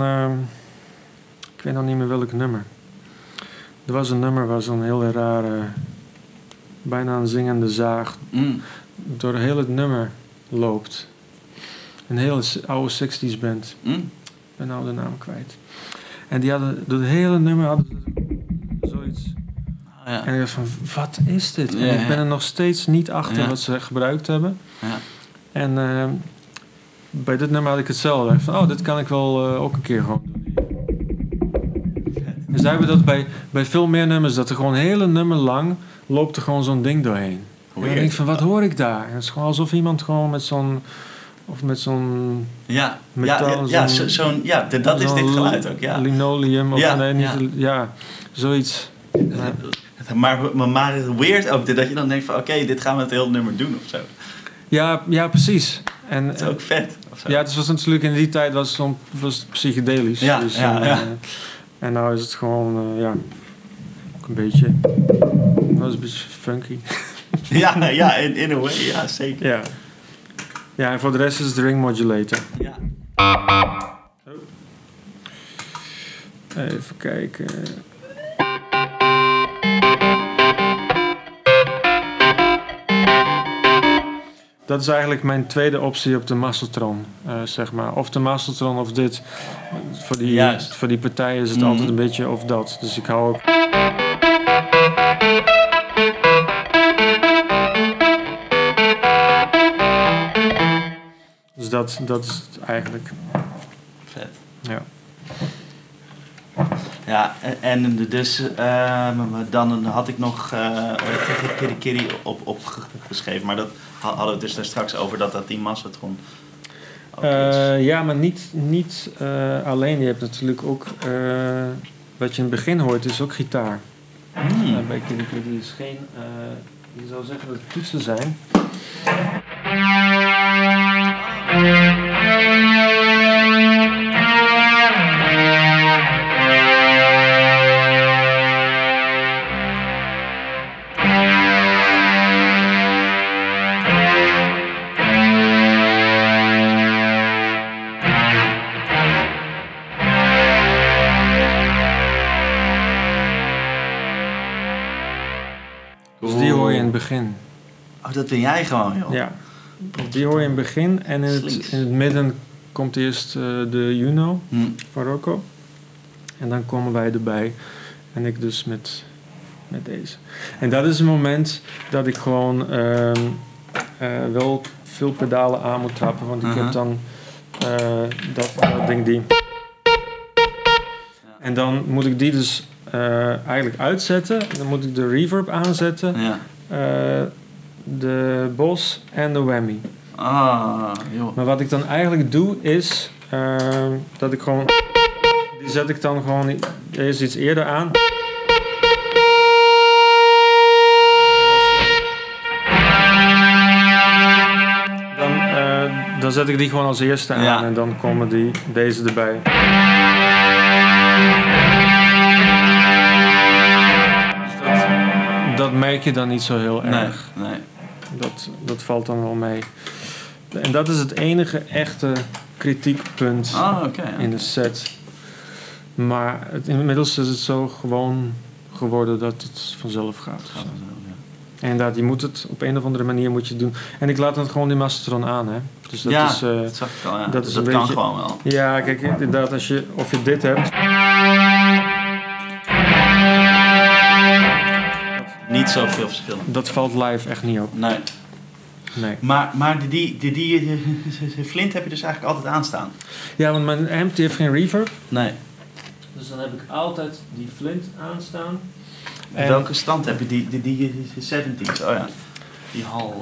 ik weet nog niet meer welk nummer. Er was een nummer, was een heel rare, bijna een zingende zaag. Door heel het nummer loopt. Een hele oude 60s band. Ik ben nou de naam kwijt. En die hadden, door het hele nummer hadden ze zoiets. Ja. En ik dacht van, wat is dit? Ja, en ik ben er nog steeds niet achter wat ze gebruikt hebben. Ja. En bij dit nummer had ik hetzelfde. Van, dit kan ik wel ook een keer gewoon doen. Dus daar hebben we dat bij veel meer nummers, dat er gewoon een hele nummer lang loopt er gewoon zo'n ding doorheen. En dan denk ik van, wat hoor ik daar? En het is gewoon alsof iemand gewoon met zo'n... Of met zo'n... Ja, metaal, ja, zo'n, dat is dit geluid ook, ja. Linoleum of zoiets. Ja. Maar weird ook, dat je dan denkt van, oké, dit gaan we het hele nummer doen of zo. Ja, precies. En, dat is ook vet. Ja, het was natuurlijk in die tijd was het psychedelisch. Ja, dus, ja. En nou is het gewoon, ook een beetje... Dat is een beetje funky. Ja, in a way, ja, zeker. Ja, en voor de rest is het de ring modulator. Ja. Even kijken... Dat is eigenlijk mijn tweede optie op de mastertron, zeg maar. Of de mastertron of dit. Voor die partijen is het altijd een beetje of dat. Dus ik hou ook... Dus dat is het eigenlijk. Vet. Ja. Ja, en dus dan had ik nog Kirikiri opgeschreven. Maar dat hadden we het dus daar straks over, dat die massatron... ja, maar niet alleen. Je hebt natuurlijk ook... wat je in het begin hoort, is ook gitaar. Bij Kirikiri is geen... je zou zeggen dat het toetsen zijn. Begin. Oh, dat ben jij gewoon, joh. Ja, die hoor je in het begin en in het midden komt eerst de Juno van Rocco. En dan komen wij erbij en ik dus met deze. En dat is het moment dat ik gewoon wel veel pedalen aan moet trappen, want ik heb dan dat ding die. En dan moet ik die dus eigenlijk uitzetten. Dan moet ik de reverb aanzetten. Ja. De Bos en de Whammy. Ah, joh. Maar wat ik dan eigenlijk doe is dat ik gewoon die zet ik dan gewoon eerst iets eerder aan. Dan zet ik die gewoon als eerste aan en dan komen deze erbij. Dat merk je dan niet zo heel erg. Nee. Dat valt dan wel mee. En dat is het enige echte kritiekpunt in de set. Maar inmiddels is het zo gewoon geworden dat het vanzelf gaat. En inderdaad, je moet het op een of andere manier moet je doen. En ik laat het gewoon die mastertron aan, hè. Dus dat is, dat zag ik al, ja. Dat is dat een kan beetje, gewoon wel. Ja, kijk, inderdaad, of je dit hebt... Niet zoveel verschil. Dat valt live echt niet op. Nee. Maar die flint heb je dus eigenlijk altijd aanstaan. Ja, want mijn amp heeft geen reverb. Nee. Dus dan heb ik altijd die flint aanstaan. En welke stand heb je? Die 17's, die hal.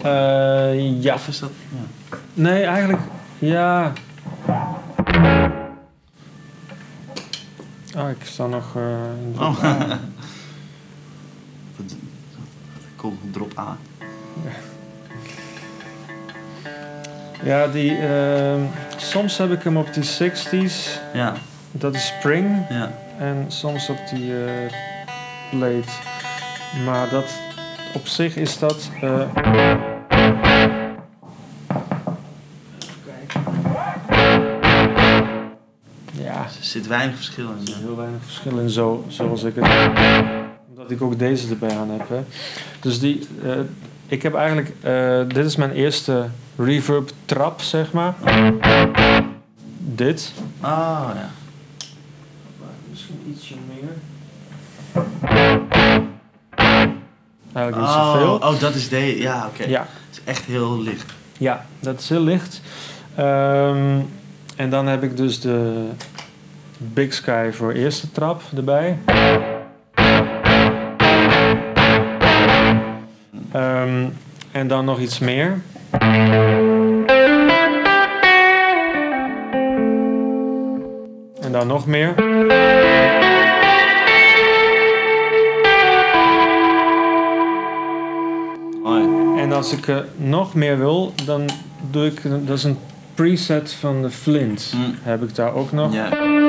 Ja. Of is dat? Ja. Nee, eigenlijk, ja. Ah, ik sta nog in de Cool, drop A. Ja, die... soms heb ik hem op die 60's. Ja. Dat is spring. Ja. En soms op die plate. Maar dat... Op zich is dat... ja. Er zit weinig verschil in. Er zit heel weinig verschil in, zoals ik het... dat ik ook deze erbij aan heb. Hè. Dus die... ik heb eigenlijk... dit is mijn eerste reverb trap, zeg maar. Dit. Ah, ja. Misschien ietsje meer. Eigenlijk niet zoveel. Oh, dat is deze. Ja, oké. Ja. Het is echt heel licht. Ja, dat is heel licht. En dan heb ik dus de Big Sky voor eerste trap erbij. En dan nog iets meer. En dan nog meer. En als ik nog meer wil, dan doe ik... Dat is een preset van de flint. Heb ik daar ook nog. Yeah.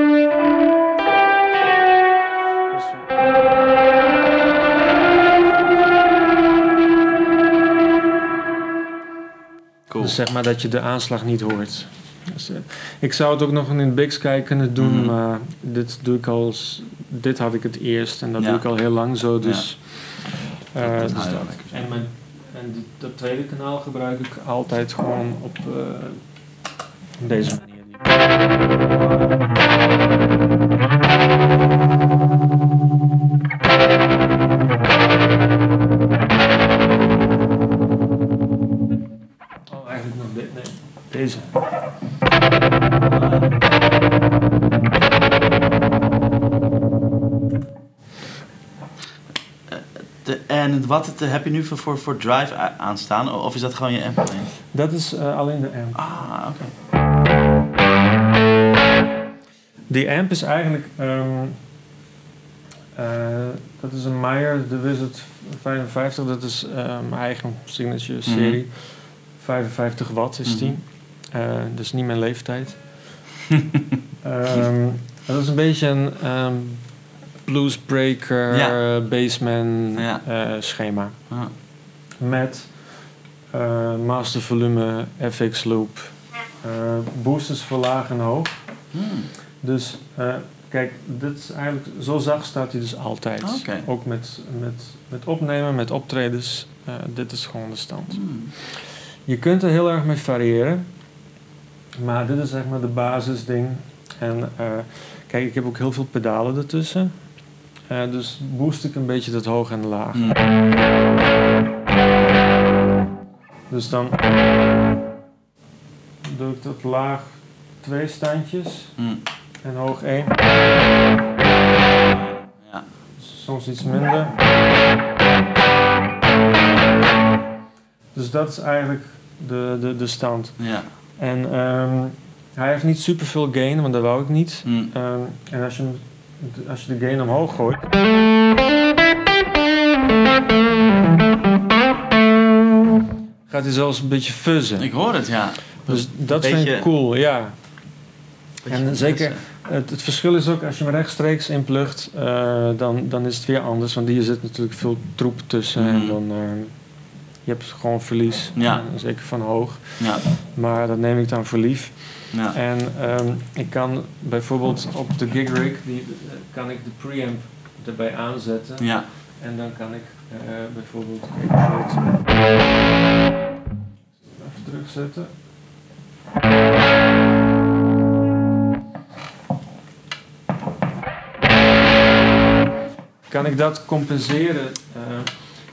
Dus zeg maar dat je de aanslag niet hoort. Dus, ik zou het ook nog in een Big Sky kunnen doen, maar dit doe ik al. Dit had ik het eerst en dat doe ik al heel lang zo. Dus, dat is dat. En dat tweede kanaal gebruik ik altijd gewoon op deze manier. Deze. En wat heb je nu voor drive aanstaan? Of is dat gewoon je amp alleen? Dat is alleen de amp. Ah, oké. Die amp is eigenlijk... dat is een Meyer, de Wizard 55. Dat is mijn eigen signature serie. Mm-hmm. 55 watt is die. Dat is niet mijn leeftijd. Dat is een beetje een... bluesbreaker, ja. Bassman, ja. Schema. Ah. Met master volume, FX loop, boosters voor laag en hoog. Dus kijk, dit is eigenlijk, zo zacht staat hij dus altijd. Okay. Ook met opnemen, met optredens. Dit is gewoon de stand. Je kunt er heel erg mee variëren. Maar dit is zeg maar de basisding. En kijk, ik heb ook heel veel pedalen ertussen. Dus boost ik een beetje dat hoog en laag. Dus dan doe ik dat laag 2 standjes en hoog 1. Ja. Soms iets minder. Dus dat is eigenlijk de stand. Ja. En hij heeft niet super veel gain, want dat wou ik niet. En als je de gain omhoog gooit... gaat hij zelfs een beetje fuzzen. Ik hoor het, ja. Dus dat beetje, vind ik cool, ja. En zeker, het verschil is ook, als je hem rechtstreeks inplugt... dan is het weer anders, want hier zit natuurlijk veel troep tussen. En dan... je hebt gewoon verlies, ja. Zeker van hoog. Ja. Maar dat neem ik dan voor lief. Ja. En ik kan bijvoorbeeld op de gig rig kan ik de preamp erbij aanzetten. Ja. En dan kan ik bijvoorbeeld even terugzetten. Kan ik dat compenseren?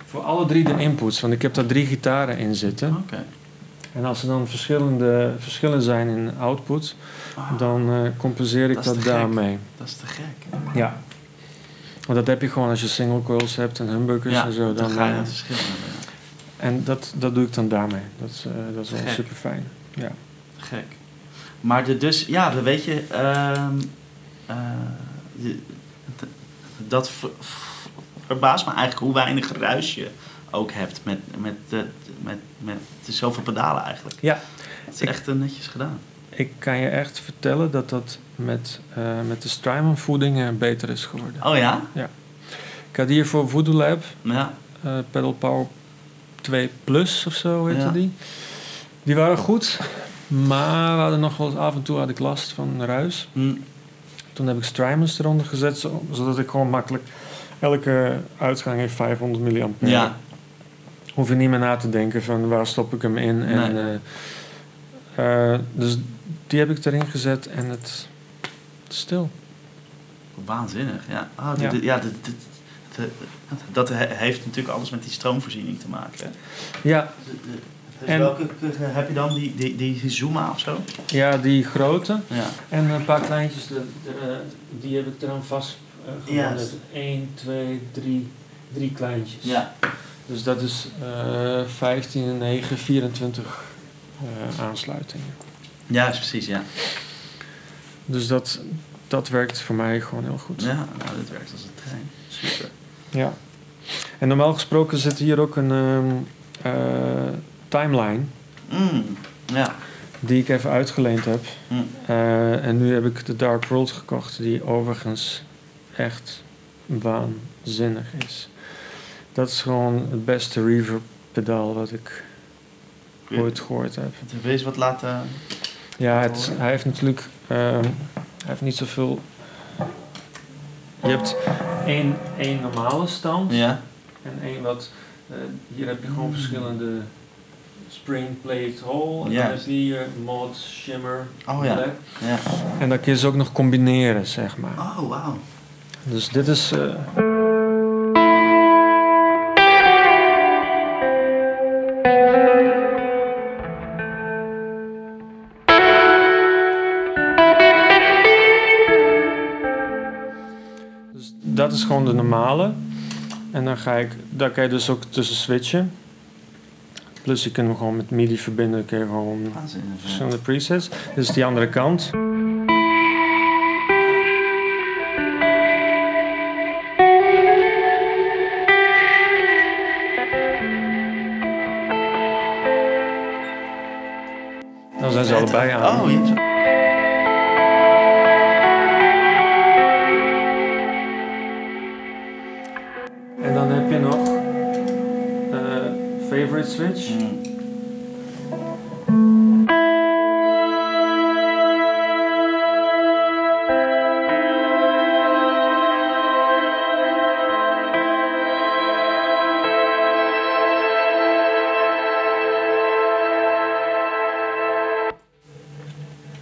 Voor alle 3 de inputs, want ik heb daar 3 gitaren in zitten. Okay. En als er dan verschillen zijn in output, dan compenseer ik dat daarmee. Dat is te gek. Ja. Want dat heb je gewoon als je single coils hebt en humbuckers en zo. Dan ga je aan verschillen. En dat doe ik dan daarmee. Dat is wel super fijn. Ja. Gek. Maar dus, ja, dan weet je... dat... verbaast me eigenlijk hoe weinig geruis je ook hebt met zoveel pedalen eigenlijk. Ja. Het is echt netjes gedaan. Ik kan je echt vertellen dat met de Strymon voedingen beter is geworden. Oh ja? Ja. Ik had hier voor Voodoo Lab, Pedal Power 2 Plus of zo heette die. Die waren goed, maar we hadden nog wel af en toe had ik last van ruis. Toen heb ik Strymons eronder gezet, zodat ik gewoon makkelijk... Elke uitgang heeft 500 milliampère. Ja. Hoef je niet meer na te denken van waar stop ik hem in. Nee. En, dus die heb ik erin gezet en het is stil. Waanzinnig, ja. Oh, dat heeft natuurlijk alles met die stroomvoorziening te maken. Hè? Ja. Dus welke heb je dan? Die Zuma of zo? Ja, die grote. Ja. En een paar kleintjes, die heb ik eraan vast... Gewoon met 1, 2, 3 kleintjes. Ja. Dus dat is 15, 9, 24 aansluitingen. Ja, precies, ja. Dus dat werkt voor mij gewoon heel goed. Ja, nou, dat werkt als een trein. Super. Ja. En normaal gesproken zit hier ook een timeline. Ja. Die ik even uitgeleend heb. En nu heb ik de Dark World gekocht, die overigens... echt waanzinnig is. Dat is gewoon het beste reverb pedaal wat ik ooit gehoord heb. Wil je wat laten? Ja, hij heeft natuurlijk... hij heeft niet zoveel... Je hebt één normale stand. Ja. En één wat... hier heb je gewoon verschillende... Spring plate hole. En dan heb je hier mod, shimmer. Oh ja. Ja. En dan kun je ze ook nog combineren, zeg maar. Oh, wauw. Dus dit is... Dus dat is gewoon de normale. En dan daar kan je dus ook tussen switchen. Plus je kunt hem gewoon met MIDI verbinden. Kun je gewoon verschillende presets. Dit is die andere kant. Dan zijn ze allebei aan. Oh, ja. En dan heb je nog favorite switch.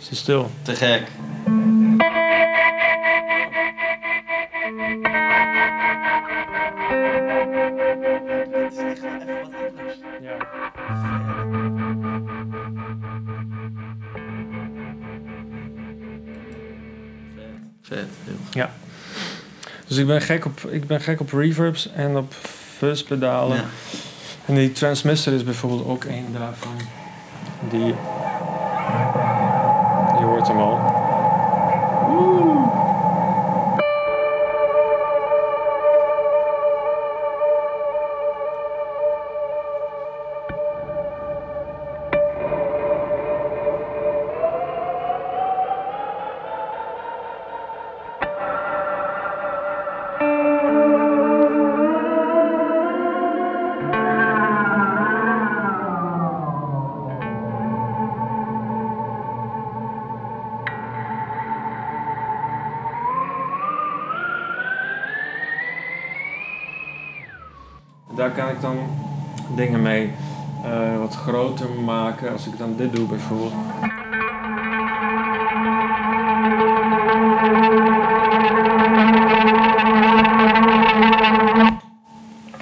Ze is stil. Te gek. Ja. Dus ik ben gek op reverbs en op fuzz pedalen. Ja. En die transmister is bijvoorbeeld ook één daarvan. Je hoort hem al. Daar kan ik dan dingen mee wat groter maken als ik dan dit doe bijvoorbeeld.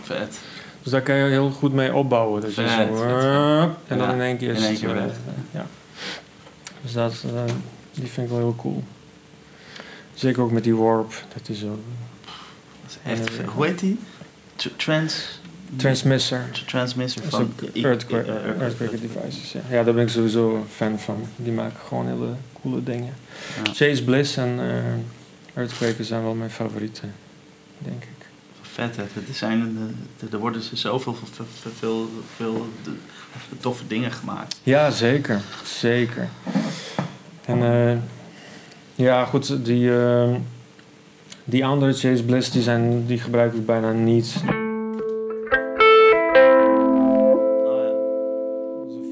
Vet. Dus daar kan je heel goed mee opbouwen. Dus vet, zo, en dan in één keer is het weg. Ja. Dus dat, die vind ik wel heel cool. Zeker ook met die warp. Dat is zo. Hoe heet die? Transmitter van Earthquake Devices. Ja, daar ben ik sowieso fan van. Die maken gewoon hele coole dingen. Ja. Chase Bliss en Earthquake zijn wel mijn favorieten, denk ik. Vet, hè? Er worden zoveel toffe dingen gemaakt. Ja, zeker. Zeker. En ja, goed, die andere Chase Bliss, die gebruik ik bijna niet.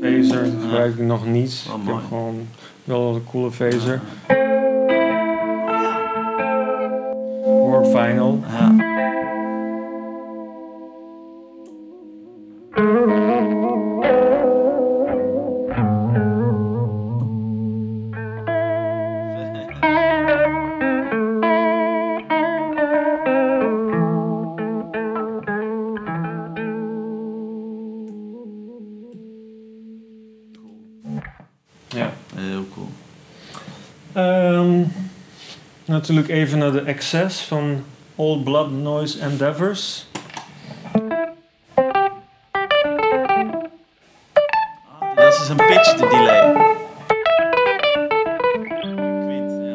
Phaser gebruik ik nog niet. Oh, ik heb gewoon wel een coole phaser. Warp Vinyl. Ja. Natuurlijk even naar de excess van All Blood Noise Endeavors. Dat is een pitch delay. Quint, ja.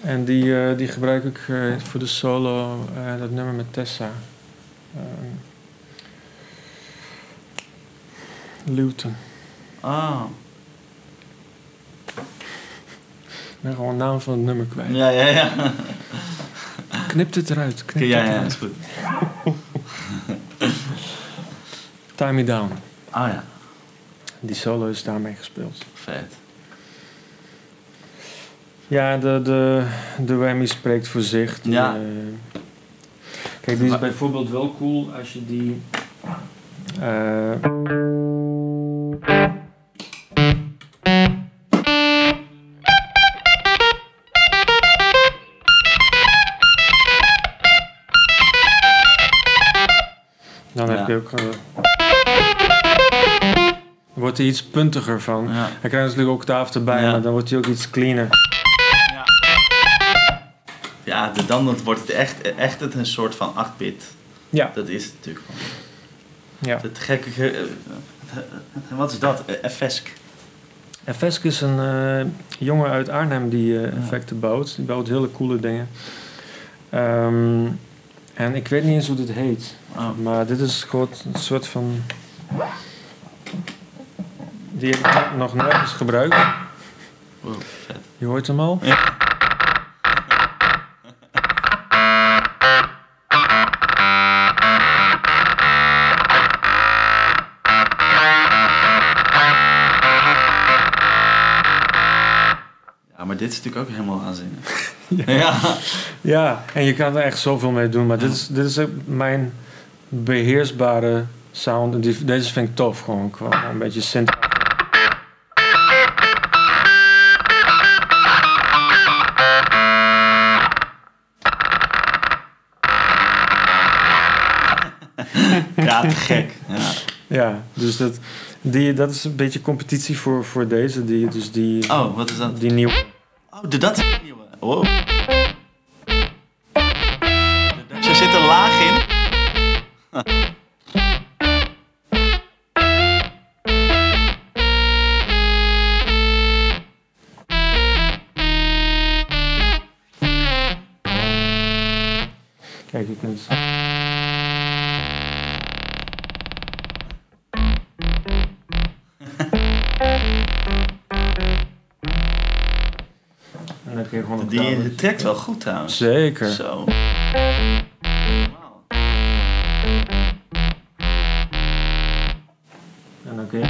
En die gebruik ik voor de solo, dat nummer met Tessa. Luton. Ah. Ik ben gewoon de naam van het nummer kwijt. Ja. Knip het eruit. Ja, is goed. Time Me Down. Ah ja. Die solo is daarmee gespeeld. Vet. Ja, de whammy spreekt voor zich. Ja. Kijk, die is bijvoorbeeld wel cool als je die... Dan heb je ook... wordt hij iets puntiger van. Ja. Hij krijgt natuurlijk octaaf erbij, maar dan wordt hij ook iets cleaner. Ja, dan wordt het echt een soort van 8-bit. Ja. Dat is het natuurlijk. Ja. Dat gekke... wat is dat? Efesk. Efesk is een jongen uit Arnhem die effecten bouwt. Die bouwt hele coole dingen. En ik weet niet eens hoe dit heet. Oh. Maar dit is gewoon een soort van... Die heb ik nog nergens gebruikt. Wow, vet. Je hoort hem al. Ja. Dit is natuurlijk ook helemaal aanzinnig. Ja, en je kan er echt zoveel mee doen. Maar dit is mijn beheersbare sound. Deze vind ik tof, gewoon een beetje synth. Ja, te gek. Ja, dus dat is een beetje competitie voor deze. Oh, wat is dat? Die nieuwe... Oh, dat is een nieuwe. Wow. Er zit een laag in. Kijk, je kunt... Die trekt wel goed trouwens. Zeker. Zo. En dan kun je...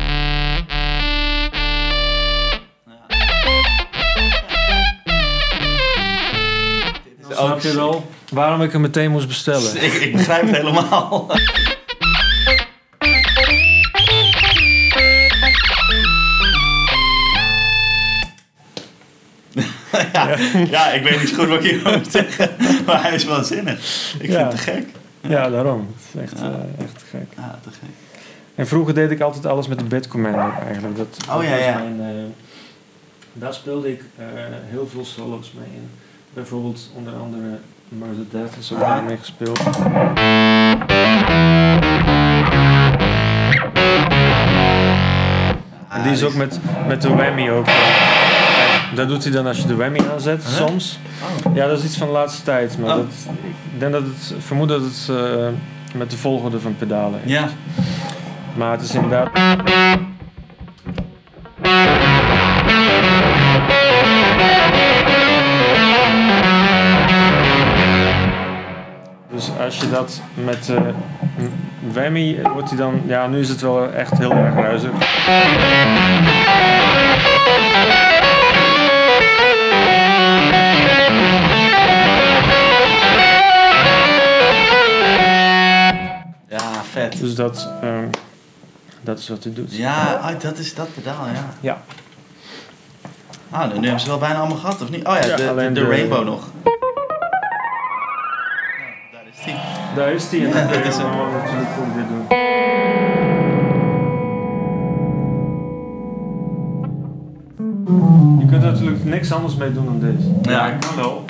Snap je wel waarom ik hem meteen moest bestellen? Ik begrijp het helemaal. Ja, ik weet niet goed wat ik hier moet zeggen, maar hij is waanzinnig. Ik vind het te gek. Ja, daarom. Het is echt te gek. Ja, te gek. En vroeger deed ik altijd alles met de bitcommando eigenlijk. Daar speelde ik heel veel solo's mee in. Bijvoorbeeld onder andere Murder Death is ook mee gespeeld. En die is ook met de whammy ook. Dat doet hij dan als je de whammy aanzet, soms. Oh. Ja, dat is iets van de laatste tijd. Maar ik denk dat het met de volgorde van pedalen is. Ja. Maar het is inderdaad... Dus als je dat met whammy, wordt hij dan... Ja, nu is het wel echt heel erg ruizig. Vet. Dus dat is wat hij doet. Ja, dat is dat pedaal, ja. Ah, nu hebben ze wel bijna allemaal gehad, of niet? Oh ja, de Rainbow nog. Ja, daar is die. En dan dat is hem. Je kunt er natuurlijk niks anders mee doen dan dit. Ja, ik kan wel.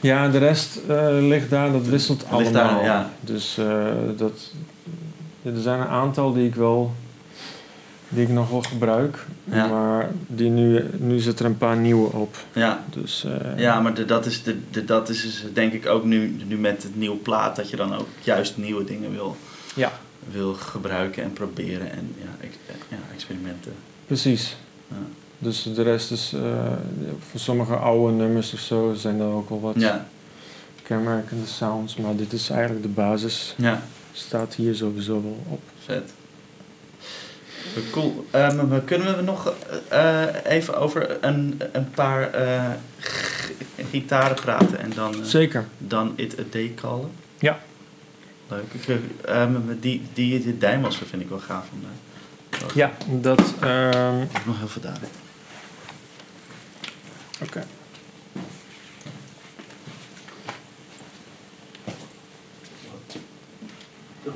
Ja, de rest ligt daar, dat wisselt allemaal. Dus er zijn een aantal die ik nog wel gebruik, maar die nu zit er een paar nieuwe op. Ja, dus, maar dat is dus denk ik ook nu met het nieuwe plaat, dat je dan ook juist nieuwe dingen wil gebruiken en proberen en experimenten. Precies. Ja. Dus de rest is, voor sommige oude nummers of zo zijn er ook al wat kenmerkende sounds. Maar dit is eigenlijk de basis. Ja. Staat hier sowieso wel op. Vet. Cool. Kunnen we nog even over een paar gitaren praten en dan zeker. Dan It A Day callen? Ja. Leuk. Die Dijnwasser vind ik wel gaaf. Ja, dat... nog heel veel daar. Oké.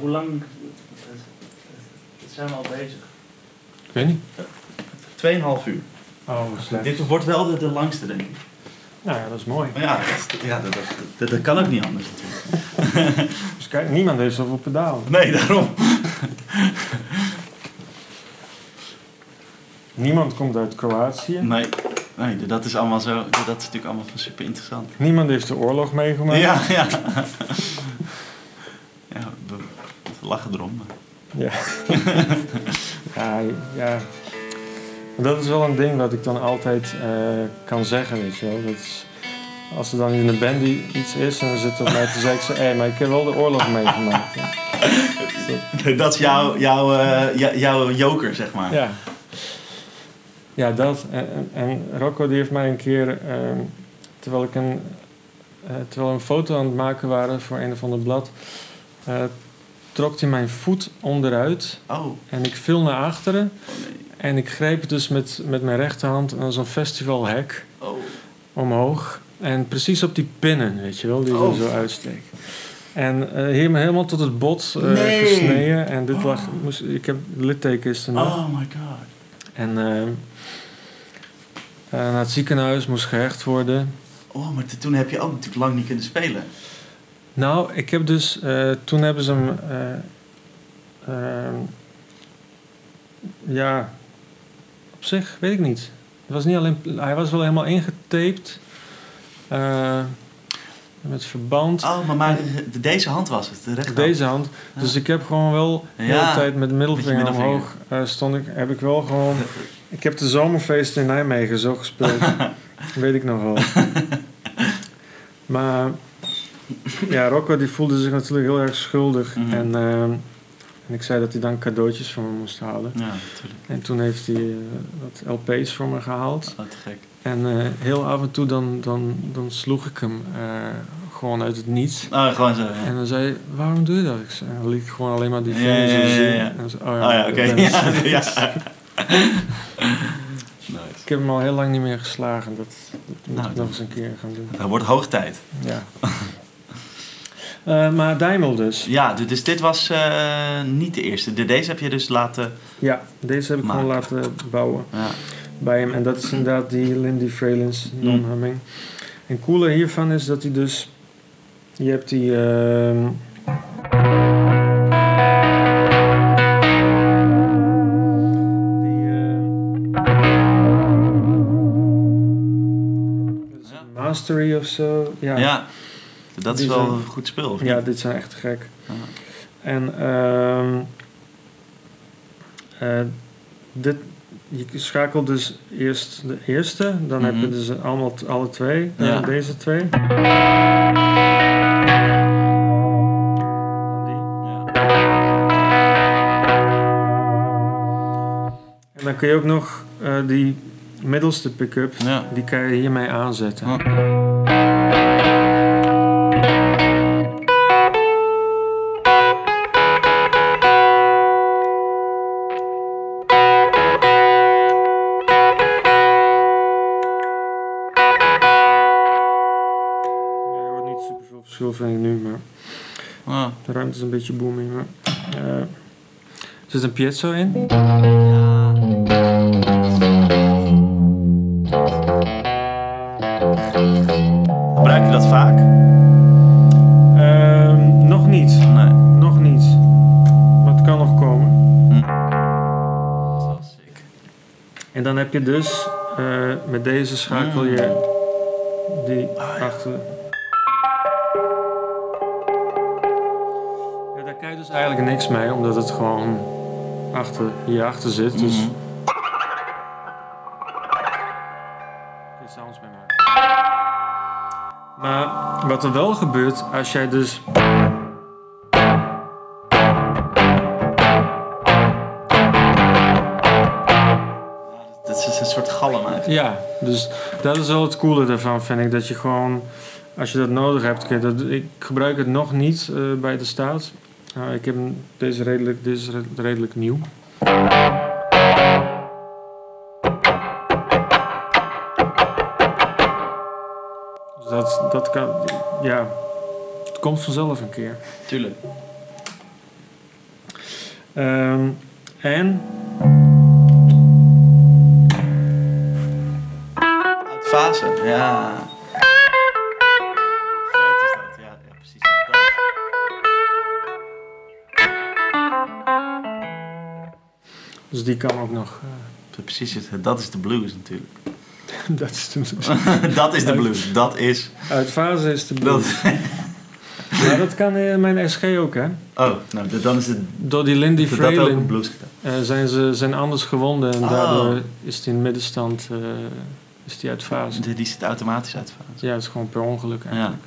Hoe lang zijn we al bezig? Ik weet niet. 2,5 uur. Oh, slecht. Dit wordt wel de langste, denk ik. Nou ja, dat is mooi. Maar ja, dat kan ook niet anders natuurlijk. Dus kijk, niemand heeft zoveel pedaal. Nee, daarom. Niemand komt uit Kroatië. Nee, dat is allemaal zo. Dat is natuurlijk allemaal super interessant. Niemand heeft de oorlog meegemaakt. Ja. Ja, we lachen erom. Ja. Ja. Dat is wel een ding wat ik dan altijd kan zeggen, weet je wel. Dat is, als er dan in de band iets is en we zitten op mij te zeggen, maar ik heb wel de oorlog meegemaakt. Dat is jouw joker, zeg maar. Ja. Ja, dat. En Rocco die heeft mij een keer, terwijl we een foto aan het maken waren voor een of ander blad, trok hij mijn voet onderuit. Oh. En ik viel naar achteren. Oh, nee. En ik greep dus met mijn rechterhand aan zo'n festivalhek omhoog. En precies op die pinnen, weet je wel, die zo uitsteek. En hier me helemaal tot het bot gesneden. En dit ik heb littekens ernaar. Oh my god. En naar het ziekenhuis moest gehecht worden. Oh, maar toen heb je ook natuurlijk lang niet kunnen spelen. Nou, ik heb dus... toen hebben ze hem... ja, op zich weet ik niet. Het was niet alleen, hij was wel helemaal ingetaped. Met verband. Oh, maar deze hand was het, de rechterhand. Deze hand. Ja. Dus ik heb gewoon wel de hele tijd met de middelvinger omhoog stond ik. Heb ik wel gewoon... Ik heb de zomerfeesten in Nijmegen zo gespeeld. Weet ik nog wel. Maar... Ja, Rocco die voelde zich natuurlijk heel erg schuldig. Mm-hmm. En ik zei dat hij dan cadeautjes van me moest halen. Ja, natuurlijk. En toen heeft hij wat LP's voor me gehaald. Oh, te gek. En heel af en toe dan sloeg ik hem gewoon uit het niets. Oh, gewoon zo. Ja. En dan zei hij, waarom doe je dat? Ik zei, dan liet ik gewoon alleen maar die vingers zien. Ja. En zei, oké. Ja. Nice. Ik heb hem al heel lang niet meer geslagen. Dat moet ik nog eens een keer gaan doen. Dat wordt hoog tijd. Ja. Maar Dijmel dus. Ja, dus dit was niet de eerste. Deze heb je dus laten... Ja, deze heb ik gewoon laten bouwen bij hem. En dat is inderdaad die Lindy Frelins non-humming. En coole hiervan is dat hij dus... Je hebt die... mastery of zo. Ja. Dat is wel een goed spul. Ja, dit zijn echt gek. Ah. En je schakelt dus eerst de eerste. Dan heb je dus alle twee. Dan deze twee. Dan die. Ja. En dan kun je ook nog die middelste pick-up. Ja. Die kan je hiermee aanzetten. Ah. Vind ik nu, maar de ruimte is een beetje booming. Maar, er zit een piezo in. Ja. Gebruik je dat vaak? Nog niet. Nee. Nog niet. Maar het kan nog komen. Dat is wel sick. En dan heb je dus met deze schakel je die achter... Dus eigenlijk niks mee, omdat het gewoon hierachter zit. Dus geen sounds meer maken. Maar wat er wel gebeurt, als jij dus... is een soort galm eigenlijk. Ja, dus dat is wel het coole daarvan, vind ik. Dat je gewoon, als je dat nodig hebt... Ik gebruik het nog niet bij de Staat. Ik heb deze redelijk nieuw. Dus dat kan... Ja, het komt vanzelf een keer. Tuurlijk. En... Fase, ja. Vet is dat, ja, ja precies. Dus die kan ook nog... Precies, dat is de blues natuurlijk. Dat is de blues. Dat is de blues, dat is... Uit fase is de blues. Ja, dat kan mijn SG ook, hè? Oh, nou, dan is het... Door die Lindy Freeling zijn anders gewonden en daardoor is die in middenstand... Is die uit fase? Die zit automatisch uit fase. Ja, het is gewoon per ongeluk eigenlijk.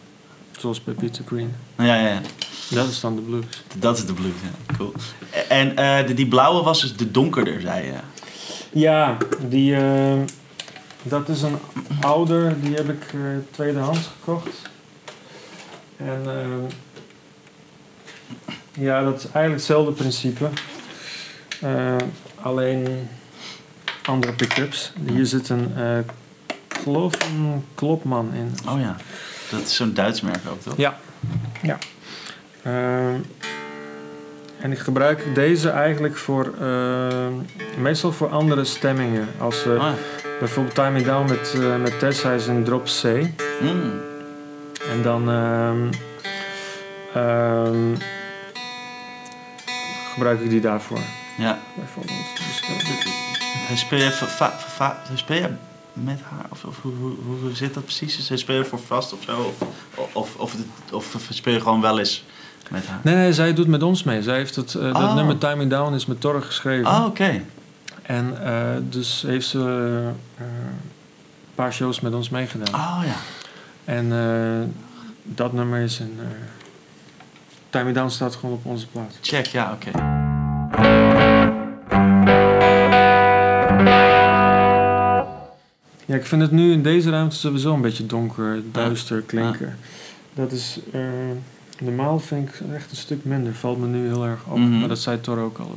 Ja. Zoals bij Peter Green. Ja. Dat is dan de blues. Dat is de blues, ja. Cool. En die blauwe was dus de donkerder, zei je? Ja, die... dat is een ouder. Die heb ik tweedehands gekocht. En... ja, dat is eigenlijk hetzelfde principe. Alleen... Andere pick-ups. Hier zit een... geloof een Klopman in. Oh ja, dat is zo'n Duits merk ook, toch? Ja. En ik gebruik deze eigenlijk voor... meestal voor andere stemmingen. Als bijvoorbeeld Time Me Down met Tess, hij is in drop C. En dan... gebruik ik die daarvoor. Ja. Bijvoorbeeld. Speel je met haar? Of hoe zit dat precies? Speel je voor vast of zo? Of speel je gewoon wel eens met haar? Nee, zij doet met ons mee. Zij heeft dat nummer Time Me Down is met Torre geschreven. Oh, oké. En dus heeft ze een paar shows met ons meegedaan. Oh, ja. En dat nummer is een... Time Me Down staat gewoon op onze plaat. Check, ja, oké. Ja, ik vind het nu in deze ruimte sowieso een beetje donker, duister klinken. Ja. Dat is normaal vind ik echt een stuk minder. Valt me nu heel erg op. Mm-hmm. Maar dat zei Thor ook al.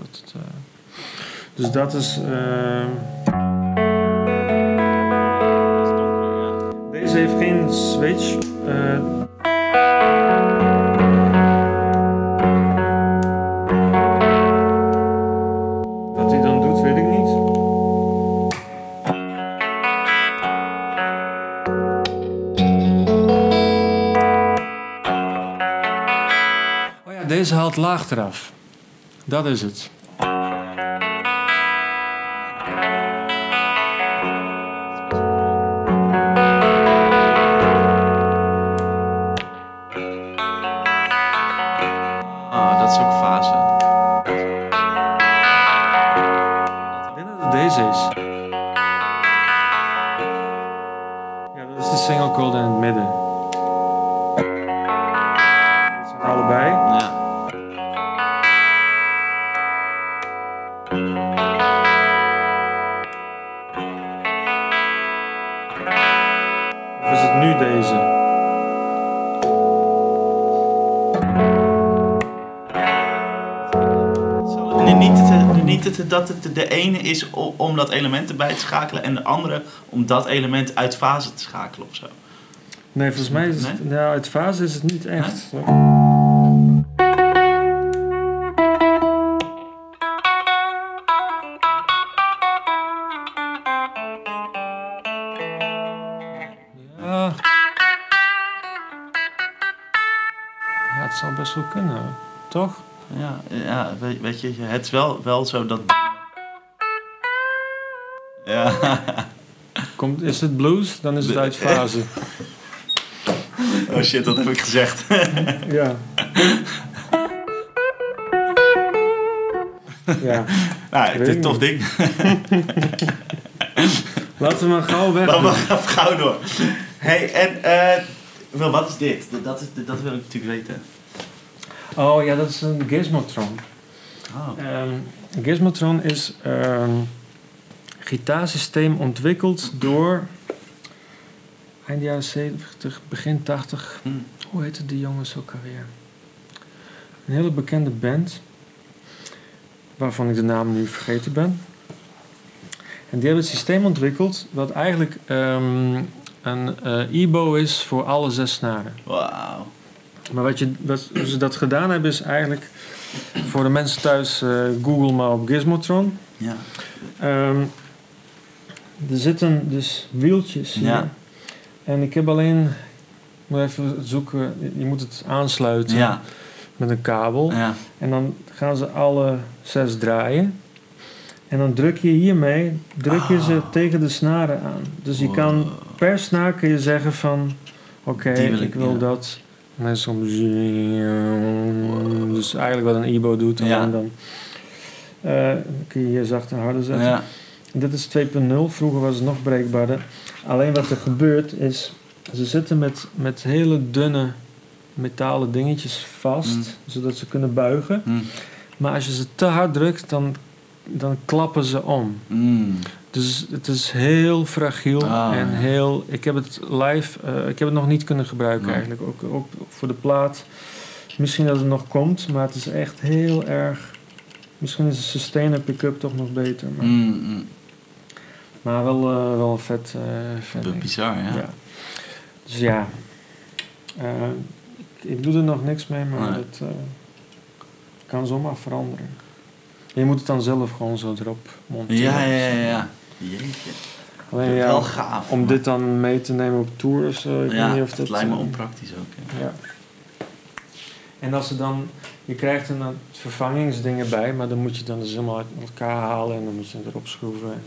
Dus dat is... Deze heeft geen switch. Deze haalt laag eraf. Dat is het. Oh, dat is ook fase. Ik denk dat het deze is. Ja, dat is de single cold in het midden. Dat zijn allebei. Ja. Dat het de ene is om dat element erbij te schakelen en de andere om dat element uit fase te schakelen ofzo. Nee, volgens mij is het... Nou, uit fase is het niet echt. Nee? Ja, het zou best wel kunnen, toch? Ja, weet je, het is wel zo dat... Ja. Is het blues? Dan is het uit fase. Oh shit, dat heb ik gezegd. Ja. Ja. Nou, ik vind het tof ding. Laten we maar gauw weg. Laten we gauw door. Hey, en... wat is dit? Dat wil ik natuurlijk weten. Oh ja, dat is een gizmotron. Gizmotron is gitaarsysteem ontwikkeld door eind jaren 70, begin 80. Hoe heette die jongens ook alweer? Een hele bekende band, waarvan ik de naam nu vergeten ben. En die hebben het systeem ontwikkeld wat eigenlijk een ebow is voor alle 6 snaren. Wauw. Maar wat ze dat gedaan hebben is eigenlijk voor de mensen thuis, Google maar op Gizmotron. Ja. Er zitten dus wieltjes hier. Ja. En ik heb alleen, moet even zoeken, je moet het aansluiten met een kabel. Ja. En dan gaan ze alle 6 draaien. En dan druk je hiermee, ze tegen de snaren aan. Dus je kan per snaar kun je zeggen van, oké, ik wil dat. En dan soms, dus eigenlijk wat een ebow doet. En dan kun je hier zacht en harder zetten. Ja. Dit is 2.0, vroeger was het nog breekbaarder. Alleen wat er gebeurt is, ze zitten met hele dunne metalen dingetjes vast, zodat ze kunnen buigen. Maar als je ze te hard drukt, dan klappen ze om. Dus het is heel fragiel en heel... Ik heb het live... ik heb het nog niet kunnen gebruiken eigenlijk. Ook voor de plaat. Misschien dat het nog komt, maar het is echt heel erg... Misschien is een sustainer pick-up toch nog beter. Maar, maar wel vet. Dat is bizar, ja. Dus ja. Ik doe er nog niks mee, maar het kan zomaar veranderen. Je moet het dan zelf gewoon zo erop monteren. Ja. Jeetje. Alleen ja, wel gaaf. Om dit dan mee te nemen op tour of zo. Het lijkt me onpraktisch ook. Ja. En als ze dan... Je krijgt er dan vervangingsdingen bij, maar dan moet je dan dus helemaal uit elkaar halen en dan moet je erop schroeven.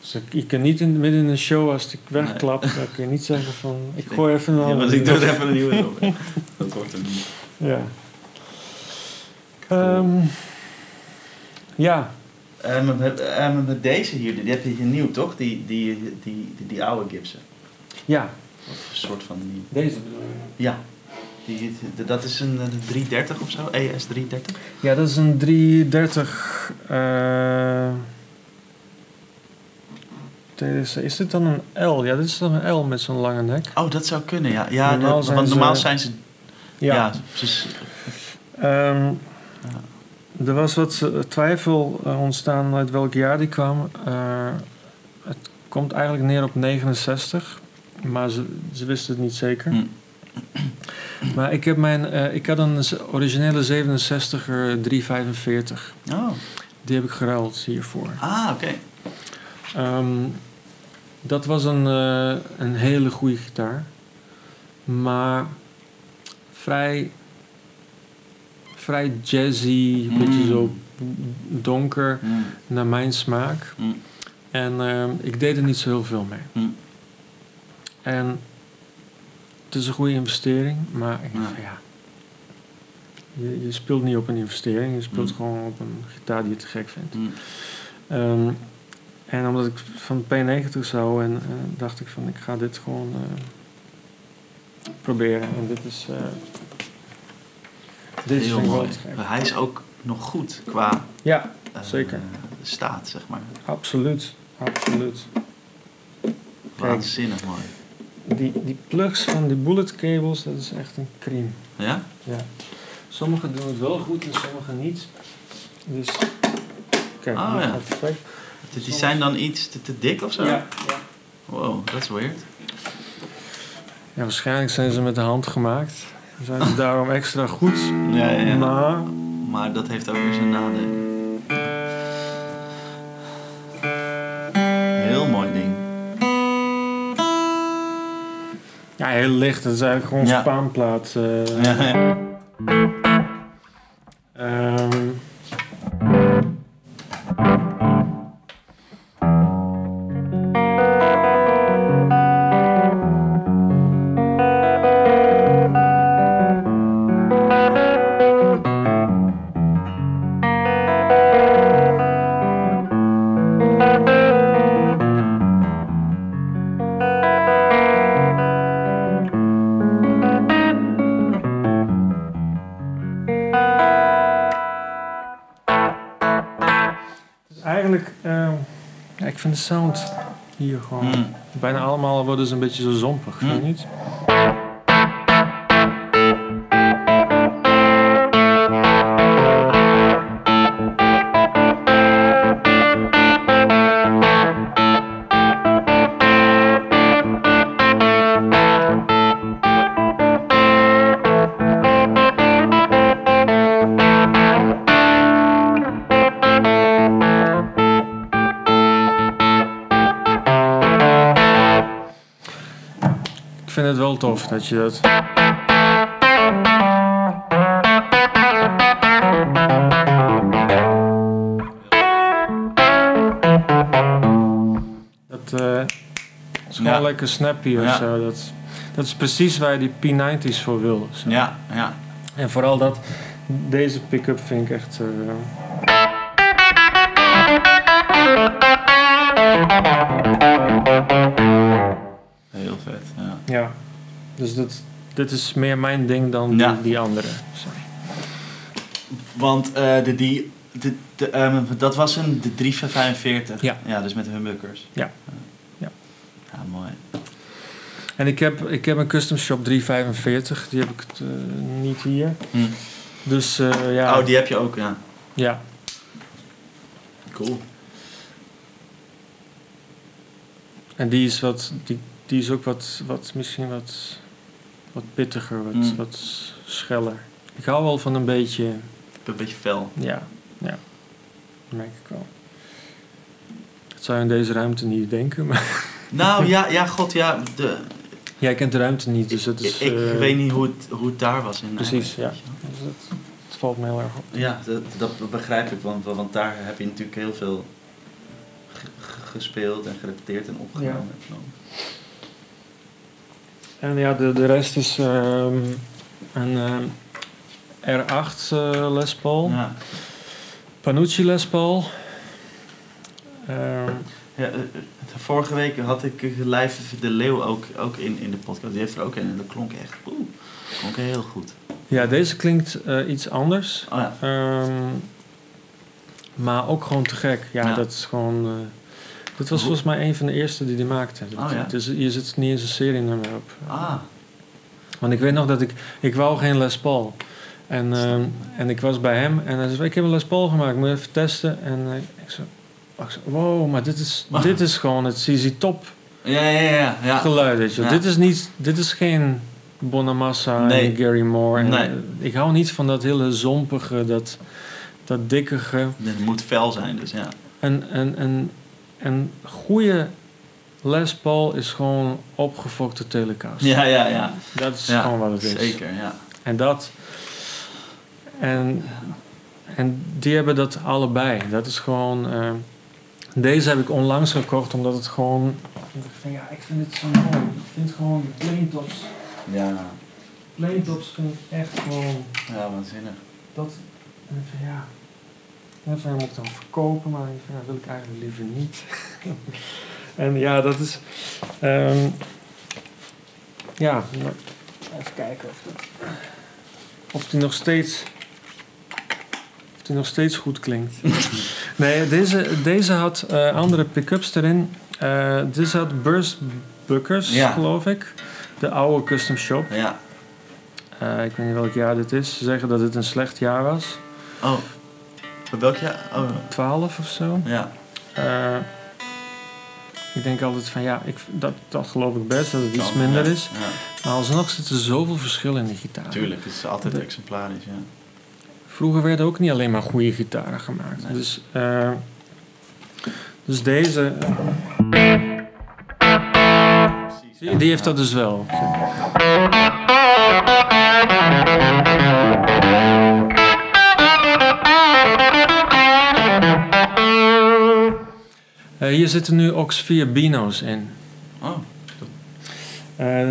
Dus je kan niet midden in een show, als ik wegklap, dan kun je niet zeggen van... Ik gooi even een andere. Ja, ik doe er even een nieuwe op. Dat wordt hem niet. Ja. Ja. Met deze hier, die heb je nieuw toch? Die oude Gibson. Ja. Wat een soort van nieuw. Deze bedoel je? Ja. Dat is een 330 of zo? ES 330? Ja, dat is een 330. Is dit dan een L? Ja, dit is dan een L met zo'n lange nek. Oh, dat zou kunnen, ja. Ja, want normaal zijn ze... Ja, precies. Er was wat twijfel ontstaan uit welk jaar die kwam. Het komt eigenlijk neer op 69. Maar ze wisten het niet zeker. Maar ik had een originele 67er 345. Oh. Die heb ik geruild hiervoor. Ah, oké. Dat was een hele goede gitaar. Maar vrij jazzy, een beetje zo donker naar mijn smaak. En ik deed er niet zo heel veel mee. En het is een goede investering, maar ik dacht van je speelt niet op een investering, je speelt gewoon op een gitaar die je te gek vindt. En omdat ik van P90 zou en dacht ik van ik ga dit gewoon proberen en dit is... Dit is mooi. Hij is ook nog goed qua zeker. Staat, zeg maar. Absoluut. Waanzinnig mooi. Die plugs van die bullet cables, dat is echt een crime. Ja? Ja. Sommigen doen het wel goed en sommigen niet. Dus, kijk, perfect. Die zijn dan iets te dik of zo? Ja. Wow, dat is weird. Ja, waarschijnlijk zijn ze met de hand gemaakt. Zijn ze daarom extra goed. Ja. Maar dat heeft ook weer zijn nadeel. Heel mooi ding. Ja, heel licht. Dat is eigenlijk gewoon spaanplaat. Ja, ik vind de sound hier gewoon... Bijna allemaal worden ze een beetje zo zompig, vind je niet? Ik vind het wel tof dat je dat... is gewoon lekker snappy of zo. Dat is precies waar je die P90's voor wilde. Zo. Ja, ja. En vooral dat... Deze pick-up vind ik echt... Heel vet, ja. Ja, dus dit is meer mijn ding dan die andere. Sorry. Want dat was een de 345. Ja. Ja, dus met humbuckers. Ja. Ja. Ja, mooi. En ik heb een Custom Shop 345. Die heb ik niet hier. Dus ja. Oh, die heb je ook, ja. Ja. Cool. En die is wat... Die is ook wat pittiger, wat scheller. Ik hou wel van een beetje... Een beetje fel. Ja. Dat merk ik wel. Dat zou je in deze ruimte niet denken, maar... Nou, ja. Jij kent de ruimte niet, dus dat is... Ik weet niet hoe het daar was in. Precies, ja. Dus dat valt me heel erg op. Ja, dat begrijp ik, want daar heb je natuurlijk heel veel gespeeld en gerepeteerd en opgenomen. Ja. En ja, de rest is een R8 Les Paul, Panucci Les Paul. Vorige week had ik live de Leeuw ook in de podcast. Die heeft er ook in en dat klonk echt heel goed. Ja, deze klinkt iets anders, maar ook gewoon te gek. Ja. Dat is gewoon... dat was volgens mij een van de eerste die maakte. Ja? Dus hier zit niet eens een serienummer op. Ah. Want ik weet nog dat ik wou geen Les Paul. En ik was bij hem en hij zei: ik heb een Les Paul gemaakt, moet je even testen. En ik zei: wow, maar dit is gewoon het ZZ Top geluid. Weet je. Ja. Dit is geen Bonamassa en Gary Moore. En ik hou niet van dat hele zompige, dat dikkige. Het moet fel zijn, dus ja. En goede Les Paul is gewoon opgefokte Telecaster. Ja. Dat is gewoon wat het is. Zeker, ja. En dat... En die hebben dat allebei. Dat is gewoon... deze heb ik onlangs gekocht, omdat het gewoon... Ik vind het zo mooi. Ik vind gewoon plaintops. Ja. Plaintops vind ik echt gewoon... Ja, waanzinnig. Dat... Even hem ook dan verkopen, maar dat wil ik eigenlijk liever niet. En ja, dat is... even kijken of die nog steeds... Of die nog steeds goed klinkt. Nee, deze had andere pick-ups erin. Deze had burstbuckers, geloof ik. De oude Custom Shop. Ja. Ik weet niet welk jaar dit is. Ze zeggen dat dit een slecht jaar was. Oh. Welk jaar? 12 of zo. Ja. Ik denk altijd van dat geloof ik best, dat het iets minder is. Ja. Maar alsnog zit er zoveel verschil in de gitaar. Tuurlijk, het is altijd exemplarisch, ja. Vroeger werden ook niet alleen maar goede gitaren gemaakt. Nee. Dus deze... Precies, die heeft dat dus wel. Hier zitten nu Ox4 Bino's in. Oh.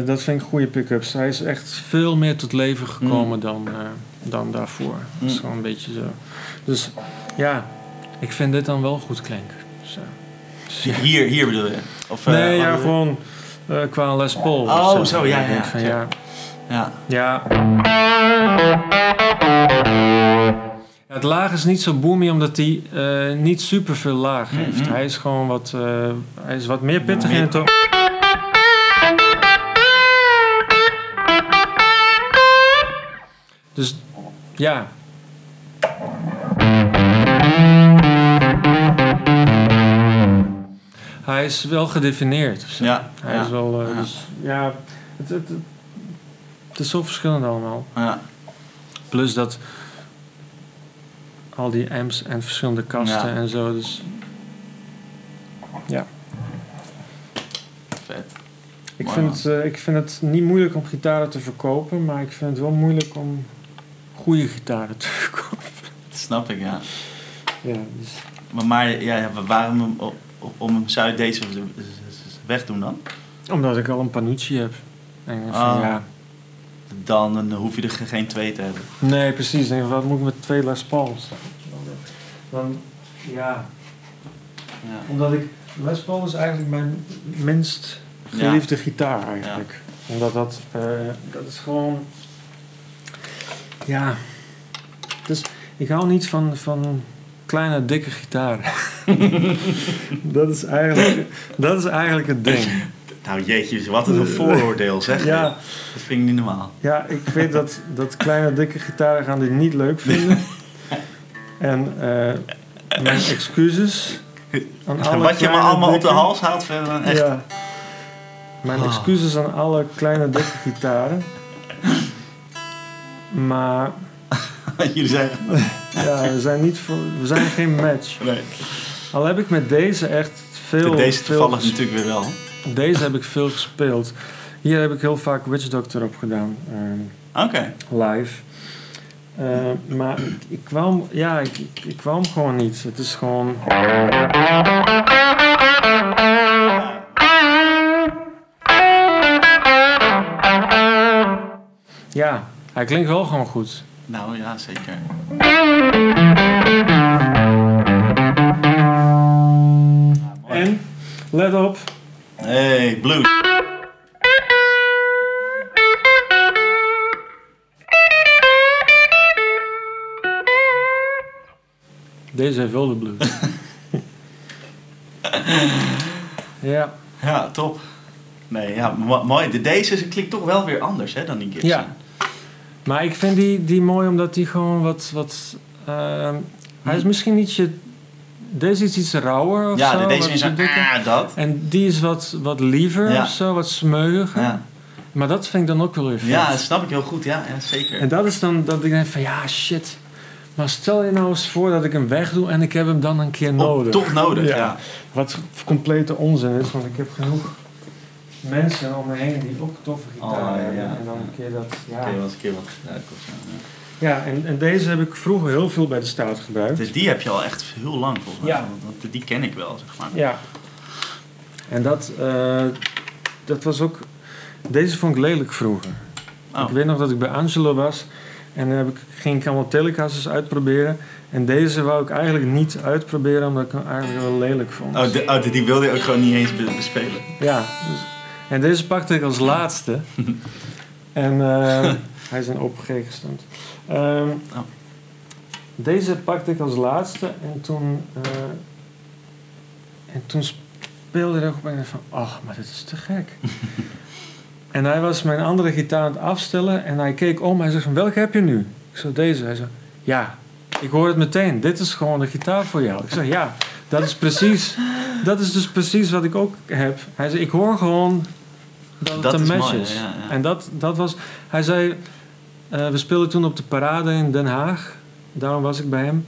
Dat vind ik goede pick-ups. Hij is echt veel meer tot leven gekomen dan daarvoor. Dat is gewoon een beetje zo. Dus ja, ik vind dit dan wel goed klinken. Zo. Hier bedoel je? Of, nee, gewoon qua Les Paul. Oh, zo, ja. Van, ja. Ja. Ja. Ja, het laag is niet zo boomy omdat hij niet super veel laag heeft. Mm-hmm. Hij is gewoon wat, hij is wat meer pittig in het toon. Dus ja. Hij is wel gedefinieerd. Dus ja. Hij is wel. Dus, ja. Het is zo verschillend allemaal. Ja. Plus dat al die amps en verschillende kasten en zo. Dus ja. Vet. Ik vind het niet moeilijk om gitaren te verkopen, maar ik vind het wel moeilijk om goede gitaren te verkopen. Dat snap ik, ja. Ja, dus. Maar waarom zou je deze weg doen dan? Omdat ik al een Panucci heb. En dan hoef je er geen twee te hebben. Nee, precies. En wat moet ik met twee Les Pauls? Dan. Omdat ik... Les Paul is eigenlijk mijn minst geliefde gitaar eigenlijk. Ja. Omdat dat is gewoon... Ja. Dus ik hou niet van kleine, dikke gitaren. dat is eigenlijk het ding. Nou jeetje, wat een vooroordeel zeg. Ja. Dat vind ik niet normaal. Ja, ik weet dat kleine, dikke gitaren gaan die niet leuk vinden. En mijn excuses aan alle wat je me allemaal dikke, op de hals haalt. Echt. Ja. Mijn excuses aan alle kleine, dikke gitaren. Maar... Jullie zijn... ja, we zijn geen match. Nee. Al heb ik met deze echt veel... Deze toevallig natuurlijk weer wel. Deze heb ik veel gespeeld. Hier heb ik heel vaak Witch Doctor op gedaan. Oké. Live. Maar ik kwam gewoon niet. Het is gewoon... Ja, hij klinkt wel gewoon goed. Nou ja, zeker. En, let op. Hey, blues. Deze heeft wel de blues. Ja. Ja, top. Nee, ja, mooi. Deze klinkt toch wel weer anders hè, dan die Gibson. Ja. Maar ik vind die mooi omdat die gewoon wat hij is misschien ietsje... Deze is iets rauwer of zo. Ja, deze is dat. En die is wat liever of zo, wat smeuiger. Ja. Maar dat vind ik dan ook wel weer vet. Ja, dat snap ik heel goed. Ja, zeker. En dat is dan dat ik denk van ja, shit. Maar stel je nou eens voor dat ik hem wegdoe en ik heb hem dan een keer nodig. Toch nodig, ja. Wat complete onzin is, want ik heb genoeg... mensen om me heen die ook toffe gitaar hebben. Ja. En dan een keer dat... Ja, een keer wat gebruikt of zo. Ja, en deze heb ik vroeger heel veel bij de Staat gebruikt. Dus die heb je al echt heel lang volgens mij. Ja. Want die ken ik wel, zeg maar. Ja. En dat was ook... Deze vond ik lelijk vroeger. Oh. Ik weet nog dat ik bij Angelo was. En dan ging ik allemaal Telecasters uitproberen. En deze wou ik eigenlijk niet uitproberen, omdat ik hem eigenlijk wel lelijk vond. Die wilde je ook gewoon niet eens bespelen. Ja, dus... En deze pakte ik als laatste. En hij is in open G gestemd. Deze pakte ik als laatste. En toen speelde hij ook bij van... Ach, maar dit is te gek. En hij was mijn andere gitaar aan het afstellen. En hij keek om. Hij zegt van, welke heb je nu? Ik zei, deze. Hij zei, ja, ik hoor het meteen. Dit is gewoon de gitaar voor jou. Ik zei, ja, dat is dus precies wat ik ook heb. Hij zei, ik hoor gewoon dat het een match is. Ja. En dat was... Hij zei, we speelden toen op de parade in Den Haag. Daarom was ik bij hem.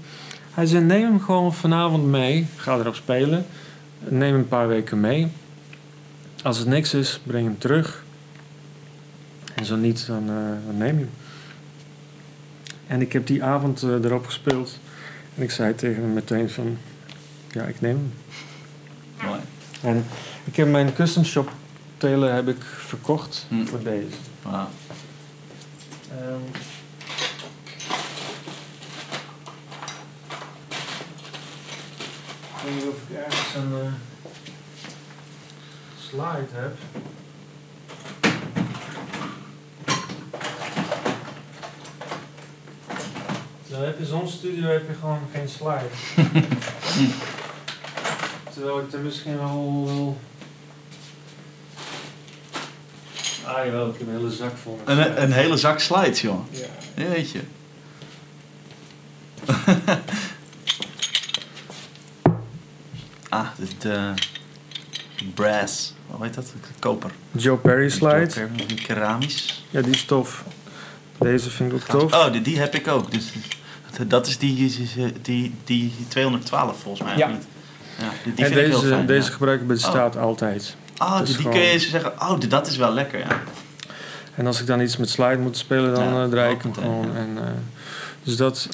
Hij zei, neem hem gewoon vanavond mee. Ga erop spelen. Neem een paar weken mee. Als het niks is, breng hem terug. En zo niet, dan neem je hem. En ik heb die avond erop gespeeld. En ik zei tegen hem meteen van... Ja, ik neem hem. Mooi. En ik heb mijn custom shop telen heb ik verkocht voor deze. Wow. Ik weet niet of ik ergens een slide heb. Dan heb je zo'n studio, heb je gewoon geen slide. Terwijl ik er misschien wel... Ah jawel, ik heb een hele zak vol. Een hele zak slides, joh. Ja. Weet je. Ah, dit... brass. Hoe heet dat? Koper. Joe Perry slide. Joe Perry, keramisch. Ja, die is tof. Deze vind ik ook tof. Oh, die heb ik ook. Dus, dat is die 212 volgens mij. Ja. Niet? Ja, die vind ik heel fijn. Deze gebruiken bij de Staat altijd. Oh, dus die kun je eens zeggen, dat is wel lekker, ja. En als ik dan iets met slide moet spelen, dan draai ik hem gewoon. Ja. En, dus dat...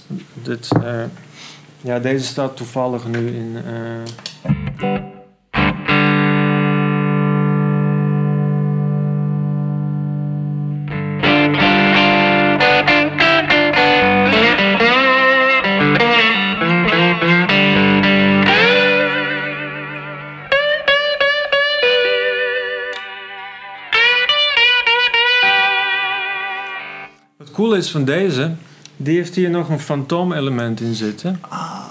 deze staat toevallig nu in... is van deze, die heeft hier nog een fantoomelement in zitten. Ah.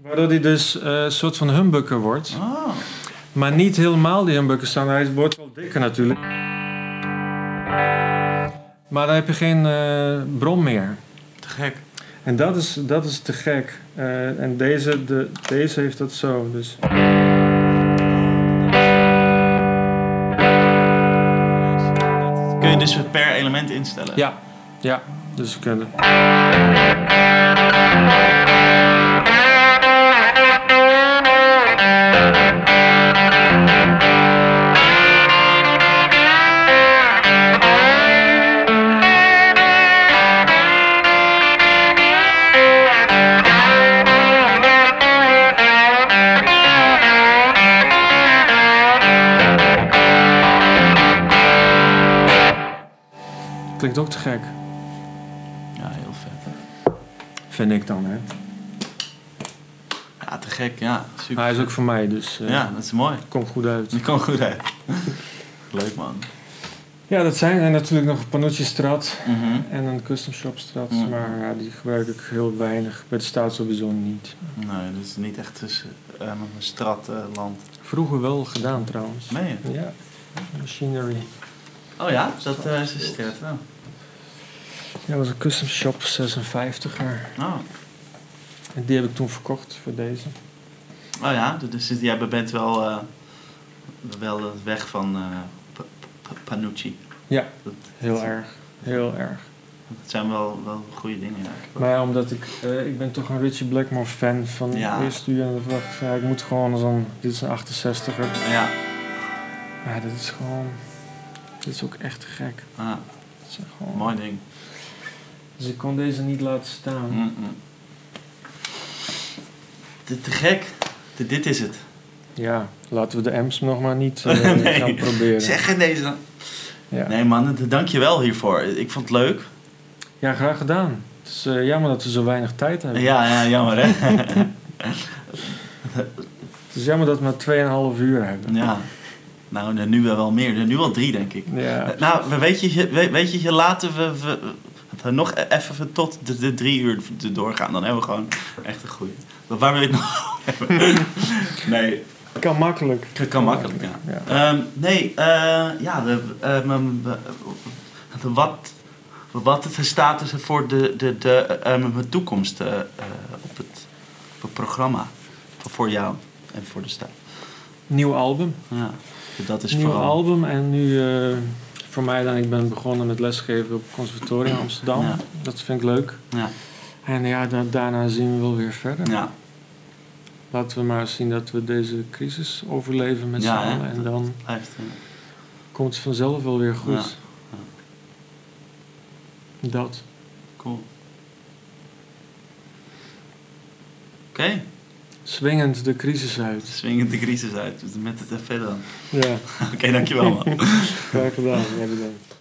Waardoor die dus een soort van humbucker wordt. Ah. Maar niet helemaal die humbucker staan. Hij wordt wel dikker natuurlijk. Maar dan heb je geen bron meer. Te gek. En dat is te gek. En deze heeft dat zo. Dus. Kun je dus per element instellen? Ja. Dus we kunnen. Klinkt ook te gek. Ja, heel vet. Vind ik dan, hè? Ja, te gek, ja. Super. Hij is ook van mij, dus... ja, dat is mooi. Komt goed uit. Die komt goed uit. Leuk, man. Ja, dat zijn er natuurlijk nog een Pannotje Strat en een Custom Shop Strat. Mm-hmm. Maar die gebruik ik heel weinig. Bij de Staat sowieso niet. Nee, dat is niet echt een Strat-land. Vroeger wel gedaan, trouwens. Nee? Ja. Machinery. Oh ja, dat is een stert. Oh. Ja, dat was een Custom Shop 56er. Oh. En die heb ik toen verkocht voor deze. Oh ja, dus jij bent wel de weg van Panucci. Ja, heel erg. Dat zijn wel goede dingen. Ja. Maar omdat ik ben toch een Ritchie Blackmore fan van de eerste uur. En dan dacht ik van, ik moet gewoon dit is een 68er. Ja. Maar dat is gewoon... Dit is ook echt gek. Ah, is gewoon... Mooi ding. Dus ik kon deze niet laten staan. Mm-mm. Te gek. Dit is het. Ja, laten we de M's nog maar niet nee. Gaan proberen. Zeg deze dan. Ja. Nee man, dank je wel hiervoor. Ik vond het leuk. Ja, graag gedaan. Het is jammer dat we zo weinig tijd hebben. Ja, jammer hè. Het is jammer dat we maar 2,5 uur hebben. Ja. Nou, nu wel meer. Nu wel 3, denk ik. Ja. Nou, weet je, laten we nog even tot de 3 uur doorgaan. Dan hebben we gewoon echt een goeie. Waar wil je het nog hebben? Nee. Kan makkelijk, ja. Wat de status voor de toekomst op het programma voor jou en voor de staat? Nieuw album. Ja. Dat is nieuw album en nu voor mij dan, ik ben begonnen met lesgeven op het Conservatorium Amsterdam. Ja. Dat vind ik leuk. Ja. En ja, daarna zien we wel weer verder. Ja. Laten we maar zien dat we deze crisis overleven met z'n allen. En dan komt het vanzelf wel weer goed. Ja. Ja. Dat. Cool. Oké. Swingend de crisis uit. Met het FV dan. Ja. Oké, dankjewel man. Graag gedaan, jij bedankt.